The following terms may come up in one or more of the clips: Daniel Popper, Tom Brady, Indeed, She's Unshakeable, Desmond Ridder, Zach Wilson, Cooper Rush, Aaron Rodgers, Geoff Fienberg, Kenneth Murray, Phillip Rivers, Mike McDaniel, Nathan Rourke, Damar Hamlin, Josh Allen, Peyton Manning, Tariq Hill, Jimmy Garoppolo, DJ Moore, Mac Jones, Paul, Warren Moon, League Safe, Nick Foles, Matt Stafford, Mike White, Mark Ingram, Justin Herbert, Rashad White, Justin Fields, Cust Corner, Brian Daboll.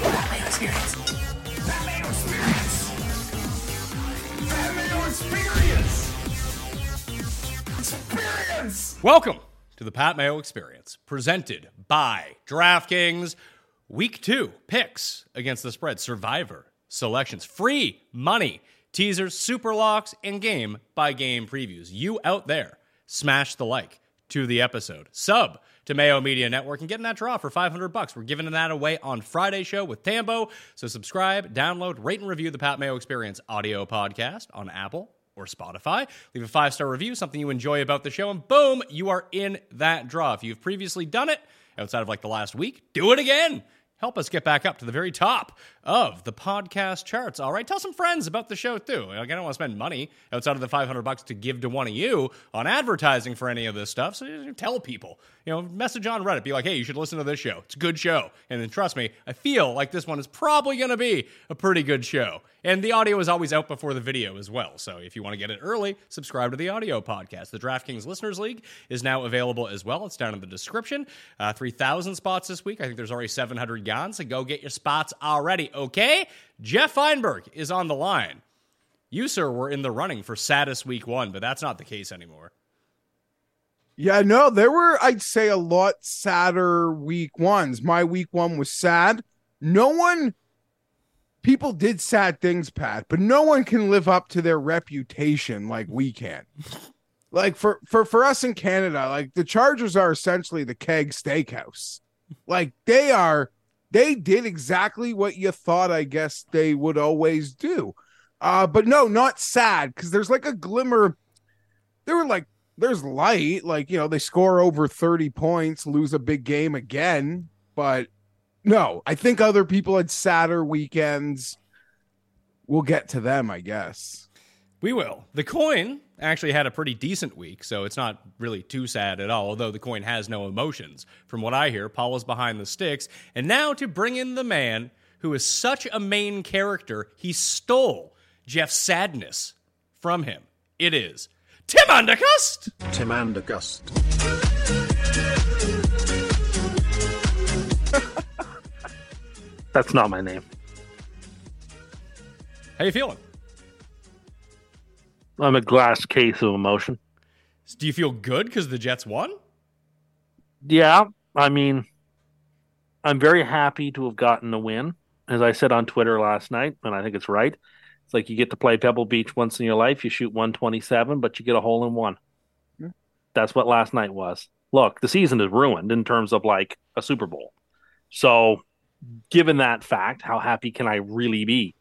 Pat Mayo Experience. Pat Mayo Experience. Pat Mayo Experience. Welcome to the Pat Mayo Experience, presented by DraftKings. Week 2 picks against the spread, survivor selections, free money, teasers, super locks, and game-by-game previews. You out there, smash the like to the episode. Sub to Mayo Media Network and get in that draw for $500. We're giving that away on Friday's show with Tambo. So subscribe, download, rate, and review the Pat Mayo Experience audio podcast on Apple or Spotify. Leave a 5-star review, something you enjoy about the show, and boom, you are in that draw. If you've previously done it, outside of like the last week, do it again. Help us get back up to the very top of the podcast charts. All right, tell some friends about the show too. Like, I don't want to spend money outside of the $500 to give to one of you on advertising for any of this stuff. So you tell people, message on Reddit, be like, hey, you should listen to this show. It's a good show. And then trust me, I feel like this one is probably going to be a pretty good show. And the audio is always out before the video as well. So if you want to get it early, subscribe to the audio podcast. The DraftKings Listeners League is now available as well. It's down in the description. 3,000 spots this week. I think there's already 700 guys. So go get your spots already, okay? Geoff Fienberg is on the line. You, sir, were in the running for saddest week one, but that's not the case anymore. Yeah, no, there were, I'd say, a lot sadder week ones. My week one was sad. People did sad things, Pat, but no one can live up to their reputation like we can. Like for us in Canada, like the Chargers are essentially the Keg Steakhouse. Like they did exactly what you thought, I guess, they would always do. But no, not sad, because there's like a glimmer. There's light. Like, they score over 30 points, lose a big game again. But no, I think other people had sadder weekends. We'll get to them, I guess. We will. The coin actually had a pretty decent week, so it's not really too sad at all, although the coin has no emotions. From what I hear, Paula's behind the sticks. And now to bring in the man who is such a main character, he stole Geoff's sadness from him. It is Tim Anderson. Tim Anderson. That's not my name. How you feeling? I'm a glass case of emotion. Do you feel good because the Jets won? Yeah. I mean, I'm very happy to have gotten the win. As I said on Twitter last night, and I think it's right, it's like you get to play Pebble Beach once in your life. You shoot 127, but you get a hole in one. Yeah. That's what last night was. Look, the season is ruined in terms of like a Super Bowl. So given that fact, how happy can I really be?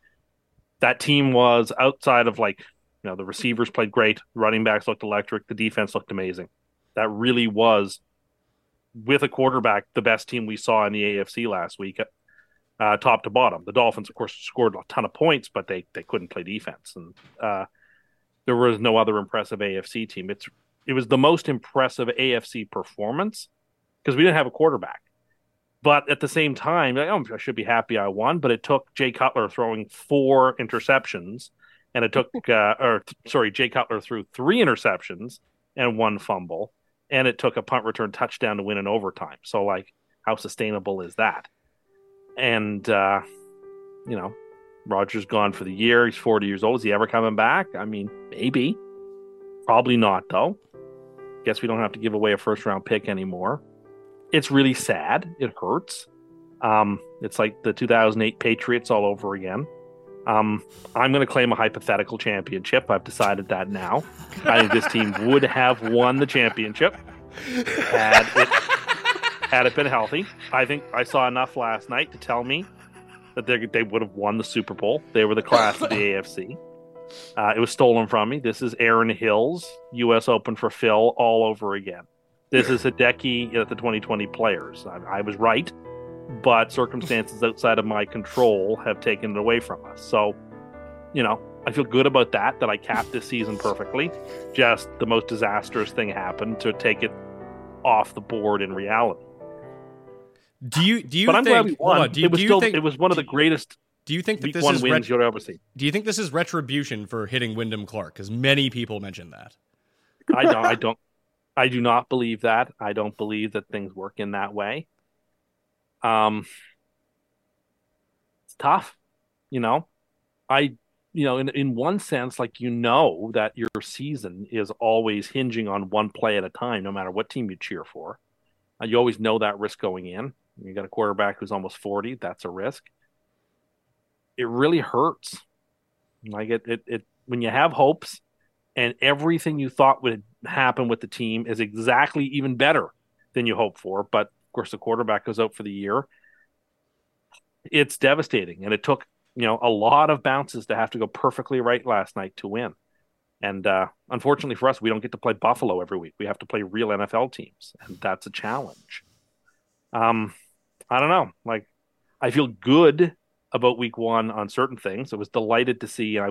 That team was outside of like, the receivers played great. Running backs looked electric. The defense looked amazing. That really was, with a quarterback, the best team we saw in the AFC last week. top to bottom. The Dolphins, of course, scored a ton of points, but they couldn't play defense. And there was no other impressive AFC team. It was the most impressive AFC performance because we didn't have a quarterback. But at the same time, I should be happy I won, but it took Jay Cutler throwing four interceptions, and it took, Jay Cutler threw three interceptions and one fumble, and it took a punt return touchdown to win in overtime. So, how sustainable is that? And, Rodgers gone for the year. He's 40 years old. Is he ever coming back? I mean, maybe. Probably not, though. Guess we don't have to give away a first-round pick anymore. It's really sad. It hurts. It's like the 2008 Patriots all over again. I'm going to claim a hypothetical championship. I've decided that now. I think this team would have won the championship had it been healthy. I think I saw enough last night to tell me that they would have won the Super Bowl. They were the class of the AFC. It was stolen from me. This is Aaron Hill's U.S. Open for Phil all over again. This is Hideki at the 2020 Players. I was right, but circumstances outside of my control have taken it away from us. So, I feel good about that I capped this season perfectly. Just the most disastrous thing happened to take it off the board in reality. Do you but I'm think, glad we won. On, do you, it was do you still think, it was one of the greatest do you think that week this one is wins you'll ever see. Do you think this is retribution for hitting Wyndham Clark? Because many people mentioned that. I do not believe that. I don't believe that things work in that way. It's tough, in one sense, that your season is always hinging on one play at a time, no matter what team you cheer for. You always know that risk going in. You got a quarterback who's almost 40. That's a risk. It really hurts. When you have hopes and everything you thought would happen with the team is exactly even better than you hope for. But of course, the quarterback goes out for the year. It's devastating. And it took, a lot of bounces to have to go perfectly right last night to win. And unfortunately for us, we don't get to play Buffalo every week. We have to play real NFL teams. And that's a challenge. I don't know. I feel good about week one on certain things. I was delighted to see, and I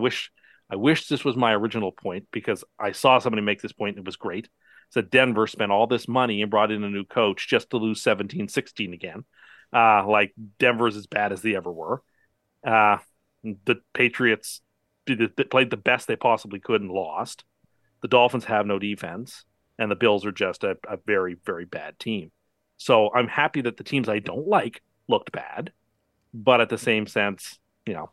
wish this was my original point because I saw somebody make this point and it was great. So Denver spent all this money and brought in a new coach just to lose 17-16 again. Denver's as bad as they ever were. The Patriots played the best they possibly could and lost. The Dolphins have no defense, and the Bills are just a very, very bad team. So I'm happy that the teams I don't like looked bad, but at the same sense,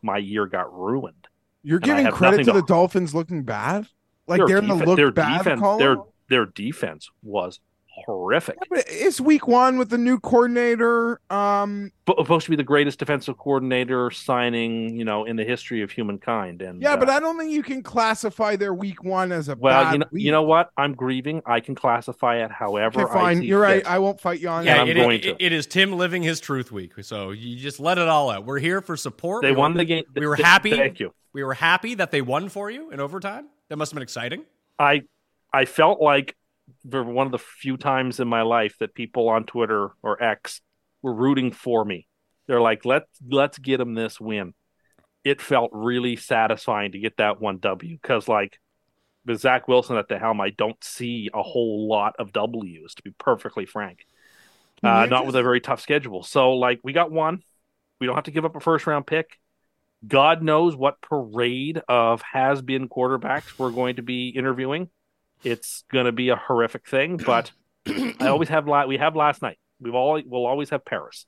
my year got ruined. You're giving credit to the Dolphins looking bad? They're in the look bad column? Their defense was horrific. Yeah, but it's week one with the new coordinator. Supposed to be the greatest defensive coordinator signing, in the history of humankind. And yeah, but I don't think you can classify their week one as a bad week. You know what? I'm grieving. I can classify it however okay, fine. I see You're fit. Right. I won't fight you on that. It is Tim living his truth week. So you just let it all out. We're here for support. They won the game. We were happy. Thank you. We were happy that they won for you in overtime. That must have been exciting. I felt like for one of the few times in my life that people on Twitter or X were rooting for me. They're like, let's get them this win. It felt really satisfying to get that one W because with Zach Wilson at the helm, I don't see a whole lot of W's, to be perfectly frank. Not with a very tough schedule. So we got one. We don't have to give up a first round pick. God knows what parade of has-been quarterbacks we're going to be interviewing. It's going to be a horrific thing, but we have last night. We'll always have Paris.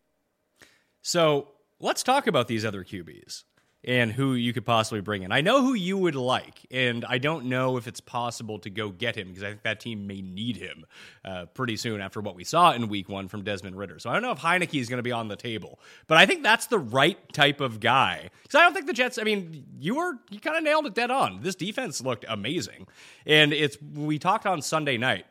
So let's talk about these other QBs and who you could possibly bring in. I know who you would like, and I don't know if it's possible to go get him because I think that team may need him pretty soon after what we saw in week one from Desmond Ridder. So I don't know if Heineke is going to be on the table, but I think that's the right type of guy. Because I don't think the Jets, you kind of nailed it dead on. This defense looked amazing. And we talked on Sunday night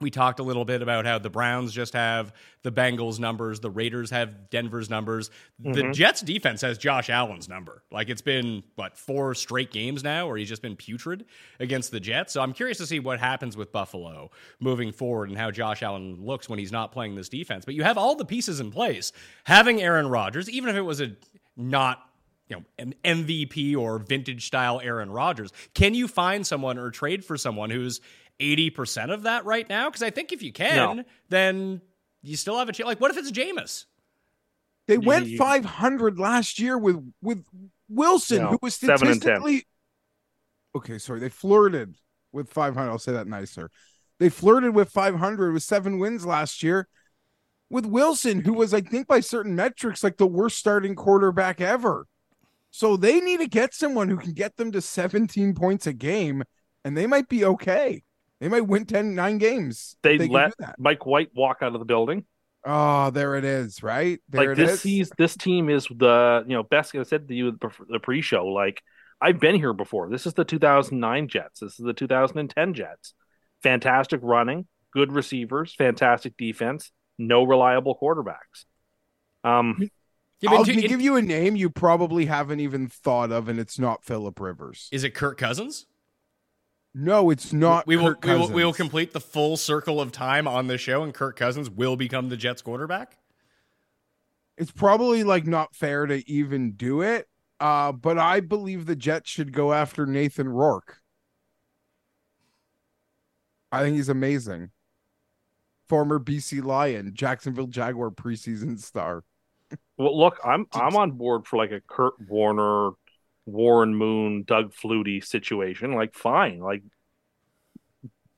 We talked a little bit about how the Browns just have the Bengals' numbers. The Raiders have Denver's numbers. Mm-hmm. The Jets' defense has Josh Allen's number. Like, it's been, what, 4 straight games now where he's just been putrid against the Jets. So I'm curious to see what happens with Buffalo moving forward and how Josh Allen looks when he's not playing this defense. But you have all the pieces in place. Having Aaron Rodgers, even if it was a not, you know, an MVP or vintage-style Aaron Rodgers, can you find someone or trade for someone who's 80% of that right now? Because I think if you can, then you still have a chance. Like, what if it's Jameis? They went 500 last year with Wilson, who was statistically... Okay, sorry. They flirted with 500. I'll say that nicer. They flirted with 500 with 7 wins last year with Wilson, who was, I think, by certain metrics, like the worst starting quarterback ever. So they need to get someone who can get them to 17 points a game, and they might be okay. They might win 9 games. They let Mike White walk out of the building. Oh, there it is, right? There like it this, is. This team is the, you know, best. I said to you the pre-show, like, I've been here before. This is the 2009 Jets. This is the 2010 Jets. Fantastic running, good receivers, fantastic defense, no reliable quarterbacks. I'll give you a name you probably haven't even thought of, and it's not Phillip Rivers. Is it Kirk Cousins? No, it's not. We will complete the full circle of time on this show, and Kirk Cousins will become the Jets quarterback. It's probably like not fair to even do it, but I believe the Jets should go after Nathan Rourke. I think he's amazing. Former BC Lion, Jacksonville Jaguar preseason star. Well, look, I'm on board for like a Kurt Warner, Warren Moon, Doug Flutie situation. Like, fine. Like,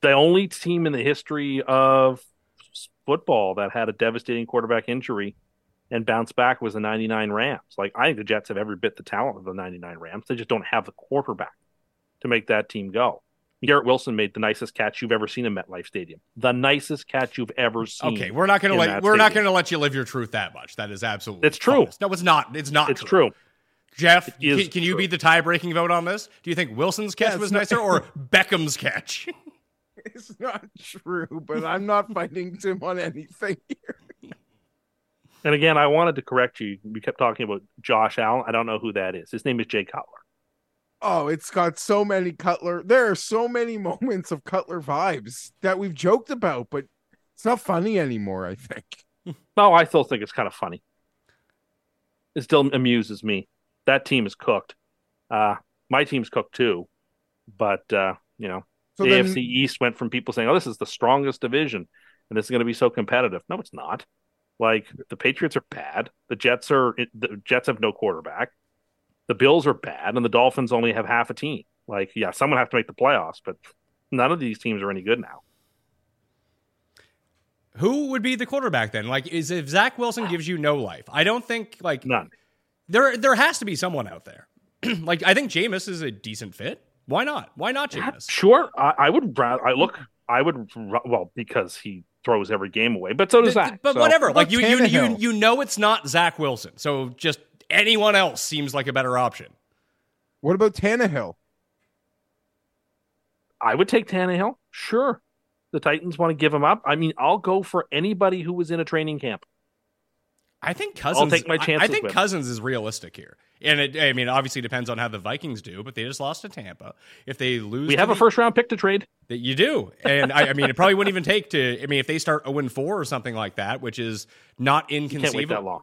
the only team in the history of football that had a devastating quarterback injury and bounced back was the 99 Rams. Like, I think the Jets have every bit the talent of the 99 Rams. They just don't have the quarterback to make that team go. Garrett Wilson made the nicest catch you've ever seen in MetLife Stadium. The nicest catch you've ever seen. Okay, not going to let you live your truth that much. That is absolutely it's true. Honest. No, it's not. It's not. It's true. Jeff, can you be the tie-breaking vote on this? Do you think Wilson's catch was nicer or Beckham's catch? It's not true, but I'm not fighting Tim on anything here. And again, I wanted to correct you. We kept talking about Josh Allen. I don't know who that is. His name is Jay Cutler. Oh, it's got so many Cutler. There are so many moments of Cutler vibes that we've joked about, but it's not funny anymore, I think. No, I still think it's kind of funny. It still amuses me. That team is cooked. My team's cooked too. But, you know, so the AFC East went from people saying, oh, this is the strongest division and this is going to be so competitive. No, it's not. Like, the Patriots are bad. The Jets have no quarterback. The Bills are bad, and the Dolphins only have half a team. Like, yeah, someone has to make the playoffs, but none of these teams are any good now. Who would be the quarterback then? Like, if Zach Wilson gives you no life, I don't think, like... None. There has to be someone out there. Like, I think Jameis is a decent fit. Why not Jameis? Sure. I would, because he throws every game away, but so does Zach. But so. Whatever. Like, you know it's not Zach Wilson, so just... anyone else seems like a better option. What about Tannehill? I would take Tannehill. Sure. The Titans want to give him up. I mean, I'll go for anybody who was in a training camp. I think Cousins. I'll take my chances. I think Cousins is realistic here. And it obviously depends on how the Vikings do, but they just lost to Tampa. If they lose, we have a first round pick to trade. That you do. And I mean, it probably wouldn't even take to, I mean, if they start 0-4 or something like that, which is not inconceivable. You can't wait that long.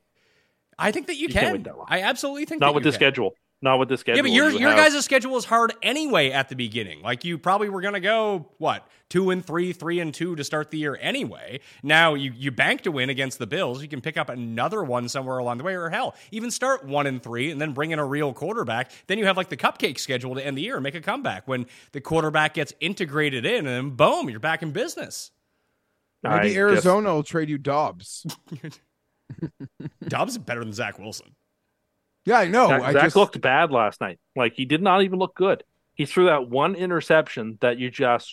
I think that you can. Wait that long. I absolutely think not that with you the can. Schedule. Not with the schedule. Yeah, but your guys' schedule is hard anyway at the beginning. Like, you probably were going to go, 2-3, 3-2 to start the year anyway. Now you bank to win against the Bills. You can pick up another one somewhere along the way, or hell, even start 1-3 and then bring in a real quarterback. Then you have like the cupcake schedule to end the year and make a comeback when the quarterback gets integrated in, and then boom, you're back in business. Maybe Arizona will trade you Dobbs. Dobbs is better than Zach Wilson. Yeah, I know. Zach looked bad last night. Like, he did not even look good. He threw that one interception that you just...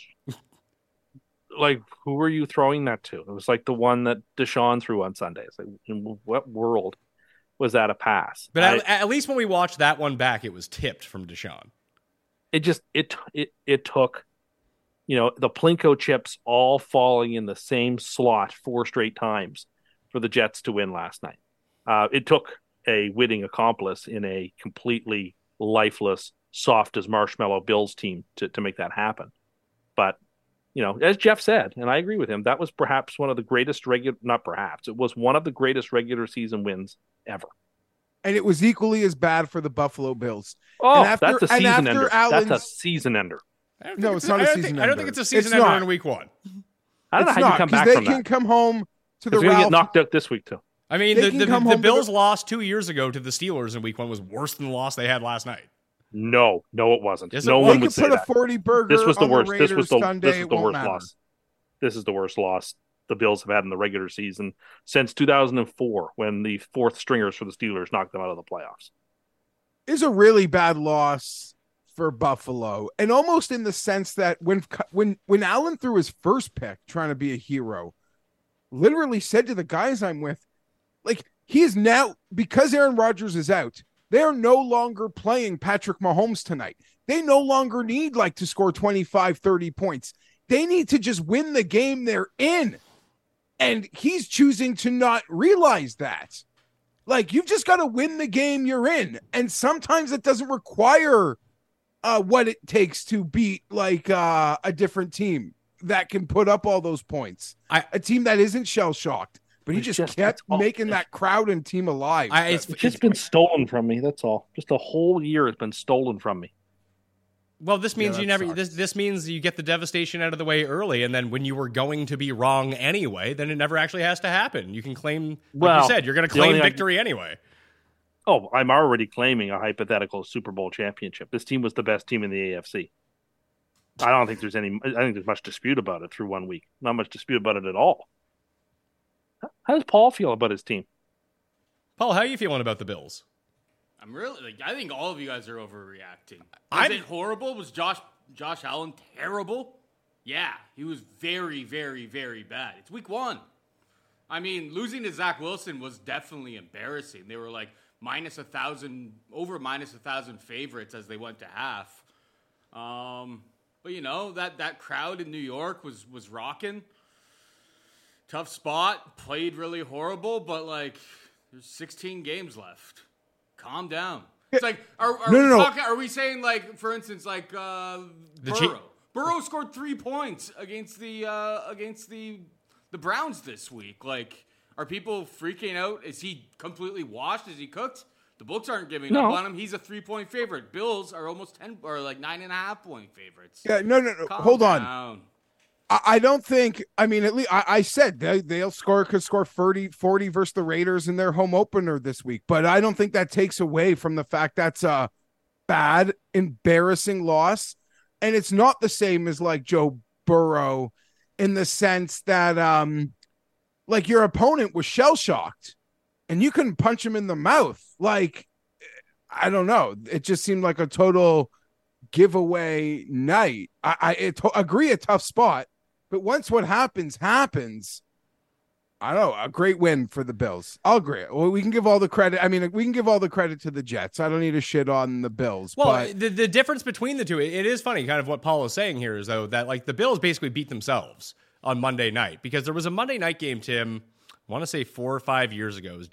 like, who were you throwing that to? It was like the one that Deshaun threw on Sunday. It's like, in what world was that a pass? But at least when we watched that one back, it was tipped from Deshaun. It just... It took you know, the Plinko chips all falling in the same slot four straight times for the Jets to win last night. It took a witting accomplice in a completely lifeless, soft as marshmallow Bills team to make that happen. But, you know, as Geoff said, and I agree with him, that was perhaps one of the greatest it was one of the greatest regular season wins ever. And it was equally as bad for the Buffalo Bills. Oh, and after, that's a season ender. That's a season ender. No, it's not a season ender. I don't think it's a season ender in week one. I don't know how you come back from that. They can come home to the Ralph. They're going to get knocked out this week, too. I mean, the Bills lost 2 years ago to the Steelers in week one was worse than the loss they had last night. No, it wasn't. No one would say that. 40 burger this was the worst. This was the worst loss. This is the worst loss the Bills have had in the regular season since 2004, when the fourth stringers for the Steelers knocked them out of the playoffs. Is a really bad loss for Buffalo. And almost in the sense that when Allen threw his first pick, trying to be a hero, literally said to the guys I'm with, like, he is now, because Aaron Rodgers is out, they're no longer playing Patrick Mahomes tonight. They no longer need like to score 25, 30 points. They need to just win the game they're in. And he's choosing to not realize that. Like, you've just got to win the game you're in. And sometimes it doesn't require what it takes to beat, like, a different team that can put up all those points. A team that isn't shell-shocked. But he just kept making that crowd and team alive. It's been stolen from me, that's all. Just a whole year has been stolen from me. Well, this means this means you get the devastation out of the way early, and then when you were going to be wrong anyway, then it never actually has to happen. You can claim, you said, you're going to claim victory anyway. Oh, I'm already claiming a hypothetical Super Bowl championship. This team was the best team in the AFC. I think there's much dispute about it through 1 week. Not much dispute about it at all. How does Paul feel about his team? Paul, how are you feeling about the Bills? I'm really I think all of you guys are overreacting. Is it horrible? Was Josh Allen terrible? Yeah, he was very, very, very bad. It's week one. I mean, losing to Zach Wilson was definitely embarrassing. They were like minus 1,000 favorites as they went to half. But you know, that crowd in New York was rocking. Tough spot, played really horrible, but like there's 16 games left. Calm down. It's like, are we saying, like, for instance, like Burrow scored 3 points against the Browns this week. Like, are people freaking out? Is he completely washed? Is he cooked? The books aren't giving up on him. He's a 3-point favorite. Bills are almost 10 or like 9.5-point favorites. Yeah, no. Hold on. I don't think, I mean, at least I said could score 40 versus the Raiders in their home opener this week. But I don't think that takes away from the fact that's a bad, embarrassing loss. And it's not the same as like Joe Burrow in the sense that like your opponent was shell-shocked and you couldn't punch him in the mouth. Like, I don't know. It just seemed like a total giveaway night. I agree, a tough spot. But once what happens, I don't know, a great win for the Bills. I'll agree. Well, we can give all the credit. I mean, we can give all the credit to the Jets. I don't need to shit on the Bills. Well, but the difference between the two, it is funny, kind of what Paul is saying here is, though, that like the Bills basically beat themselves on Monday night because there was a Monday night game, Tim, I want to say 4 or 5 years ago. It was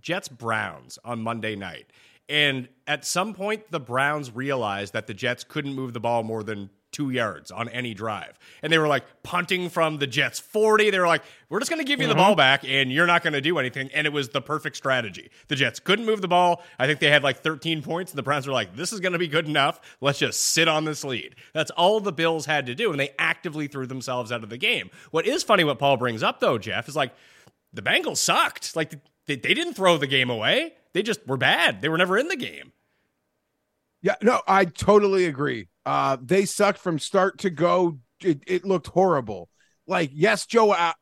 Jets-Browns on Monday night. And at some point, the Browns realized that the Jets couldn't move the ball more than 2 yards on any drive. And they were like punting from the Jets 40. They were like, we're just going to give you the ball back and you're not going to do anything. And it was the perfect strategy. The Jets couldn't move the ball. I think they had like 13 points. And the Browns were like, this is going to be good enough. Let's just sit on this lead. That's all the Bills had to do. And they actively threw themselves out of the game. What is funny, what Paul brings up, though, Geoff, is like the Bengals sucked. Like they didn't throw the game away. They just were bad. They were never in the game. Yeah, no, I totally agree. They sucked from start to go. It looked horrible. Like, yes, Josh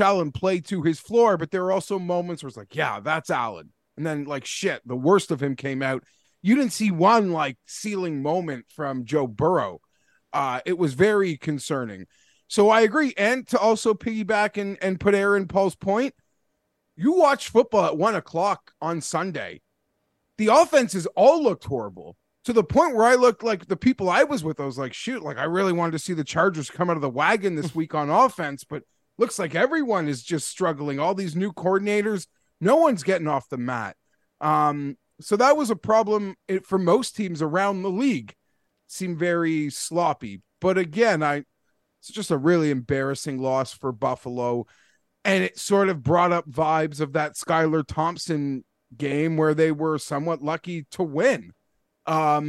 Allen played to his floor, but there were also moments where it's like, yeah, that's Allen. And then, like, shit, the worst of him came out. You didn't see one, like, ceiling moment from Joe Burrow. It was very concerning. So I agree. And to also piggyback and put Aaron Paul's point, you watch football at 1:00 on Sunday. The offenses all looked horrible. to the point where I looked like the people I was with, I was like, shoot, like I really wanted to see the Chargers come out of the wagon this week on offense, but looks like everyone is just struggling. All these new coordinators, no one's getting off the mat. So that was a problem for most teams around the league. Seemed very sloppy. But again, it's just a really embarrassing loss for Buffalo. And it sort of brought up vibes of that Skylar Thompson game where they were somewhat lucky to win. And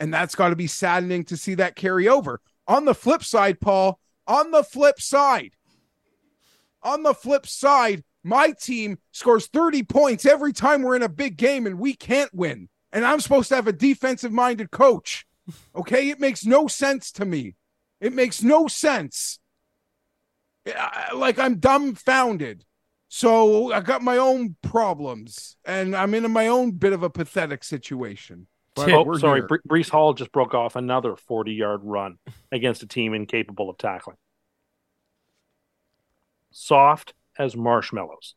that's got to be saddening to see that carry over. On the flip side, Paul, on the flip side, my team scores 30 points every time we're in a big game and we can't win. And I'm supposed to have a defensive-minded coach. Okay? It makes no sense to me. It makes no sense. Like, I'm dumbfounded. So I got my own problems, and I'm in my own bit of a pathetic situation. But sorry. Breece Hall just broke off another 40-yard run against a team incapable of tackling. Soft as marshmallows.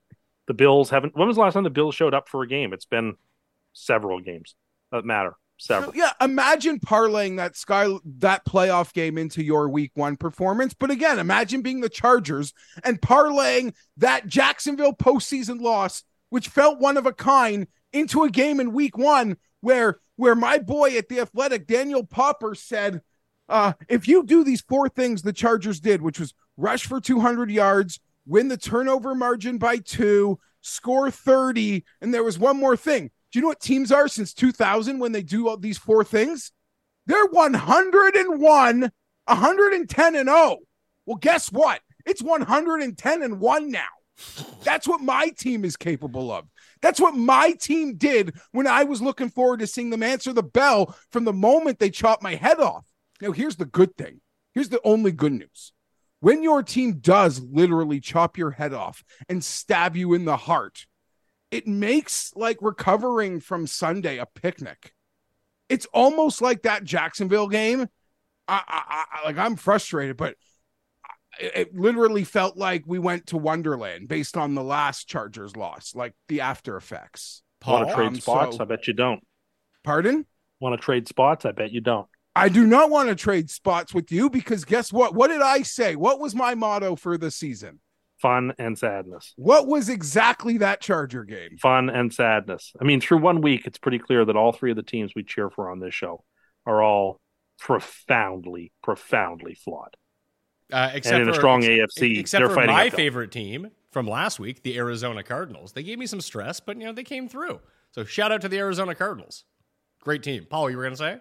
The Bills haven't. When was the last time the Bills showed up for a game? It's been several games. Doesn't matter. Several. So, yeah. Imagine parlaying that playoff game into your week one performance. But again, imagine being the Chargers and parlaying that Jacksonville postseason loss, which felt one of a kind, into a game in week one where my boy at The Athletic, Daniel Popper, said, if you do these four things the Chargers did, which was rush for 200 yards, win the turnover margin by 2, score 30, and there was one more thing. Do you know what teams are since 2000 when they do all these four things? They're 101, 110 and 0. Well, guess what? It's 110 and 1 now. That's what my team is capable of. That's what my team did when I was looking forward to seeing them answer the bell from the moment they chopped my head off. Now, here's the good thing. Here's the only good news. When your team does literally chop your head off and stab you in the heart, it makes like recovering from Sunday a picnic. It's almost like that Jacksonville game. I'm frustrated, but it literally felt like we went to Wonderland based on the last Chargers loss, like the after effects. Want to trade spots? I bet you don't. Pardon? Want to trade spots? I bet you don't. I do not want to trade spots with you because guess what? What did I say? What was my motto for the season? Fun and sadness. What was exactly that Charger game? Fun and sadness. I mean, through 1 week, it's pretty clear that all three of the teams we cheer for on this show are all profoundly, profoundly flawed. Except in a strong AFC. Except for my favorite team from last week, the Arizona Cardinals. They gave me some stress, but you know they came through. So shout out to the Arizona Cardinals. Great team. Paul, you were going to say?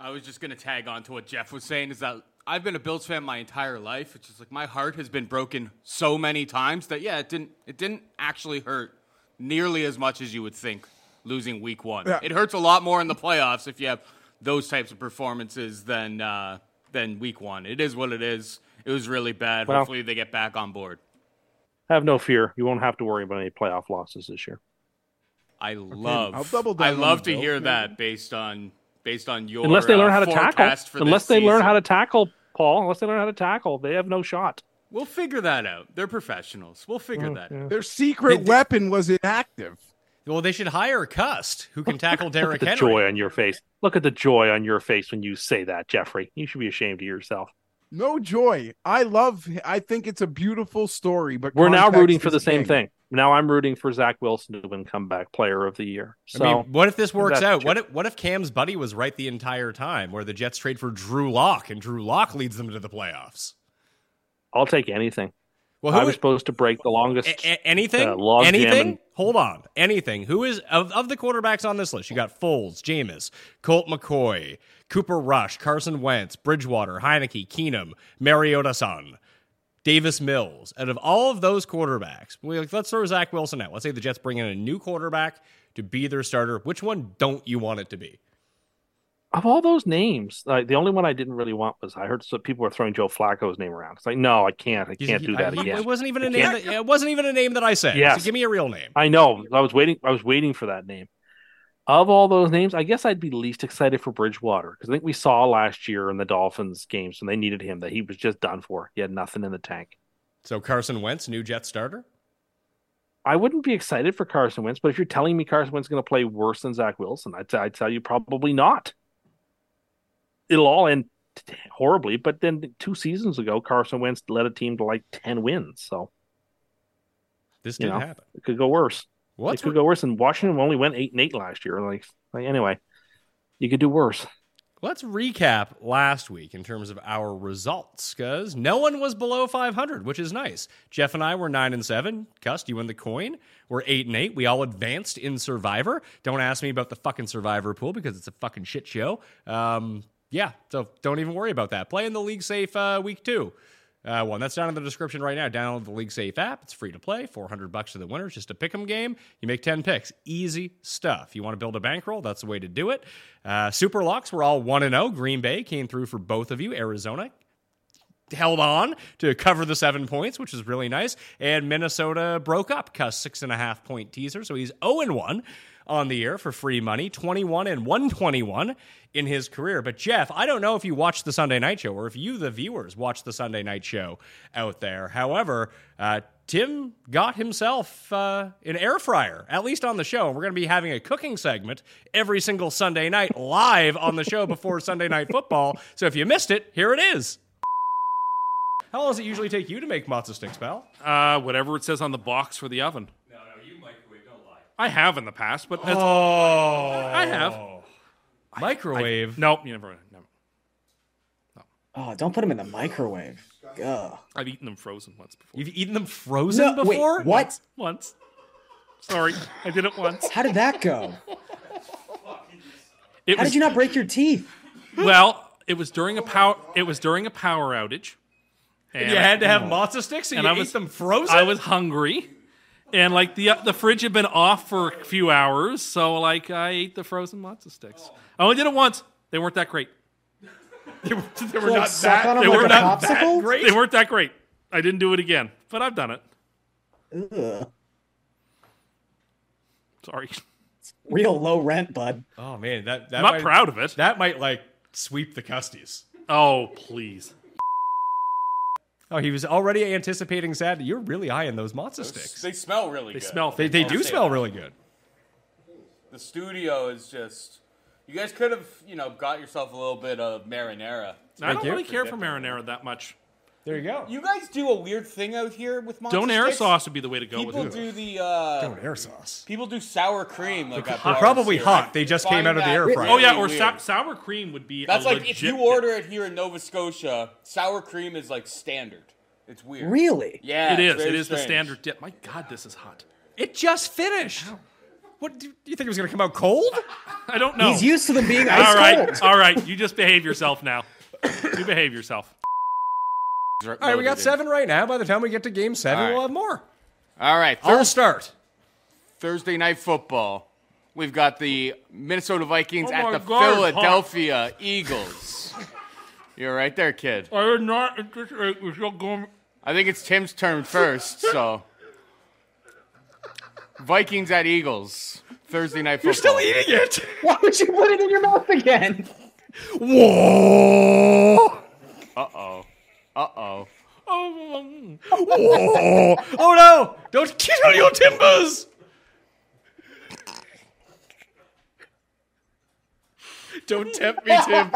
I was just going to tag on to what Geoff was saying is that I've been a Bills fan my entire life. It's just like my heart has been broken so many times that, yeah, it didn't actually hurt nearly as much as you would think losing week one. Yeah. It hurts a lot more in the playoffs if you have those types of performances than week one. It is what it is. It was really bad. Well, hopefully they get back on board. Have no fear. You won't have to worry about any playoff losses this year. I love to hear that based on your unless they learn how to tackle. Unless they learn how to tackle, they have no shot. We'll figure that out. They're professionals. We'll figure that out. Their secret weapon was inactive. Well, they should hire Cust, who can tackle Derrick Henry. Joy on your face. Look at the joy on your face when you say that, Jeffrey. You should be ashamed of yourself. No joy. I think it's a beautiful story, but we're now rooting for the same thing. Now I'm rooting for Zach Wilson to win comeback player of the year. So I mean, what if this works out? What if Cam's buddy was right the entire time where the Jets trade for Drew Lock and Drew Lock leads them to the playoffs? I'll take anything. Well, I was supposed to break the longest. Anything? Who is of the quarterbacks on this list? You got Foles, Jameis, Colt McCoy, Cooper Rush, Carson Wentz, Bridgewater, Heineke, Keenum, Mariota-san, Davis Mills. Out of all of those quarterbacks, let's throw Zach Wilson out. Let's say the Jets bring in a new quarterback to be their starter. Which one don't you want it to be? Of all those names, like the only one I didn't really want was I heard some people were throwing Joe Flacco's name around. It's like, no, I can't do that again. It wasn't even a name that I said. Yes. So give me a real name. I know. I was waiting for that name. Of all those names, I guess I'd be least excited for Bridgewater because I think we saw last year in the Dolphins games when they needed him that he was just done for. He had nothing in the tank. So Carson Wentz, new Jets starter. I wouldn't be excited for Carson Wentz, but if you're telling me Carson Wentz is going to play worse than Zach Wilson, I'd tell you probably not. It'll all end horribly, but then 2 seasons ago, Carson Wentz led a team to like 10 wins. So this didn't happen. It could go worse. It could go worse. And Washington only went 8-8 last year. Like anyway, you could do worse. Let's recap last week in terms of our results, because no one was below 500, which is nice. Geoff and I were 9-7. Cust, you win the coin. We're 8-8. We all advanced in Survivor. Don't ask me about the fucking Survivor pool because it's a fucking shit show. Yeah, so don't even worry about that. Play in the League Safe week 2. One that's down in the description right now. Download the League Safe app. It's free to play. $400 to the winners. Just a pick'em game. You make 10 picks. Easy stuff. You want to build a bankroll? That's the way to do it. Super locks. We're all 1-0. Green Bay came through for both of you. Arizona held on to cover the 7 points, which is really nice. And Minnesota broke up. Cust 6.5 point teaser. So he's 0-1 on the year for free money. 21-121 in his career. But Geoff, I don't know if you watched the Sunday night show or if you, the viewers, watched the Sunday night show out there. However, Tim got himself an air fryer, at least on the show. We're going to be having a cooking segment every single Sunday night live on the show before Sunday Night Football. So if you missed it, here it is. How long does it usually take you to make matzo sticks, pal? Whatever it says on the box for the oven. I have in the past, but that's... I have. Microwave? Nope, you never. No. Oh, don't put them in the microwave. Ugh. I've eaten them frozen once before. You've eaten them frozen before? Wait, what? Once. Sorry, I did it once. How did that go? How did you not break your teeth? Well, it was during a power outage. And you had to have matzo sticks, and you ate them frozen? I was hungry. And, the fridge had been off for a few hours, so, I ate the frozen matzo sticks. I only did it once. They weren't that great. They weren't that great. I didn't do it again, but I've done it. Ugh. Sorry. It's real low rent, bud. Oh, man. That I'm not proud of it. That might, sweep the Custies. Oh, please. Oh, he was already anticipating sad. You're really high in those matzo sticks. They smell really good. They do smell really good. The studio is just... You guys could have, got yourself a little bit of marinara. I don't really care for marinara that much. There you go. You guys do a weird thing out here with matzo sticks. Don't air sauce would be the way to go with it. People do the... Don't air sauce. People do sour cream. They're probably hot. They just came out of the air fryer. Oh, yeah, or sour cream would be... That's if you order it here in Nova Scotia, sour cream is standard. It's weird. Really? Yeah. It is the standard dip. My God, this is hot. It just finished. Wow. What, do you think it was going to come out cold? I don't know. He's used to them being ice cold. All right. You just behave yourself now. You behave yourself. All right, we got 7 right now. By the time we get to game 7, we'll have more. All right. I'll start. Thursday Night Football. We've got the Minnesota Vikings at the Philadelphia Eagles. You're right there, kid. I did not anticipate we still going. I think it's Tim's turn first, so. Vikings at Eagles. Thursday Night Football. You're still eating it. Why would you put it in your mouth again? Whoa. Uh-oh. Oh, no. Don't kill on your timbers. Don't tempt me, Tim.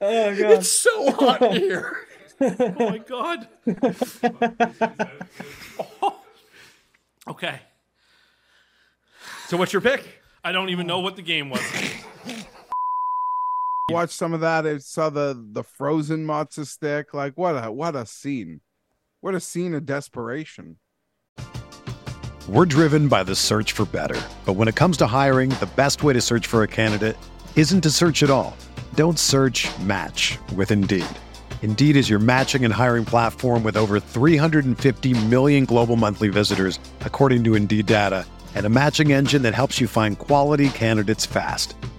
Oh, God. It's so hot here. Oh, my God. Okay. So what's your pick? I don't even know what the game was. Watched some of that. I saw the frozen matzo stick. What a scene. What a scene of desperation. We're driven by the search for better. But when it comes to hiring, the best way to search for a candidate isn't to search at all. Don't search, match with Indeed. Indeed is your matching and hiring platform with over 350 million global monthly visitors, according to Indeed data, and a matching engine that helps you find quality candidates fast.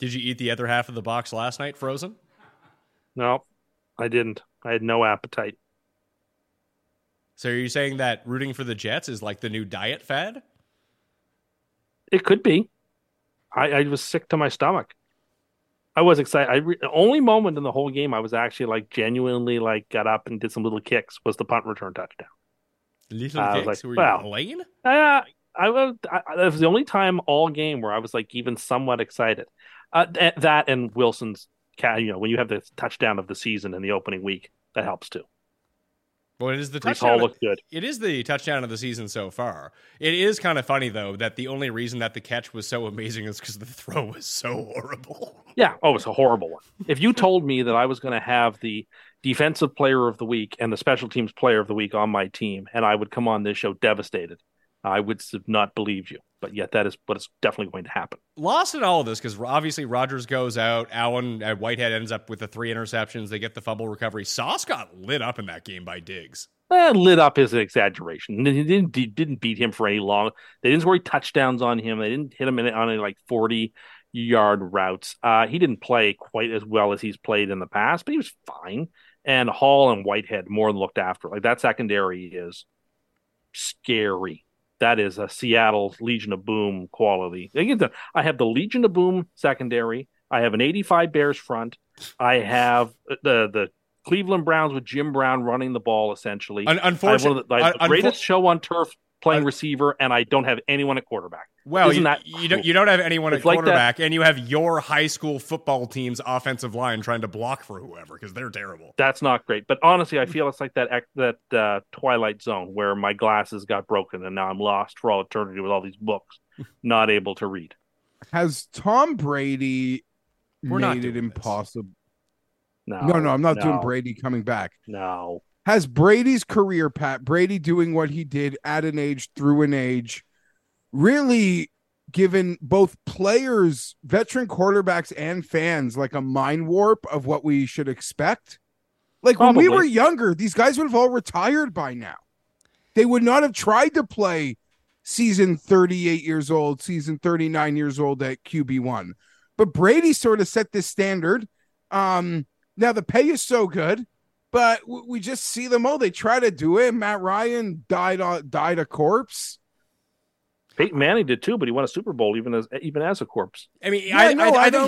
Did you eat the other half of the box last night, frozen? No, I didn't. I had no appetite. So are you saying that rooting for the Jets is like the new diet fad? It could be. I was sick to my stomach. I was excited. The only moment in the whole game I was actually genuinely got up and did some little kicks was the punt return touchdown. Little kicks? Were you playing? That was the only time all game where I was even somewhat excited. That and Wilson's, when you have the touchdown of the season in the opening week, that helps too. Well, it is the touchdown. Looked good. It is the touchdown of the season so far. It is kind of funny though that the only reason that the catch was so amazing is because the throw was so horrible. Yeah, it's a horrible one. If you told me that I was going to have the defensive player of the week and the special teams player of the week on my team, and I would come on this show devastated, I would have not believed you. But yet that is what is definitely going to happen. Lost in all of this because obviously Rodgers goes out. Allen at Whitehead ends up with the 3 interceptions. They get the fumble recovery. Sauce got lit up in that game by Diggs. Lit up is an exaggeration. They didn't beat him for any long. They didn't score touchdowns on him. They didn't hit him on any 40-yard routes. He didn't play quite as well as he's played in the past, but he was fine. And Hall and Whitehead more than looked after. That secondary is scary. That is a Seattle Legion of Boom quality. I have the Legion of Boom secondary. I have an 85 Bears front. I have the Cleveland Browns with Jim Brown running the ball, essentially. Unfortunately, I have the greatest show on turf playing receiver, and I don't have anyone at quarterback. Well, you don't have anyone at quarterback, and you have your high school football team's offensive line trying to block for whoever because they're terrible. That's not great. But honestly, I feel it's like that Twilight Zone where my glasses got broken and now I'm lost for all eternity with all these books, not able to read. Has Tom Brady made it impossible? No, I'm not doing Brady coming back. No. Has Brady's career, Pat, Brady doing what he did at an age, through an age, really given both players, veteran quarterbacks, and fans a mind warp of what we should expect? Probably. When we were younger, these guys would have all retired by now. They would not have tried to play season 38 years old, season 39 years old at QB1. But Brady sort of set this standard. Now the pay is so good. But we just see them all. They try to do it. Matt Ryan died a corpse. Peyton Manning did too, but he won a Super Bowl even as a corpse. I mean, yeah,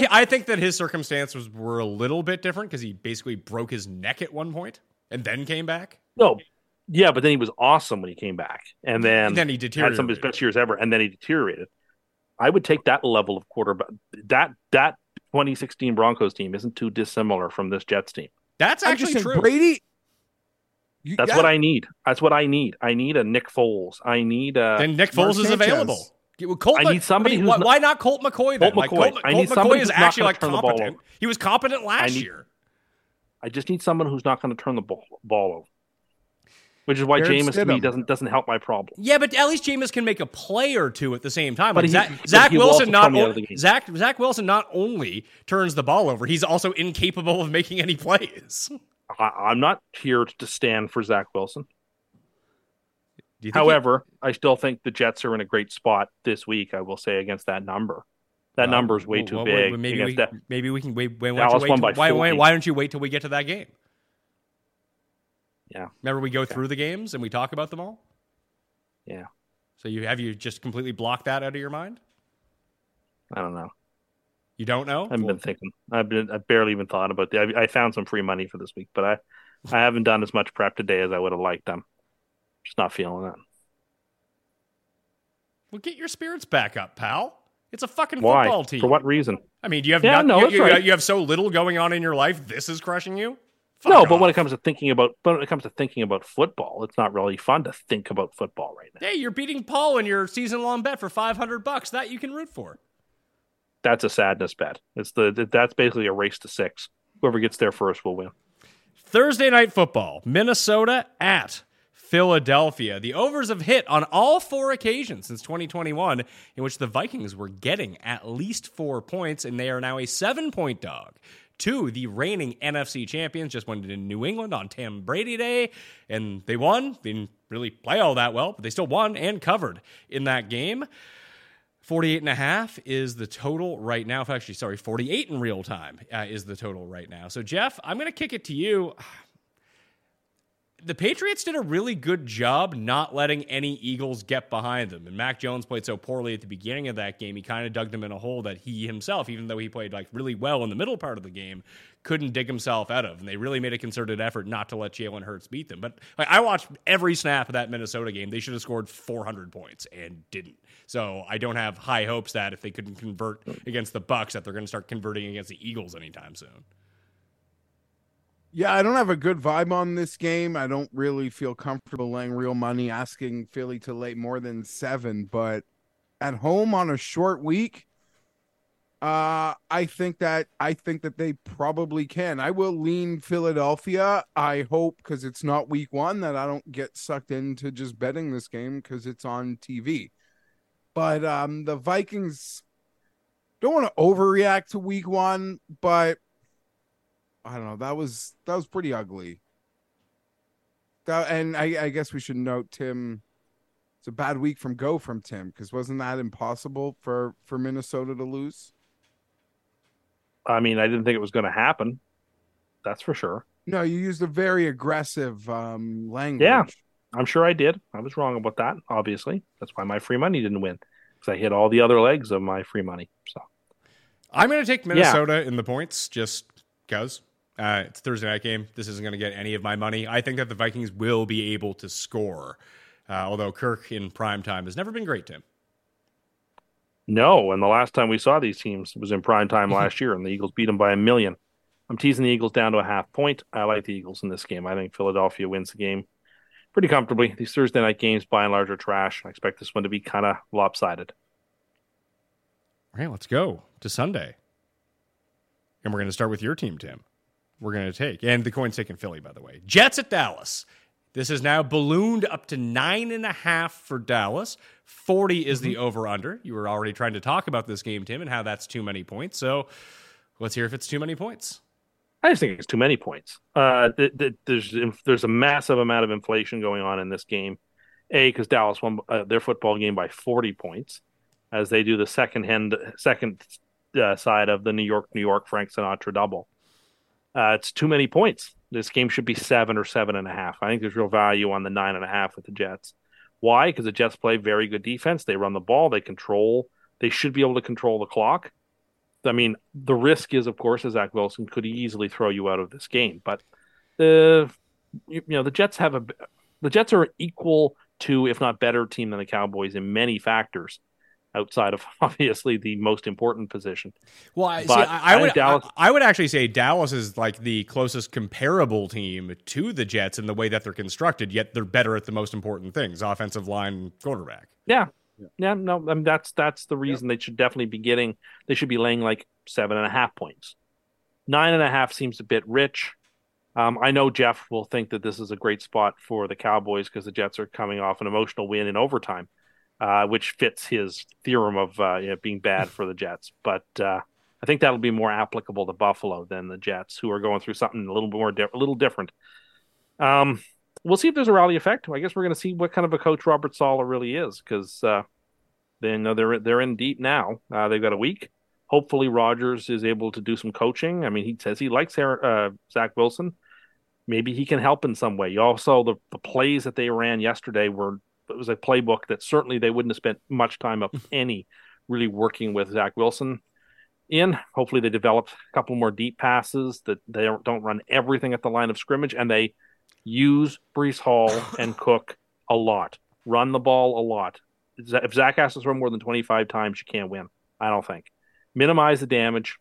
I think that his circumstances were a little bit different because he basically broke his neck at one point and then came back. No, yeah, but then he was awesome when he came back, and then he deteriorated. Had some of his best years ever, and then he deteriorated. I would take that level of quarterback. That 2016 Broncos team isn't too dissimilar from this Jets team. That's actually true. Brady. That's what I need. I need a Nick Foles. I need a. Then Nick Foles is available. I need somebody who's why not Colt McCoy? Then? Colt McCoy is actually competent. He was competent last year. I just need someone who's not going to turn the ball over. Which is why Jameis to me doesn't help my problem. Yeah, but at least Jameis can make a play or two at the same time. But Zach Wilson not only turns the ball over, he's also incapable of making any plays. I'm not here to stand for Zach Wilson. However, I still think the Jets are in a great spot this week. I will say against that number. That number is way too big. Why don't you wait till we get to that game? Yeah. Remember we go through the games and we talk about them all? Yeah. So you just completely blocked that out of your mind? I don't know. You don't know? I've been thinking. I barely even thought about that. I found some free money for this week, but I haven't done as much prep today as I would have liked. I'm just not feeling it. Well, get your spirits back up, pal. It's a fucking football team. For what reason? I mean, do you have you have so little going on in your life, this is crushing you? No, but when it comes to thinking about football, it's not really fun to think about football right now. Hey, you're beating Paul in your season-long bet for $500 that you can root for. That's a sadness bet. That's basically a race to six. Whoever gets there first will win. Thursday night football, Minnesota at Philadelphia. The overs have hit on all four occasions since 2021 in which the Vikings were getting at least 4 points, and they are now a 7-point dog to the reigning NFC champions. Just went in New England on Tom Brady Day, and they won. They didn't really play all that well, but they still won and covered in that game. 48.5 is the total right now. 48 in real time is the total right now. So, Jeff, I'm going to kick it to you. The Patriots did a really good job not letting any Eagles get behind them. And Mac Jones played so poorly at the beginning of that game, he kind of dug them in a hole that he himself, even though he played like really well in the middle part of the game, couldn't dig himself out of. And they really made a concerted effort not to let Jalen Hurts beat them. But like, I watched every snap of that Minnesota game. They should have scored 400 points and didn't. So I don't have high hopes that if they couldn't convert against the Bucs, that they're going to start converting against the Eagles anytime soon. Yeah, I don't have a good vibe on this game. I don't really feel comfortable laying real money, asking Philly to lay more than 7, but at home on a short week, I think that they probably can. I will lean Philadelphia. I hope, because it's not week one, that I don't get sucked into just betting this game because it's on TV. But the Vikings, don't want to overreact to week one, but I don't know. That was pretty ugly. And I guess we should note, Tim, it's a bad week from Tim, because wasn't that impossible for Minnesota to lose? I mean, I didn't think it was going to happen. That's for sure. No, you used a very aggressive language. Yeah, I'm sure I did. I was wrong about that, obviously. That's why my free money didn't win, because I hit all the other legs of my free money. So I'm going to take Minnesota in the points, just because. It's a Thursday night game. This isn't going to get any of my money. I think that the Vikings will be able to score, although Kirk in primetime has never been great, Tim. No, and the last time we saw these teams was in primetime last year, and the Eagles beat them by 1 million. I'm teasing the Eagles down to a half-point. I like the Eagles in this game. I think Philadelphia wins the game pretty comfortably. These Thursday night games, by and large, are trash. I expect this one to be kind of lopsided. All right, let's go to Sunday. And we're going to start with your team, Tim. We're going to take, and the coin's taking Philly, by the way. Jets at Dallas. This is now ballooned up to 9.5 for Dallas. 40 is the over-under. You were already trying to talk about this game, Tim, and how that's too many points. So let's hear if it's too many points. I just think it's too many points. There's a massive amount of inflation going on in this game. A, because Dallas won their football game by 40 points, as they do the second side of the New York Frank Sinatra double. It's too many points. This game should be 7 or 7.5. I think there's real value on the 9.5 with the Jets. Why? Because the Jets play very good defense. They run the ball. They control. They should be able to control the clock. I mean, the risk is, of course, that Zach Wilson could easily throw you out of this game. But the Jets are equal to, if not better, team than the Cowboys in many factors, outside of obviously the most important position. Well, I would actually say Dallas is like the closest comparable team to the Jets in the way that they're constructed, yet they're better at the most important things, offensive line, quarterback. Yeah. No, I mean, that's the reason they should definitely be getting. They should be laying like 7.5 points. 9.5 seems a bit rich. I know Jeff will think that this is a great spot for the Cowboys because the Jets are coming off an emotional win in overtime, which fits his theorem of being bad for the Jets. But I think that'll be more applicable to Buffalo than the Jets, who are going through something a little more different. We'll see if there's a rally effect. I guess we're going to see what kind of a coach Robert Saleh really is, because they're in deep now. They've got a week. Hopefully Rodgers is able to do some coaching. I mean, he says he likes Zach Wilson. Maybe he can help in some way. Also, the plays that they ran yesterday were... It was a playbook that certainly they wouldn't have spent much time of any really working with Zach Wilson in. Hopefully they develop a couple more deep passes, that they don't run everything at the line of scrimmage, and they use Breece Hall and Cook a lot. Run the ball a lot. If Zach has to throw more than 25 times, you can't win, I don't think. Minimize the damage.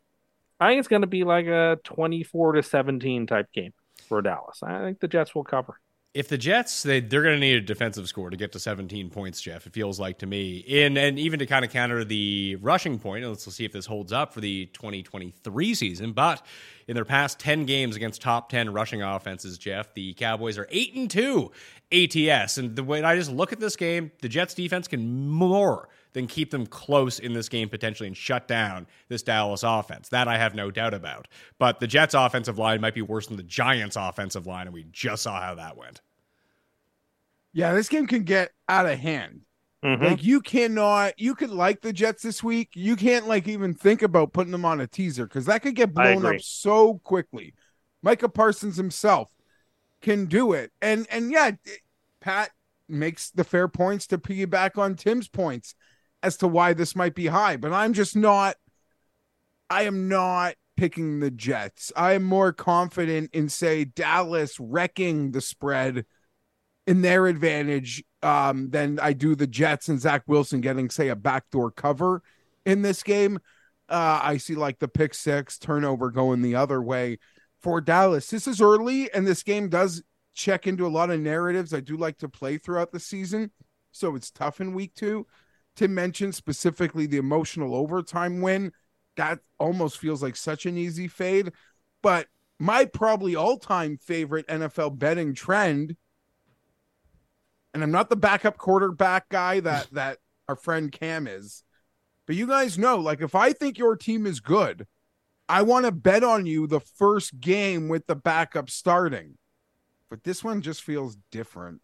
I think it's going to be like a 24-17 type game. for Dallas. I think the Jets will cover. If the Jets, they're going to need a defensive score to get to 17 points, Geoff, it feels like to me. And even to kind of counter the rushing point, let's see if this holds up for the 2023 season. But in their past 10 games against top 10 rushing offenses, Geoff, the Cowboys are 8-2 ATS. And when I just look at this game, the Jets defense can more than keep them close in this game potentially and shut down this Dallas offense. That I have no doubt about. But the Jets' offensive line might be worse than the Giants' offensive line, and we just saw how that went. Yeah, this game can get out of hand. Mm-hmm. Like, you could like the Jets this week. You can't, like, even think about putting them on a teaser because that could get blown up so quickly. Micah Parsons himself can do it. And yeah, Pat makes the fair points to piggyback on Tim's points as to why this might be high. But I'm just not – I am not picking the Jets. I am more confident in, say, Dallas wrecking the spread in their advantage than I do the Jets and Zach Wilson getting, say, a backdoor cover in this game. I see like the pick six turnover going the other way for Dallas. This is early, and this game does check into a lot of narratives I do like to play throughout the season, so it's tough in week 2. Tim mentioned specifically the emotional overtime win. That almost feels like such an easy fade, but my probably all-time favorite NFL betting trend, and I'm not the backup quarterback guy that our friend Cam is, but you guys know, like, if I think your team is good, I want to bet on you the first game with the backup starting. But this one just feels different.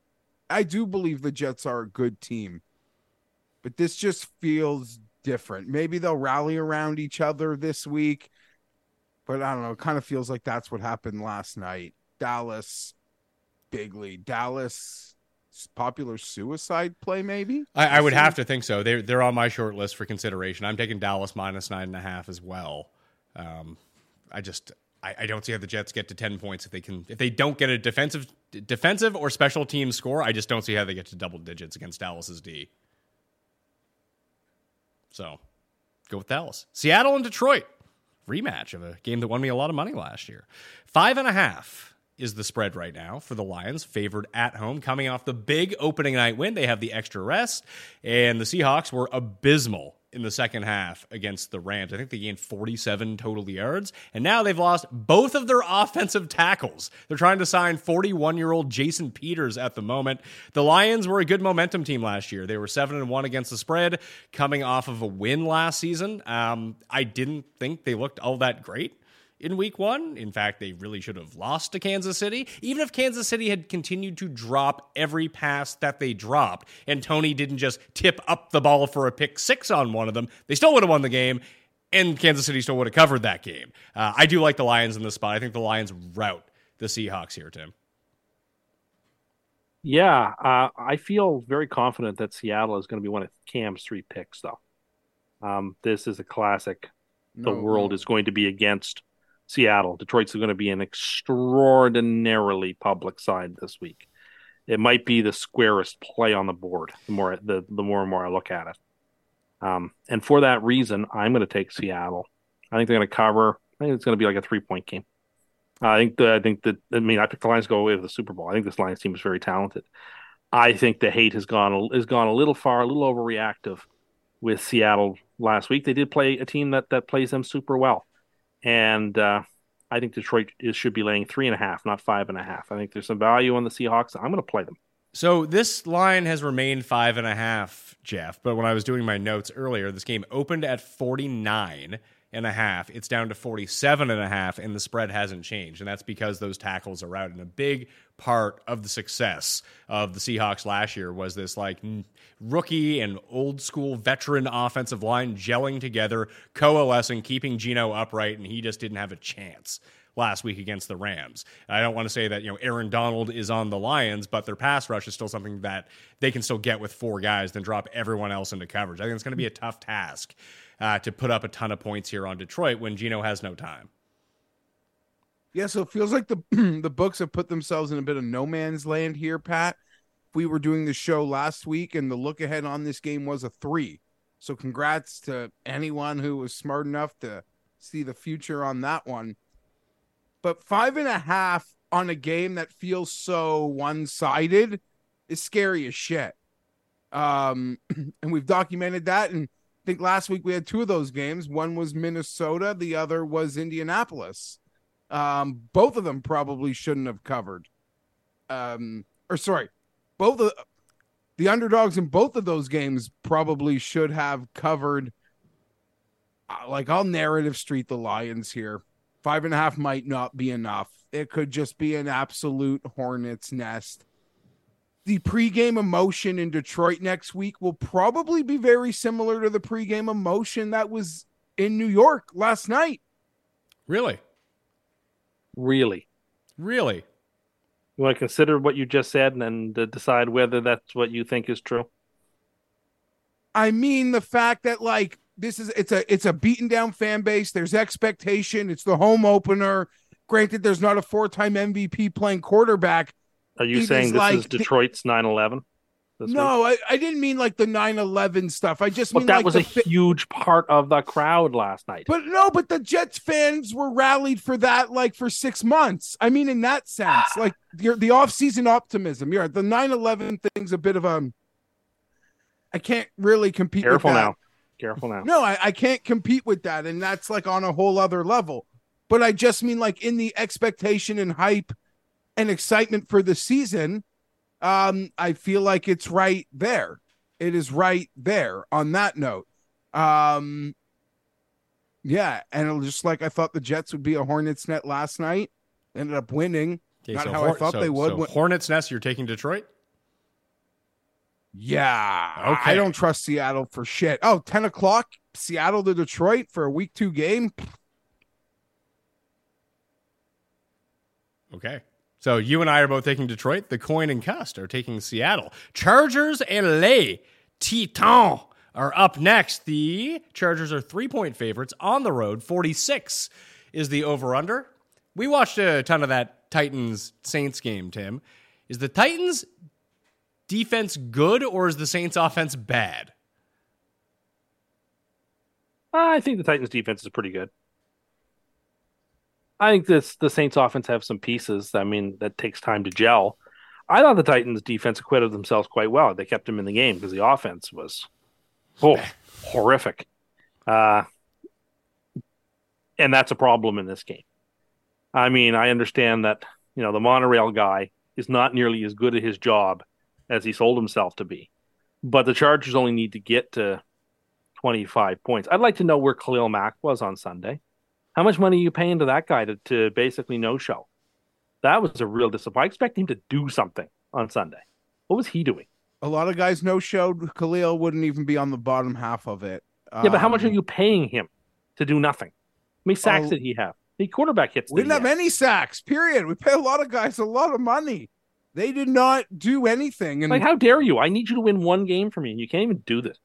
I do believe the Jets are a good team, but this just feels different. Maybe they'll rally around each other this week, but I don't know. It kind of feels like that's what happened last night. Dallas, bigly. Dallas... popular suicide play, maybe? I would have to think so. They're on my short list for consideration. I'm taking Dallas minus 9.5 as well. I don't see how the Jets get to 10 points if they don't get a defensive or special team score. I just don't see how they get to double digits against Dallas's D. So go with Dallas. Seattle and Detroit. Rematch of a game that won me a lot of money last year. 5.5. is the spread right now for the Lions, favored at home, coming off the big opening night win. They have the extra rest, and the Seahawks were abysmal in the second half against the Rams. I think they gained 47 total yards, and now they've lost both of their offensive tackles. They're trying to sign 41-year-old Jason Peters at the moment. The Lions were a good momentum team last year. They were 7-1 against the spread, coming off of a win last season. I didn't think they looked all that great in week 1. In fact, they really should have lost to Kansas City. Even if Kansas City had continued to drop every pass that they dropped and Tony didn't just tip up the ball for a pick six on one of them, they still would have won the game, and Kansas City still would have covered that game. I do like the Lions in this spot. I think the Lions rout the Seahawks here, Tim. Yeah, I feel very confident that Seattle is going to be one of Cam's 3 picks, though. This is a classic. The world is going to be against Seattle. Detroit's going to be an extraordinarily public side this week. It might be the squarest play on the board. The more and more I look at it, and for that reason, I'm going to take Seattle. I think they're going to cover. I think it's going to be like a 3-point game. I picked the Lions to go away with the Super Bowl. I think this Lions team is very talented. I think the hate has gone a little far, a little overreactive with Seattle last week. They did play a team that plays them super well. And I think Detroit should be laying 3.5, not 5.5. I think there's some value on the Seahawks. I'm going to play them. So this line has remained 5.5, Geoff. But when I was doing my notes earlier, this game opened at 49.5. It's down to 47.5, and the spread hasn't changed. And that's because those tackles are out. And a big part of the success of the Seahawks last year was this like rookie and old school veteran offensive line gelling together, coalescing, keeping Geno upright, and he just didn't have a chance last week against the Rams. I don't want to say that, Aaron Donald is on the Lions, but their pass rush is still something that they can still get with 4 guys, then drop everyone else into coverage. I think it's going to be a tough task to put up a ton of points here on Detroit when Geno has no time. Yeah, so it feels like the books have put themselves in a bit of no man's land here, Pat. We were doing the show last week, and the look ahead on this game was a 3. So congrats to anyone who was smart enough to see the future on that one. but 5.5 on a game that feels so one-sided is scary as shit. And we've documented that. And I think last week we had two of those games. One was Minnesota. The other was Indianapolis. Both of them probably shouldn't have covered. Both of the underdogs in both of those games probably should have covered. Like, I'll narrative street the Lions here. 5.5 might not be enough. It could just be an absolute hornet's nest. The pregame emotion in Detroit next week will probably be very similar to the pregame emotion that was in New York last night. Really? You want to consider what you just said and then decide whether that's what you think is true? I mean, the fact that, like, it's a beaten down fan base. There's expectation. It's the home opener. Granted, there's not a 4-time MVP playing quarterback. Are you saying this is Detroit's 9/11? No, I didn't mean like the 9/11 stuff. I just mean that was a huge part of the crowd last night. But no, but the Jets fans were rallied for that like for 6 months. I mean, in that sense, like the offseason optimism. You're right, the 9/11 thing's a bit of a. I can't really compete. Careful with that. Careful now. No, I can't compete with that, and that's like on a whole other level. But I just mean like in the expectation and hype and excitement for the season. I feel like it's right there. It is right there on that note. And it was just like I thought the Jets would be a Hornets net last night. Ended up winning. Okay, not so how I thought they would. So Hornets nest, you're taking Detroit? Yeah. Okay. I don't trust Seattle for shit. Oh, 10 o'clock, Seattle to Detroit for a week 2 game. Okay. So you and I are both taking Detroit. The Coin and Cust are taking Seattle. Chargers and Les Titans are up next. The Chargers are 3-point favorites on the road. 46 is the over-under. We watched a ton of that Titans-Saints game, Tim. Is the Titans defense good or is the Saints offense bad? I think the Titans defense is pretty good. I think the Saints offense have some pieces. I mean, that takes time to gel. I thought the Titans defense acquitted themselves quite well. They kept them in the game because the offense was horrific. And that's a problem in this game. I mean, I understand that, you know, the monorail guy is not nearly as good at his job as he sold himself to be. But the Chargers only need to get to 25 points. I'd like to know where Khalil Mack was on Sunday. How much money are you paying to that guy to basically no-show? That was a real disappointment. I expect him to do something on Sunday. What was he doing? A lot of guys no-showed. Khalil wouldn't even be on the bottom half of it. Yeah, but how much are you paying him to do nothing? How many sacks did he have? How many quarterback hits did he have? We didn't have any sacks, period. We pay a lot of guys a lot of money. They did not do anything. And like, how dare you? I need you to win one game for me, and you can't even do this.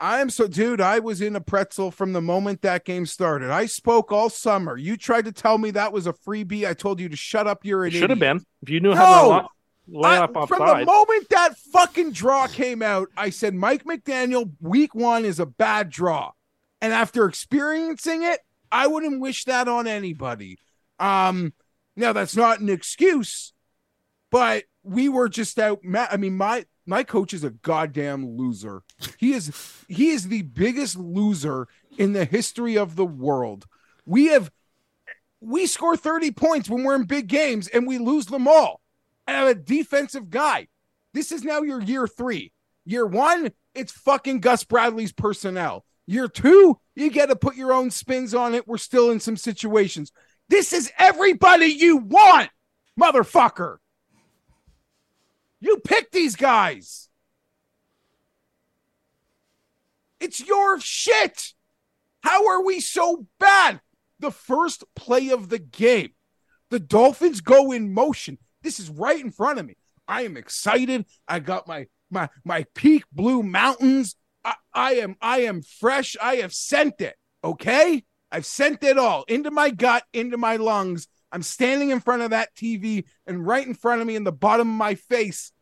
Dude, I was in a pretzel from the moment that game started. I spoke all summer. You tried to tell me that was a freebie. I told you to shut up. You're an idiot. Should have been. If you knew how to line up offside. From the moment that fucking draw came out, I said, Mike McDaniel, week 1 is a bad draw. And after experiencing it, I wouldn't wish that on anybody. Now, that's not an excuse, but we were just out. I mean, my coach is a goddamn loser. He is the biggest loser in the history of the world. We score 30 points when we're in big games and we lose them all. I have a defensive guy. This is now your year 3. Year 1, it's fucking Gus Bradley's personnel. Year 2, you got to put your own spins on it. We're still in some situations. This is everybody you want, motherfucker. You pick these guys. It's your shit. How are we so bad? The first play of the game, the Dolphins go in motion. This is right in front of me. I am excited. I got my peak blue mountains. I am fresh. I have sent it. Okay? I've sent it all into my gut, into my lungs. I'm standing in front of that TV, and right in front of me, in the bottom of my face,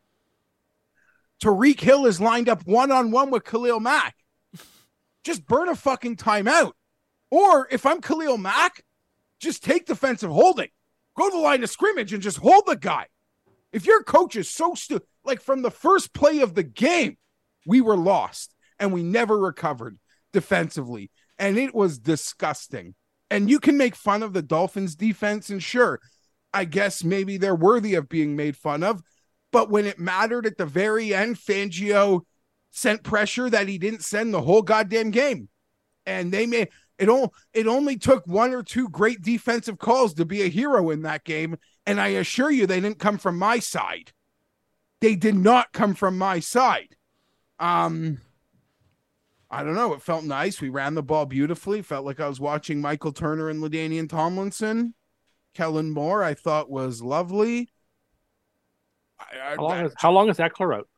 Tariq Hill is lined up one-on-one with Khalil Mack. Just burn a fucking timeout. Or if I'm Khalil Mack, just take defensive holding. Go to the line of scrimmage and just hold the guy. If your coach is so stupid, like from the first play of the game, we were lost and we never recovered defensively. And it was disgusting. And you can make fun of the Dolphins defense. And sure, I guess maybe they're worthy of being made fun of. But when it mattered at the very end, Fangio sent pressure that he didn't send the whole goddamn game. And they made it all. It only took one or two great defensive calls to be a hero in that game. And I assure you, they didn't come from my side. They did not come from my side. I don't know. It felt nice. We ran the ball beautifully. Felt like I was watching Michael Turner and LaDainian Tomlinson. Kellen Moore, I thought, was lovely. How long is Eckler out?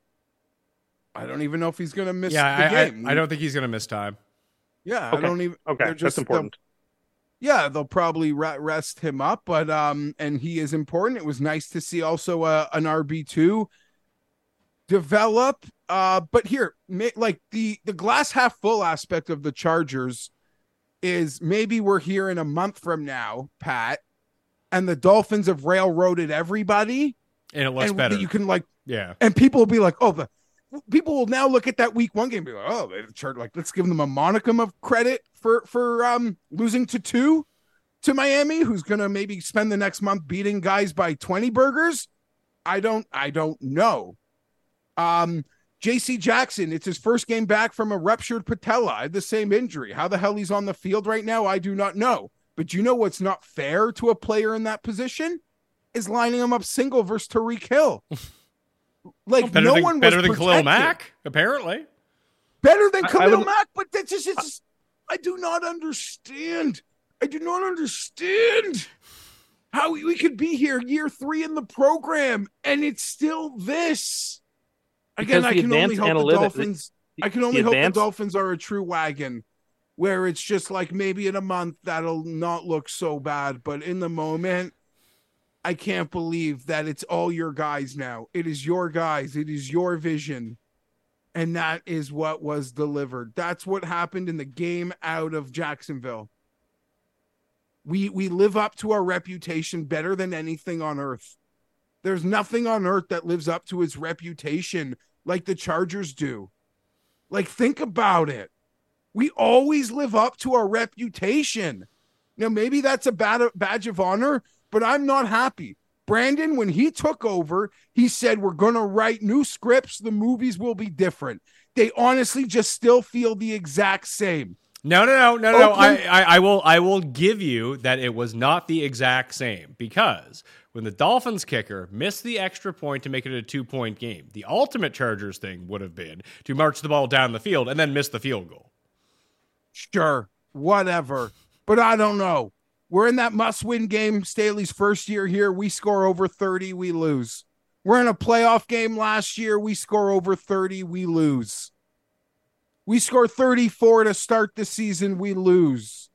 I don't even know if he's going to miss the game. I don't think he's going to miss time. Yeah, okay. I don't even. Okay, that's important. They'll probably rest him up, but and he is important. It was nice to see also an RB2 develop. But here, like the glass half full aspect of the Chargers is maybe we're here in a month from now, Pat, and the Dolphins have railroaded everybody, and it looks better. You can and people will be like, people will now look at that week one game and be like, oh, they charged, like, let's give them a monicum of credit for losing two to Miami, who's going to maybe spend the next month beating guys by 20 burgers. I don't know. JC Jackson, it's his first game back from a ruptured patella. I had the same injury. How the hell he's on the field right now, I do not know. But you know what's not fair to a player in that position is lining him up single versus Tyreek Hill. Like better than Khalil Mack, apparently. Better than Khalil Mack, but that's just I do not understand. I do not understand how we could be here year 3 in the program and it's still this. Again, I can only hope the Dolphins. I can only hope the Dolphins are a true wagon, where it's just like maybe in a month that'll not look so bad, but in the moment. I can't believe that it's all your guys now. It is your guys. It is your vision. And that is what was delivered. That's what happened in the game out of Jacksonville. We live up to our reputation better than anything on earth. There's nothing on earth that lives up to its reputation like the Chargers do. Like, think about it. We always live up to our reputation. Now, maybe that's a badge of honor, but I'm not happy. Brandon, when he took over, he said, we're going to write new scripts. The movies will be different. They honestly just still feel the exact same. No. I will give you that it was not the exact same, because when the Dolphins kicker missed the extra point to make it a 2-point game, the ultimate Chargers thing would have been to march the ball down the field and then miss the field goal. Sure, whatever. But I don't know. We're in that must-win game, Staley's first year here. We score over 30, we lose. We're in a playoff game last year. We score over 30, we lose. We score 34 to start the season, we lose.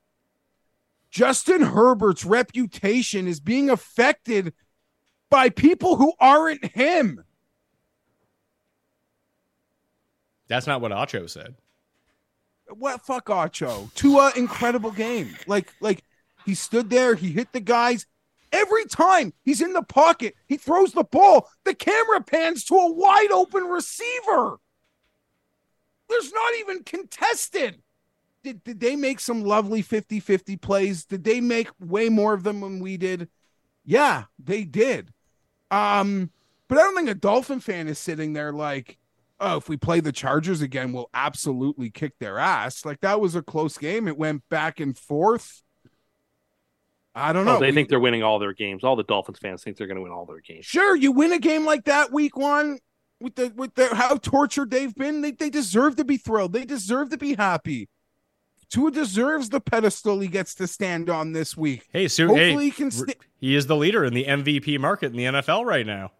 Justin Herbert's reputation is being affected by people who aren't him. That's not what Acho said. What? Fuck Acho. Tua, incredible game. Like. He stood there. He hit the guys. Every time he's in the pocket, he throws the ball. The camera pans to a wide open receiver. There's not even contested. Did they make some lovely 50-50 plays? Did they make way more of them than we did? Yeah, they did. But I don't think a Dolphin fan is sitting there like, oh, if we play the Chargers again, we'll absolutely kick their ass. Like, that was a close game. It went back and forth. I don't know. They think they're winning all their games. All the Dolphins fans think they're going to win all their games. Sure, you win a game like that week one with how tortured they've been. They deserve to be thrilled. They deserve to be happy. Tua deserves the pedestal he gets to stand on this week. Hey, hopefully he can. He is the leader in the MVP market in the NFL right now.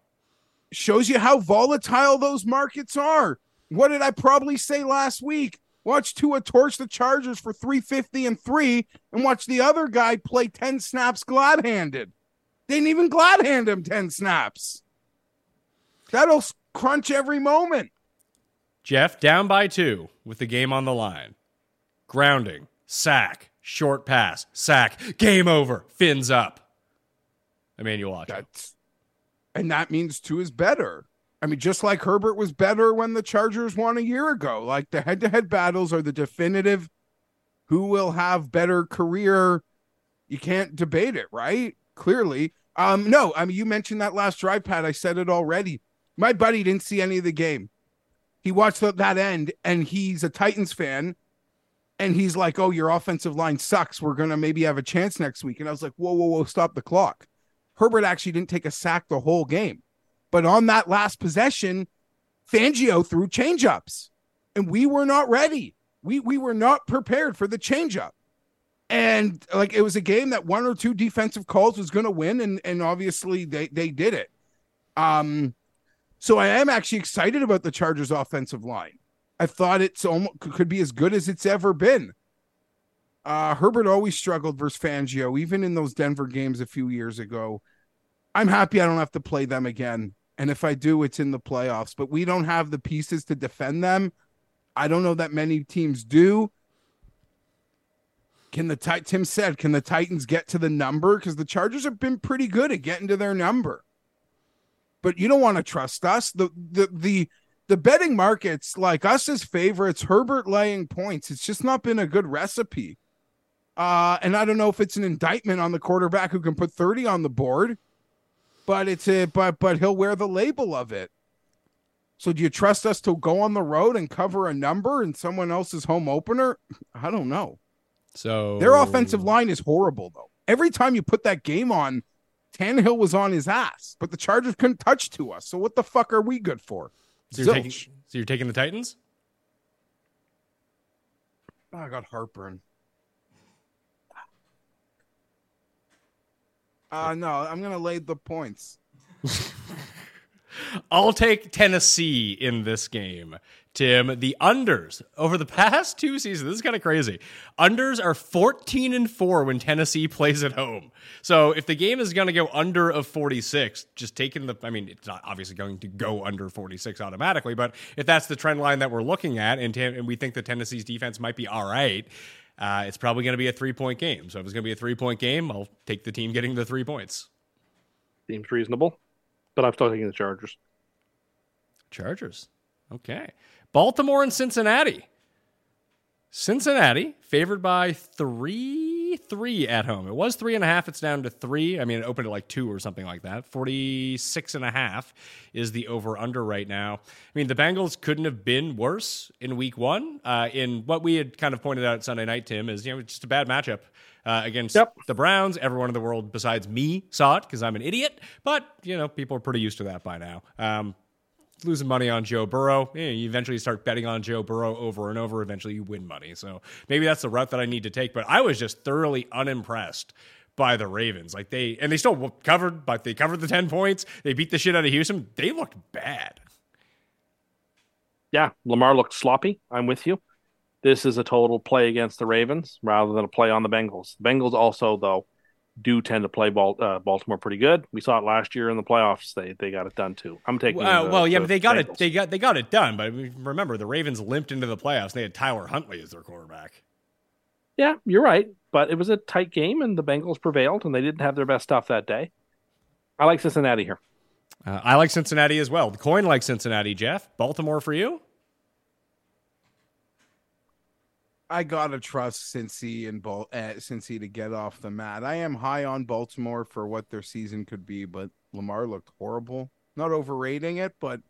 Shows you how volatile those markets are. What did I probably say last week? Watch Tua torch the Chargers for 350 and 3, and watch the other guy play 10 snaps glad-handed. They didn't even glad-hand him 10 snaps. That'll crunch every moment. Geoff, down by 2 with the game on the line. Grounding, sack, short pass, sack, game over, fins up. Emmanuel Ocho. And that means two is better. I mean, just like Herbert was better when the Chargers won a year ago. Like, the head-to-head battles are the definitive who will have better career. You can't debate it, right? Clearly. No, I mean, you mentioned that last drive, Pat. I said it already. My buddy didn't see any of the game. He watched that end, and he's a Titans fan, and he's like, oh, your offensive line sucks. We're going to maybe have a chance next week. And I was like, whoa, stop the clock. Herbert actually didn't take a sack the whole game. But on that last possession, Fangio threw changeups, and we were not ready. We were not prepared for the changeup. And like, it was a game that one or two defensive calls was going to win, and obviously they did it. So I am actually excited about the Chargers' offensive line. I thought it's almost could be as good as it's ever been. Herbert always struggled versus Fangio, even in those Denver games a few years ago. I'm happy I don't have to play them again. And if I do, it's in the playoffs, but we don't have the pieces to defend them. I don't know that many teams do. Tim said, can the Titans get to the number? Because the Chargers have been pretty good at getting to their number, but you don't want to trust us. The betting markets like us as favorites, Herbert laying points. It's just not been a good recipe. And I don't know if it's an indictment on the quarterback who can put 30 on the board, but he'll wear the label of it. So do you trust us to go on the road and cover a number in someone else's home opener? I don't know. So their offensive line is horrible, though. Every time you put that game on, Tannehill was on his ass, but the Chargers couldn't touch to us. So what the fuck are we good for? So you're taking the Titans? Oh, I got heartburn. No, I'm going to lay the points. I'll take Tennessee in this game, Tim. The unders over the past two seasons, this is kind of crazy. Unders are 14-4 when Tennessee plays at home. So if the game is going to go under of 46, just taking the, I mean, it's not obviously going to go under 46 automatically, but if that's the trend line that we're looking at and we think that Tennessee's defense might be all right, it's probably going to be a 3-point game. So if it's going to be a 3-point game, I'll take the team getting the 3 points. Seems reasonable, but I'm still taking the Chargers. Chargers. Okay. Baltimore and Cincinnati. Cincinnati favored by 3 at home. It was 3.5. It's down to 3. I mean, it opened at like 2 or something like that. 46.5 is the over-under right now. I mean, the Bengals couldn't have been worse in week one. In what we had kind of pointed out Sunday night, Tim, is, you know, just a bad matchup against the Browns. Everyone in the world besides me saw it because I'm an idiot. But, you know, people are pretty used to that by now. Losing money on Joe Burrow. You eventually start betting on Joe Burrow over and over. Eventually you win money. So maybe that's the route that I need to take, but I was just thoroughly unimpressed by the Ravens. Like they still covered, but they covered the 10 points. They beat the shit out of Houston. They looked bad. Yeah. Lamar looked sloppy. I'm with you. This is a total play against the Ravens rather than a play on the Bengals. The Bengals also, though, do tend to play Baltimore pretty good. We saw it last year in the playoffs. They got it done too. I'm taking. But they got it done. But remember, the Ravens limped into the playoffs. And they had Tyler Huntley as their quarterback. Yeah, you're right. But it was a tight game, and the Bengals prevailed, and they didn't have their best stuff that day. I like Cincinnati here. I like Cincinnati as well. The coin likes Cincinnati, Jeff. Baltimore for you. I gotta trust Cincy and Cincy to get off the mat. I am high on Baltimore for what their season could be, but Lamar looked horrible. Not overrating it, but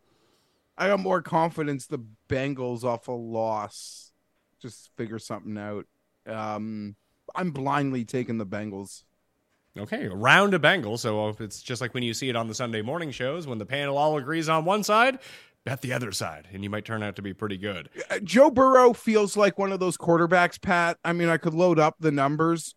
I got more confidence the Bengals off a loss. Just figure something out. I'm blindly taking the Bengals. Okay, round of Bengals. So it's just like when you see it on the Sunday morning shows, when the panel all agrees on one side, bet the other side, and you might turn out to be pretty good. Joe Burrow feels like one of those quarterbacks, Pat. I mean, I could load up the numbers,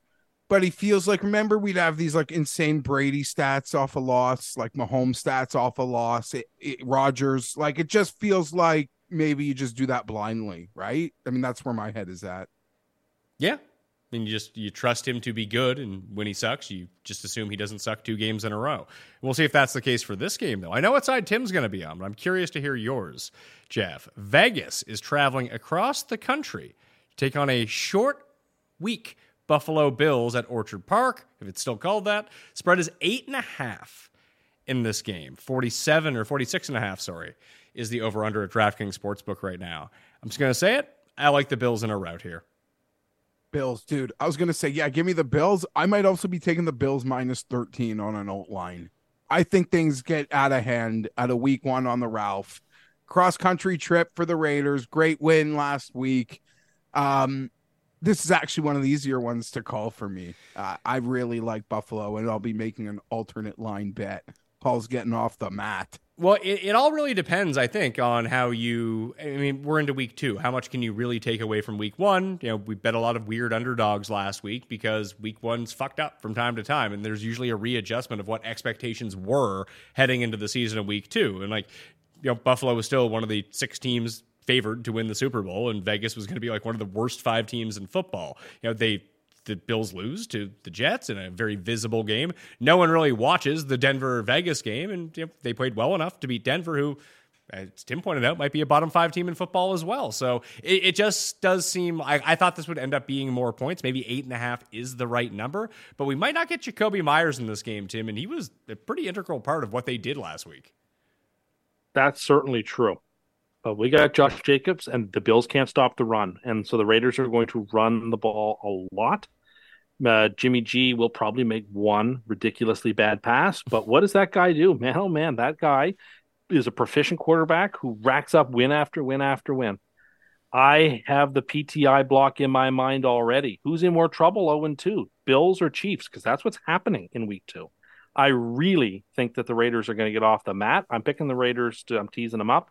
but he feels like, remember, we'd have these like insane Brady stats off a loss, like Mahomes stats off a loss, Rodgers. Like, it just feels like maybe you just do that blindly, right? I mean, that's where my head is at. Yeah. I mean, you trust him to be good, and when he sucks, you just assume he doesn't suck 2 games in a row. We'll see if that's the case for this game, though. I know what side Tim's going to be on, but I'm curious to hear yours, Jeff. Vegas is traveling across the country to take on a short week Buffalo Bills at Orchard Park, if it's still called that. Spread is 8.5 in this game. 46.5, is the over-under at DraftKings Sportsbook right now. I'm just going to say it. I like the Bills in a route here. Bills, dude. I was going to say, yeah, give me the Bills. I might also be taking the Bills minus 13 on an alt line. I think things get out of hand at a week one on the Ralph. Cross-country trip for the Raiders. Great win last week. This is actually one of the easier ones to call for me. I really like Buffalo, and I'll be making an alternate line bet. Paul's getting off the mat. Well, it all really depends, I think, on how you... I mean, we're into week two. How much can you really take away from week one? You know, we bet a lot of weird underdogs last week because week one's fucked up from time to time, and there's usually a readjustment of what expectations were heading into the season of week two. And, like, you know, Buffalo was still one of the six teams favored to win the Super Bowl, and Vegas was going to be, like, one of the worst five teams in football. You know, the Bills lose to the Jets in a very visible game. No one really watches the Denver-Vegas game, and you know, they played well enough to beat Denver, who, as Tim pointed out, might be a bottom five team in football as well. So it just does seem, I thought this would end up being more points. Maybe 8.5 is the right number, but we might not get Jacoby Myers in this game, Tim, and he was a pretty integral part of what they did last week. That's certainly true. We got Josh Jacobs, and the Bills can't stop the run, and so the Raiders are going to run the ball a lot. Jimmy G will probably make one ridiculously bad pass, but what does that guy do? Man, oh man, that guy is a proficient quarterback who racks up win after win after win. I have the PTI block in my mind already. Who's in more trouble, 0-2? Bills or Chiefs? Because that's what's happening in week two. I really think that the Raiders are going to get off the mat. I'm picking the Raiders. I'm teasing them up.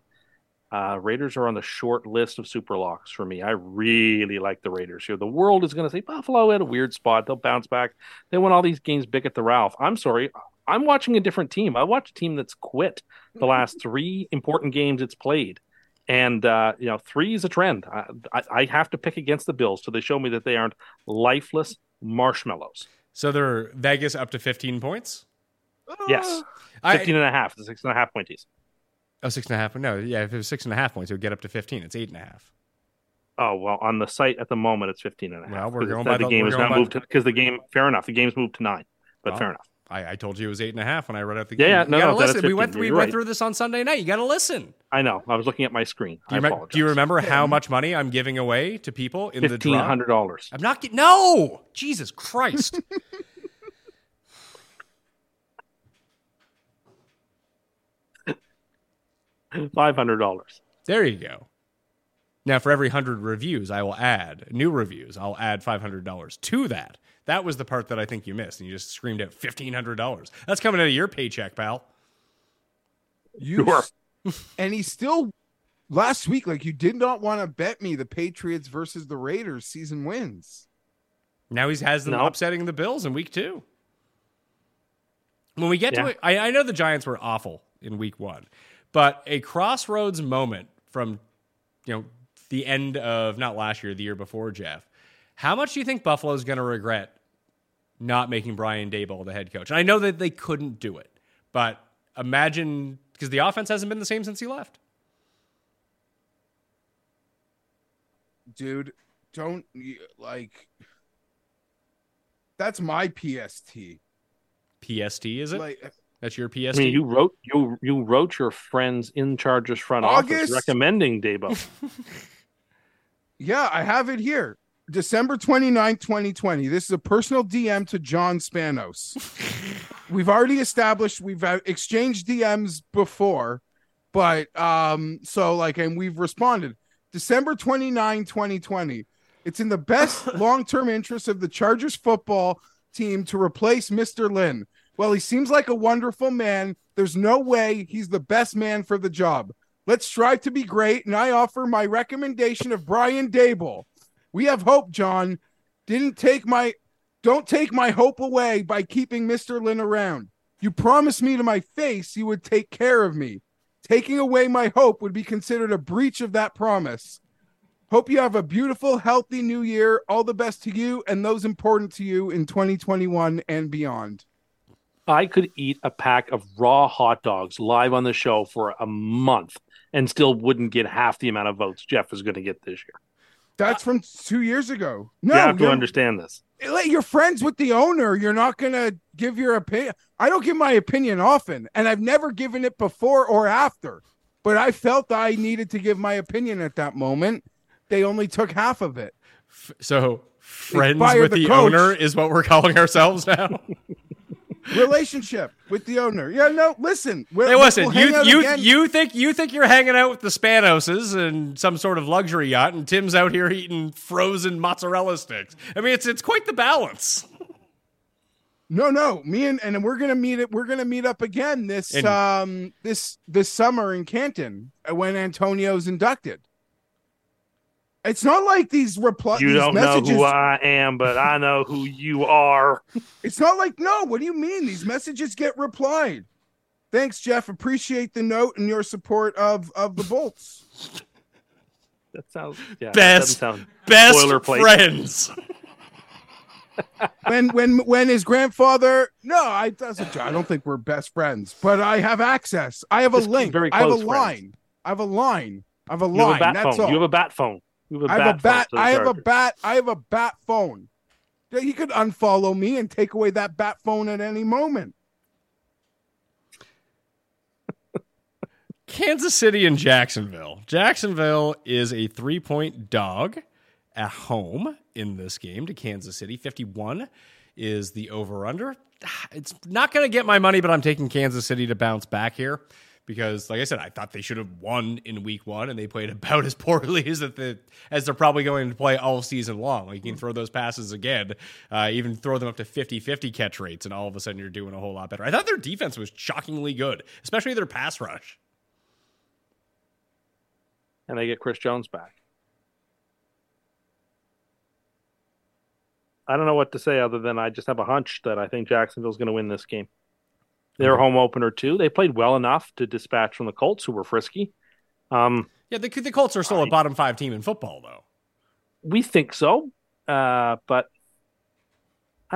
Raiders are on the short list of super locks for me. I really like the Raiders here. The world is going to say Buffalo at a weird spot. They'll bounce back. They won all these games big at the Ralph. I'm sorry. I'm watching a different team. I watch a team that's quit the last three important games it's played. And, you know, three is a trend. I have to pick against the Bills so they show me that they aren't lifeless marshmallows. So they're Vegas up to 15 points? Yes. 15.5. The 6.5 point tease. Oh, 6.5. No, yeah, if it was 6.5 points, it would get up to 15. It's 8.5. Oh, well, on the site at the moment, it's 15.5. Well, we're going by the game is now moved because the game, fair enough, the game's moved to 9, but well, fair enough. I told you it was 8.5 when I read out the game. Yeah, no, listen. We went through this on Sunday night. You got to listen. I know. I was looking at my screen. Do you remember how much money I'm giving away to people in the draw? $1,500. I'm not getting. No, Jesus Christ. $500. There you go. Now, for every 100 reviews, I will add new reviews. I'll add $500 to that. That was the part that I think you missed, and you just screamed out $1,500. That's coming out of your paycheck, pal. Sure. And he still last week, like you did not want to bet me the Patriots versus the Raiders season wins. Now he has them upsetting the Bills in week two. When we get to it, I know the Giants were awful in week one. But a crossroads moment from, you know, the end of, not last year, the year before, Geoff. How much do you think Buffalo's going to regret not making Brian Daboll the head coach? And I know that they couldn't do it, but imagine, because the offense hasn't been the same since he left. Dude, that's my PST. PST, is it? That's your PST. I mean, you wrote your friends in charge's front office recommending Daboll. Yeah, I have it here. December 29, 2020. This is a personal DM to John Spanos. We've already established we've exchanged DMs before, but and we've responded. December 29, 2020. It's in the best long-term interest of the Chargers football team to replace Mr. Lynn. Well, he seems like a wonderful man. There's no way he's the best man for the job. Let's strive to be great, and I offer my recommendation of Brian Daboll. We have hope, John. Don't take my hope away by keeping Mr. Lynn around. You promised me to my face you would take care of me. Taking away my hope would be considered a breach of that promise. Hope you have a beautiful, healthy new year. All the best to you and those important to you in 2021 and beyond. I could eat a pack of raw hot dogs live on the show for a month and still wouldn't get half the amount of votes Geoff is going to get this year. That's from 2 years ago. No, you have to understand this. you're friends with the owner. You're not going to give your opinion. I don't give my opinion often, and I've never given it before or after, but I felt I needed to give my opinion at that moment. They only took half of it. So friends with the owner is what we're calling ourselves now. Relationship with the owner. Yeah, no, listen. Hey, listen, you think you're hanging out with the Spanoses and some sort of luxury yacht, and Tim's out here eating frozen mozzarella sticks. I mean, it's quite the balance. No, me and we're gonna meet it. We're gonna meet up again this summer in Canton when Antonio's inducted. It's not like these replies. You don't messages. Know who I am, but I know who you are. It's not like, no, what do you mean? These messages get replied. Thanks, Geoff. Appreciate the note and your support of the Bolts. That sounds best boilerplate. Friends. when his grandfather? No, I don't think we're best friends, but I have access. I have a link. I have a line. I have a line. You have a bat phone. I have a bat phone. He could unfollow me and take away that bat phone at any moment. Kansas City and Jacksonville. Jacksonville is a 3-point dog at home in this game to Kansas City. 51 is the over-under. It's not going to get my money, but I'm taking Kansas City to bounce back here. Because, like I said, I thought they should have won in week one, and they played about as poorly as they're probably going to play all season long. Like, you can throw those passes again, even throw them up to 50-50 catch rates, and all of a sudden you're doing a whole lot better. I thought their defense was shockingly good, especially their pass rush. And they get Chris Jones back. I don't know what to say other than I just have a hunch that I think Jacksonville's going to win this game. Their home opener, too. They played well enough to dispatch from the Colts, who were frisky. The Colts are still a bottom five team in football, though. We think so. But I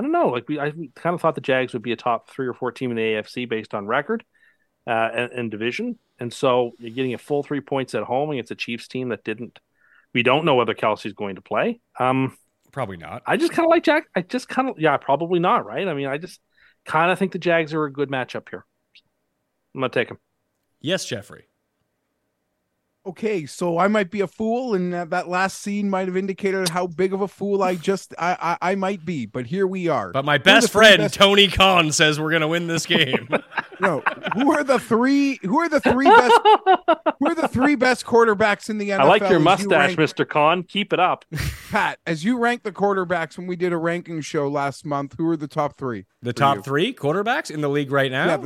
don't know. I kind of thought the Jags would be a top 3 or 4 team in the AFC based on record and division. And so you're getting a full 3 points at home against a Chiefs team that didn't. We don't know whether Kelsey's going to play. Probably not. I just kind of like Jack. Probably not, right? I mean, I think the Jags are a good matchup here. I'm going to take them. Yes, Jeffrey. Okay, so I might be a fool, and that last scene might have indicated how big of a fool I might be, but here we are. But my best friend, Tony Khan, says we're going to win this game. No, who are the three best quarterbacks in the NFL? I like your mustache, Mr. Khan. Keep it up. Pat, as you rank the quarterbacks when we did a ranking show last month, who are the top three? The top three quarterbacks in the league right now? Yeah,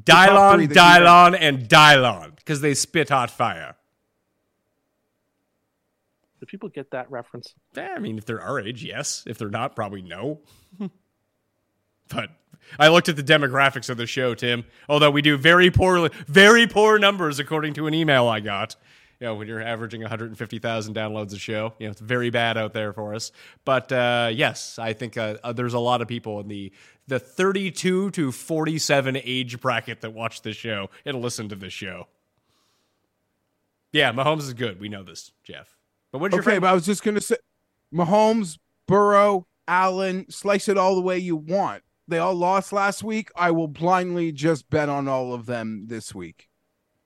Dylon, and Dylon, because they spit hot fire. Do people get that reference? Yeah, I mean, if they're our age, yes. If they're not, probably no. But I looked at the demographics of the show, Tim. Although we do very poor numbers, according to an email I got. You know, when you're averaging 150,000 downloads a show, you know, it's very bad out there for us. But yes, I think there's a lot of people in the 32 to 47 age bracket that watch this show and listen to this show. Yeah, Mahomes is good. We know this, Geoff. But what's your favorite? But I was just going to say Mahomes, Burrow, Allen, slice it all the way you want. They all lost last week. I will blindly just bet on all of them this week.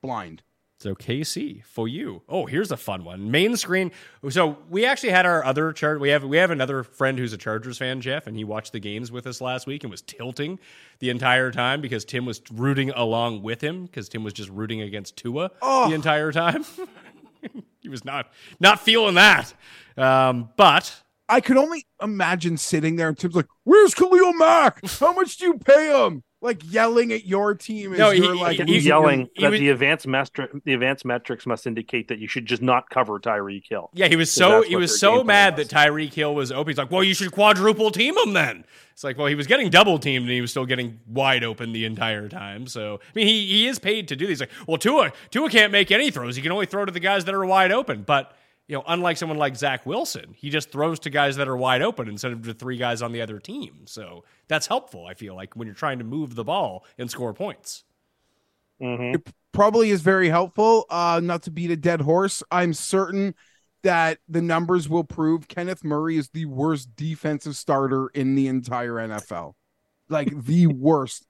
Blind. So KC for you. Oh, here's a fun one. Main screen. So we actually had our other chart. We have another friend who's a Chargers fan, Geoff, and he watched the games with us last week and was tilting the entire time because Tim was rooting along with him because Tim was just rooting against Tua the entire time. He was not feeling that. But I could only imagine sitting there and Tim's like, "Where's Khalil Mack? How much do you pay him?" Like yelling at your team. He's yelling that the advanced metrics must indicate that you should just not cover Tyreek Hill. Yeah, he was so mad that Tyreek Hill was open. He's like, well, you should quadruple team him then. It's like, well, he was getting double teamed and he was still getting wide open the entire time. So, I mean, he is paid to do these. Like, well, Tua can't make any throws. He can only throw to the guys that are wide open. But, you know, unlike someone like Zach Wilson, he just throws to guys that are wide open instead of the three guys on the other team. So that's helpful, I feel like, when you're trying to move the ball and score points. Mm-hmm. It probably is very helpful. Not to beat a dead horse, I'm certain that the numbers will prove Kenneth Murray is the worst defensive starter in the entire NFL. Like the worst.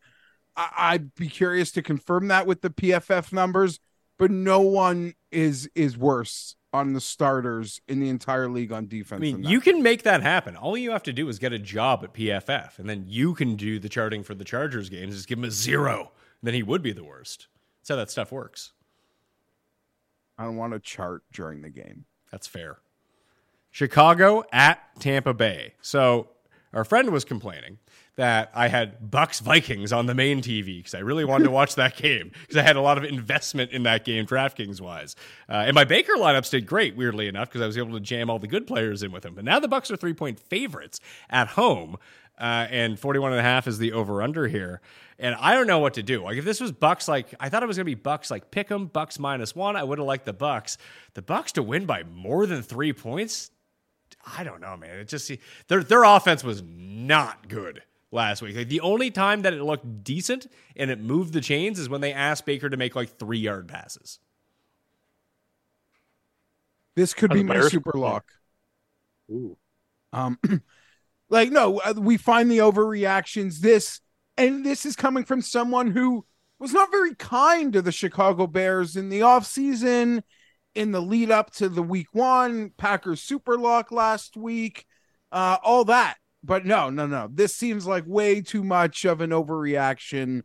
I'd be curious to confirm that with the PFF numbers, but no one is worse on the starters in the entire league on defense. I mean, you can make that happen. All you have to do is get a job at PFF, and then you can do the charting for the Chargers games. Just give him a 0, and then he would be the worst. That's how that stuff works. I don't want to chart during the game. That's fair. Chicago at Tampa Bay. So our friend was complaining that I had Bucks Vikings on the main TV because I really wanted to watch that game because I had a lot of investment in that game DraftKings wise. And my Baker lineups did great, weirdly enough, because I was able to jam all the good players in with him. But now the Bucks are 3-point favorites at home. And 41.5 is the over under here. And I don't know what to do. Like if this was Bucks, like I thought it was going to be Bucks, like pick 'em, Bucks -1. I would have liked the Bucks to win by more than 3 points. I don't know, man. It just their offense was not good last week. Like the only time that it looked decent and it moved the chains is when they asked Baker to make like 3-yard passes. This could be my super lock. Ooh. Like, no, we find the overreactions. This is coming from someone who was not very kind to the Chicago Bears in the offseason, in the lead up to the Week 1, Packers super lock last week, all that. But no. This seems like way too much of an overreaction.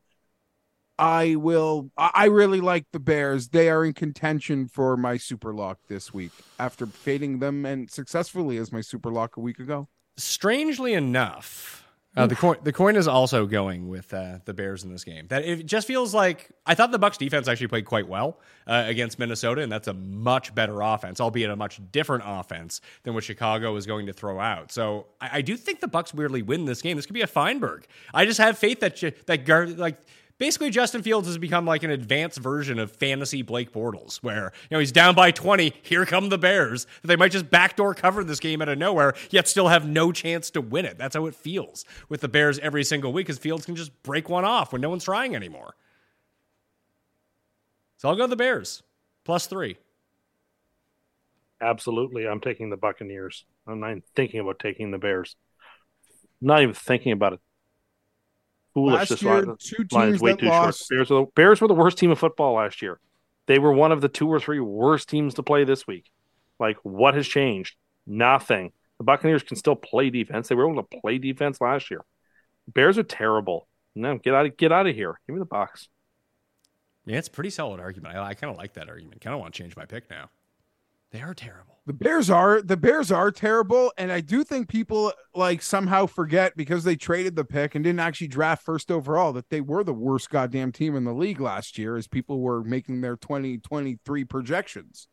I really like the Bears. They are in contention for my super lock this week after fading them and successfully as my super lock a week ago. Strangely enough, the coin is also going with the Bears in this game. That it just feels like I thought the Bucs defense actually played quite well against Minnesota, and that's a much better offense, albeit a much different offense than what Chicago is going to throw out. So I do think the Bucs weirdly win this game. This could be a Fienberg. I just have faith that basically, Justin Fields has become like an advanced version of fantasy Blake Bortles, where he's down by 20. Here come the Bears. They might just backdoor cover this game out of nowhere, yet still have no chance to win it. That's how it feels with the Bears every single week, because Fields can just break one off when no one's trying anymore. So I'll go the Bears +3. Absolutely, I'm taking the Buccaneers. I'm not even thinking about taking the Bears. I'm not even thinking about it. Foolish. Last year, two teams that lost. Bears were the worst team of football last year. They were one of the 2 or 3 worst teams to play this week. Like, what has changed? Nothing. The Buccaneers can still play defense. They were able to play defense last year. Bears are terrible. No, get out of here. Give me the Bucs. Yeah, it's a pretty solid argument. I kind of like that argument. Kind of want to change my pick now. They are terrible. The Bears are terrible, and I do think people like somehow forget because they traded the pick and didn't actually draft first overall that they were the worst goddamn team in the league last year as people were making their 2023 projections.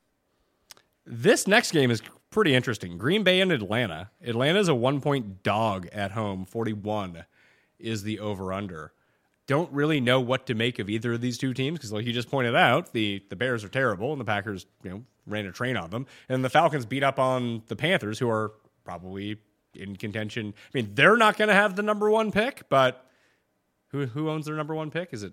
This next game is pretty interesting. Green Bay and Atlanta. Atlanta's a 1-point dog at home. 41 is the over-under. Don't really know what to make of either of these two teams because, like you just pointed out, the Bears are terrible and the Packers, ran a train on them, and the Falcons beat up on the Panthers, who are probably in contention. I mean, they're not going to have the number 1 pick, but who owns their number 1 pick? Is it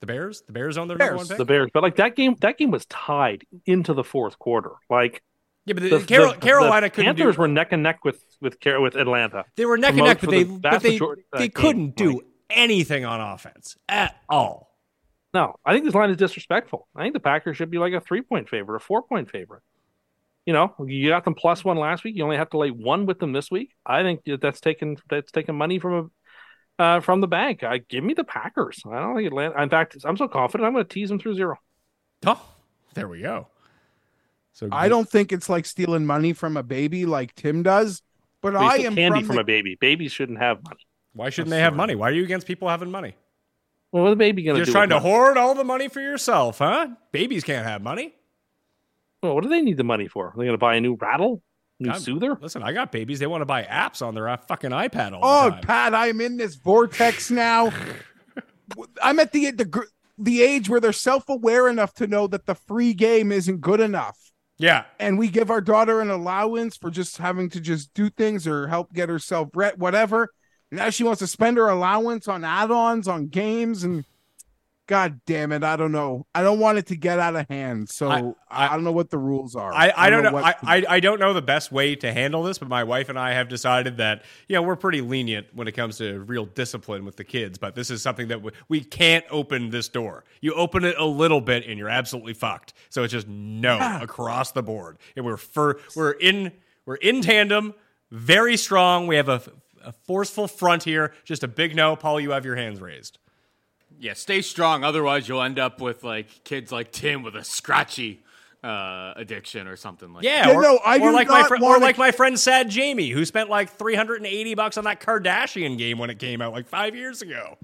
the Bears? The Bears own their number 1 pick. The Bears, but like that game was tied into the fourth quarter. Like, yeah, but Carolina couldn't. Panthers were neck and neck with Atlanta. They were neck and neck, but they couldn't do anything on offense at all. No, I think this line is disrespectful. I think the Packers should be like a 3-point favorite, a 4-point favorite. You got them +1 last week. You only have to lay 1 with them this week. I think that's taking money from the bank. Give me the Packers. I don't think Atlanta. In fact, I'm so confident I'm going to tease them through 0. Oh, there we go. So I don't think it's like stealing money from a baby like Tim does, but I am candy from a baby. Babies shouldn't have money. Why shouldn't they have money? Why are you against people having money? Well, what the baby going to do? You're trying to hoard all the money for yourself, huh? Babies can't have money. Well, what do they need the money for? Are they going to buy a new rattle? New soother? Listen, I got babies. They want to buy apps on their fucking iPad all the time. Oh, Pat, I'm in this vortex now. I'm at the age where they're self-aware enough to know that the free game isn't good enough. Yeah. And we give our daughter an allowance for just having to just do things or help get herself bread, whatever. Now she wants to spend her allowance on add-ons, on games, and God damn it. I don't know. I don't want it to get out of hand. So I don't know what the rules are. I don't know. I don't know the best way to handle this, but my wife and I have decided that, you know, we're pretty lenient when it comes to real discipline with the kids, but this is something that we can't open this door. You open it a little bit and you're absolutely fucked. So it's just across the board. And we're in tandem, very strong. We have a forceful front here. Just a big no. Paul, you have your hands raised. Yeah, stay strong. Otherwise, you'll end up with like kids like Tim with a scratchy addiction or something like that. Or like my friend Sad Jamie, who spent like $380 on that Kardashian game when it came out like 5 years ago.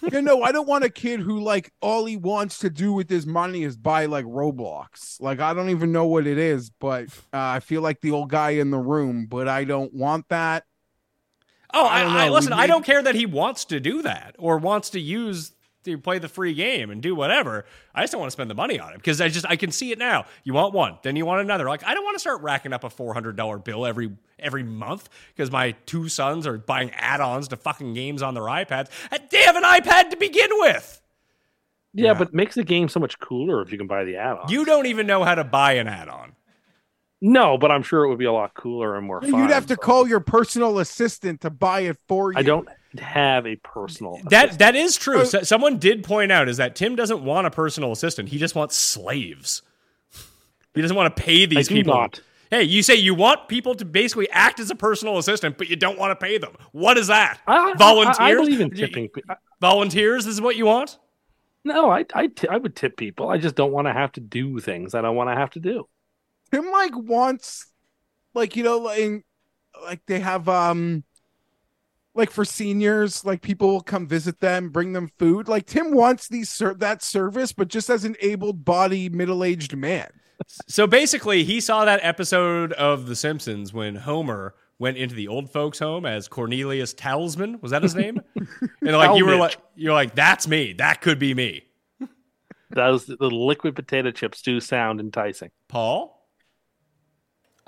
You know, I don't want a kid who like all he wants to do with his money is buy like Roblox. Like, I don't even know what it is, but I feel like the old guy in the room, but I don't want that. Oh, I don't care that he wants to do that or wants to play the free game and do whatever. I just don't want to spend the money on it because I can see it now. You want one, then you want another. Like, I don't want to start racking up a $400 bill every month because my two sons are buying add-ons to fucking games on their iPads. They have an iPad to begin with. Yeah, but it makes the game so much cooler if you can buy the add-on. You don't even know how to buy an add-on. No, but I'm sure it would be a lot cooler and more fun. You'd have to call your personal assistant to buy it for you. I don't have a personal assistant. That is true. So, someone did point out is that Tim doesn't want a personal assistant. He just wants slaves. He doesn't want to pay these people. I do not. Hey, you say you want people to basically act as a personal assistant, but you don't want to pay them. What is that? Volunteers? I believe in tipping. Volunteers is what you want? No, I would tip people. I just don't want to have to do things I don't want to have to do. Tim like wants, like, you know, like they have like for seniors, like people will come visit them, bring them food. Like Tim wants that service, but just as an able-bodied middle-aged man. So basically, he saw that episode of The Simpsons when Homer went into the old folks' home as Cornelius Talisman. Was that his name? And like you're like that's me. That could be me. Those the liquid potato chips do sound enticing, Paul.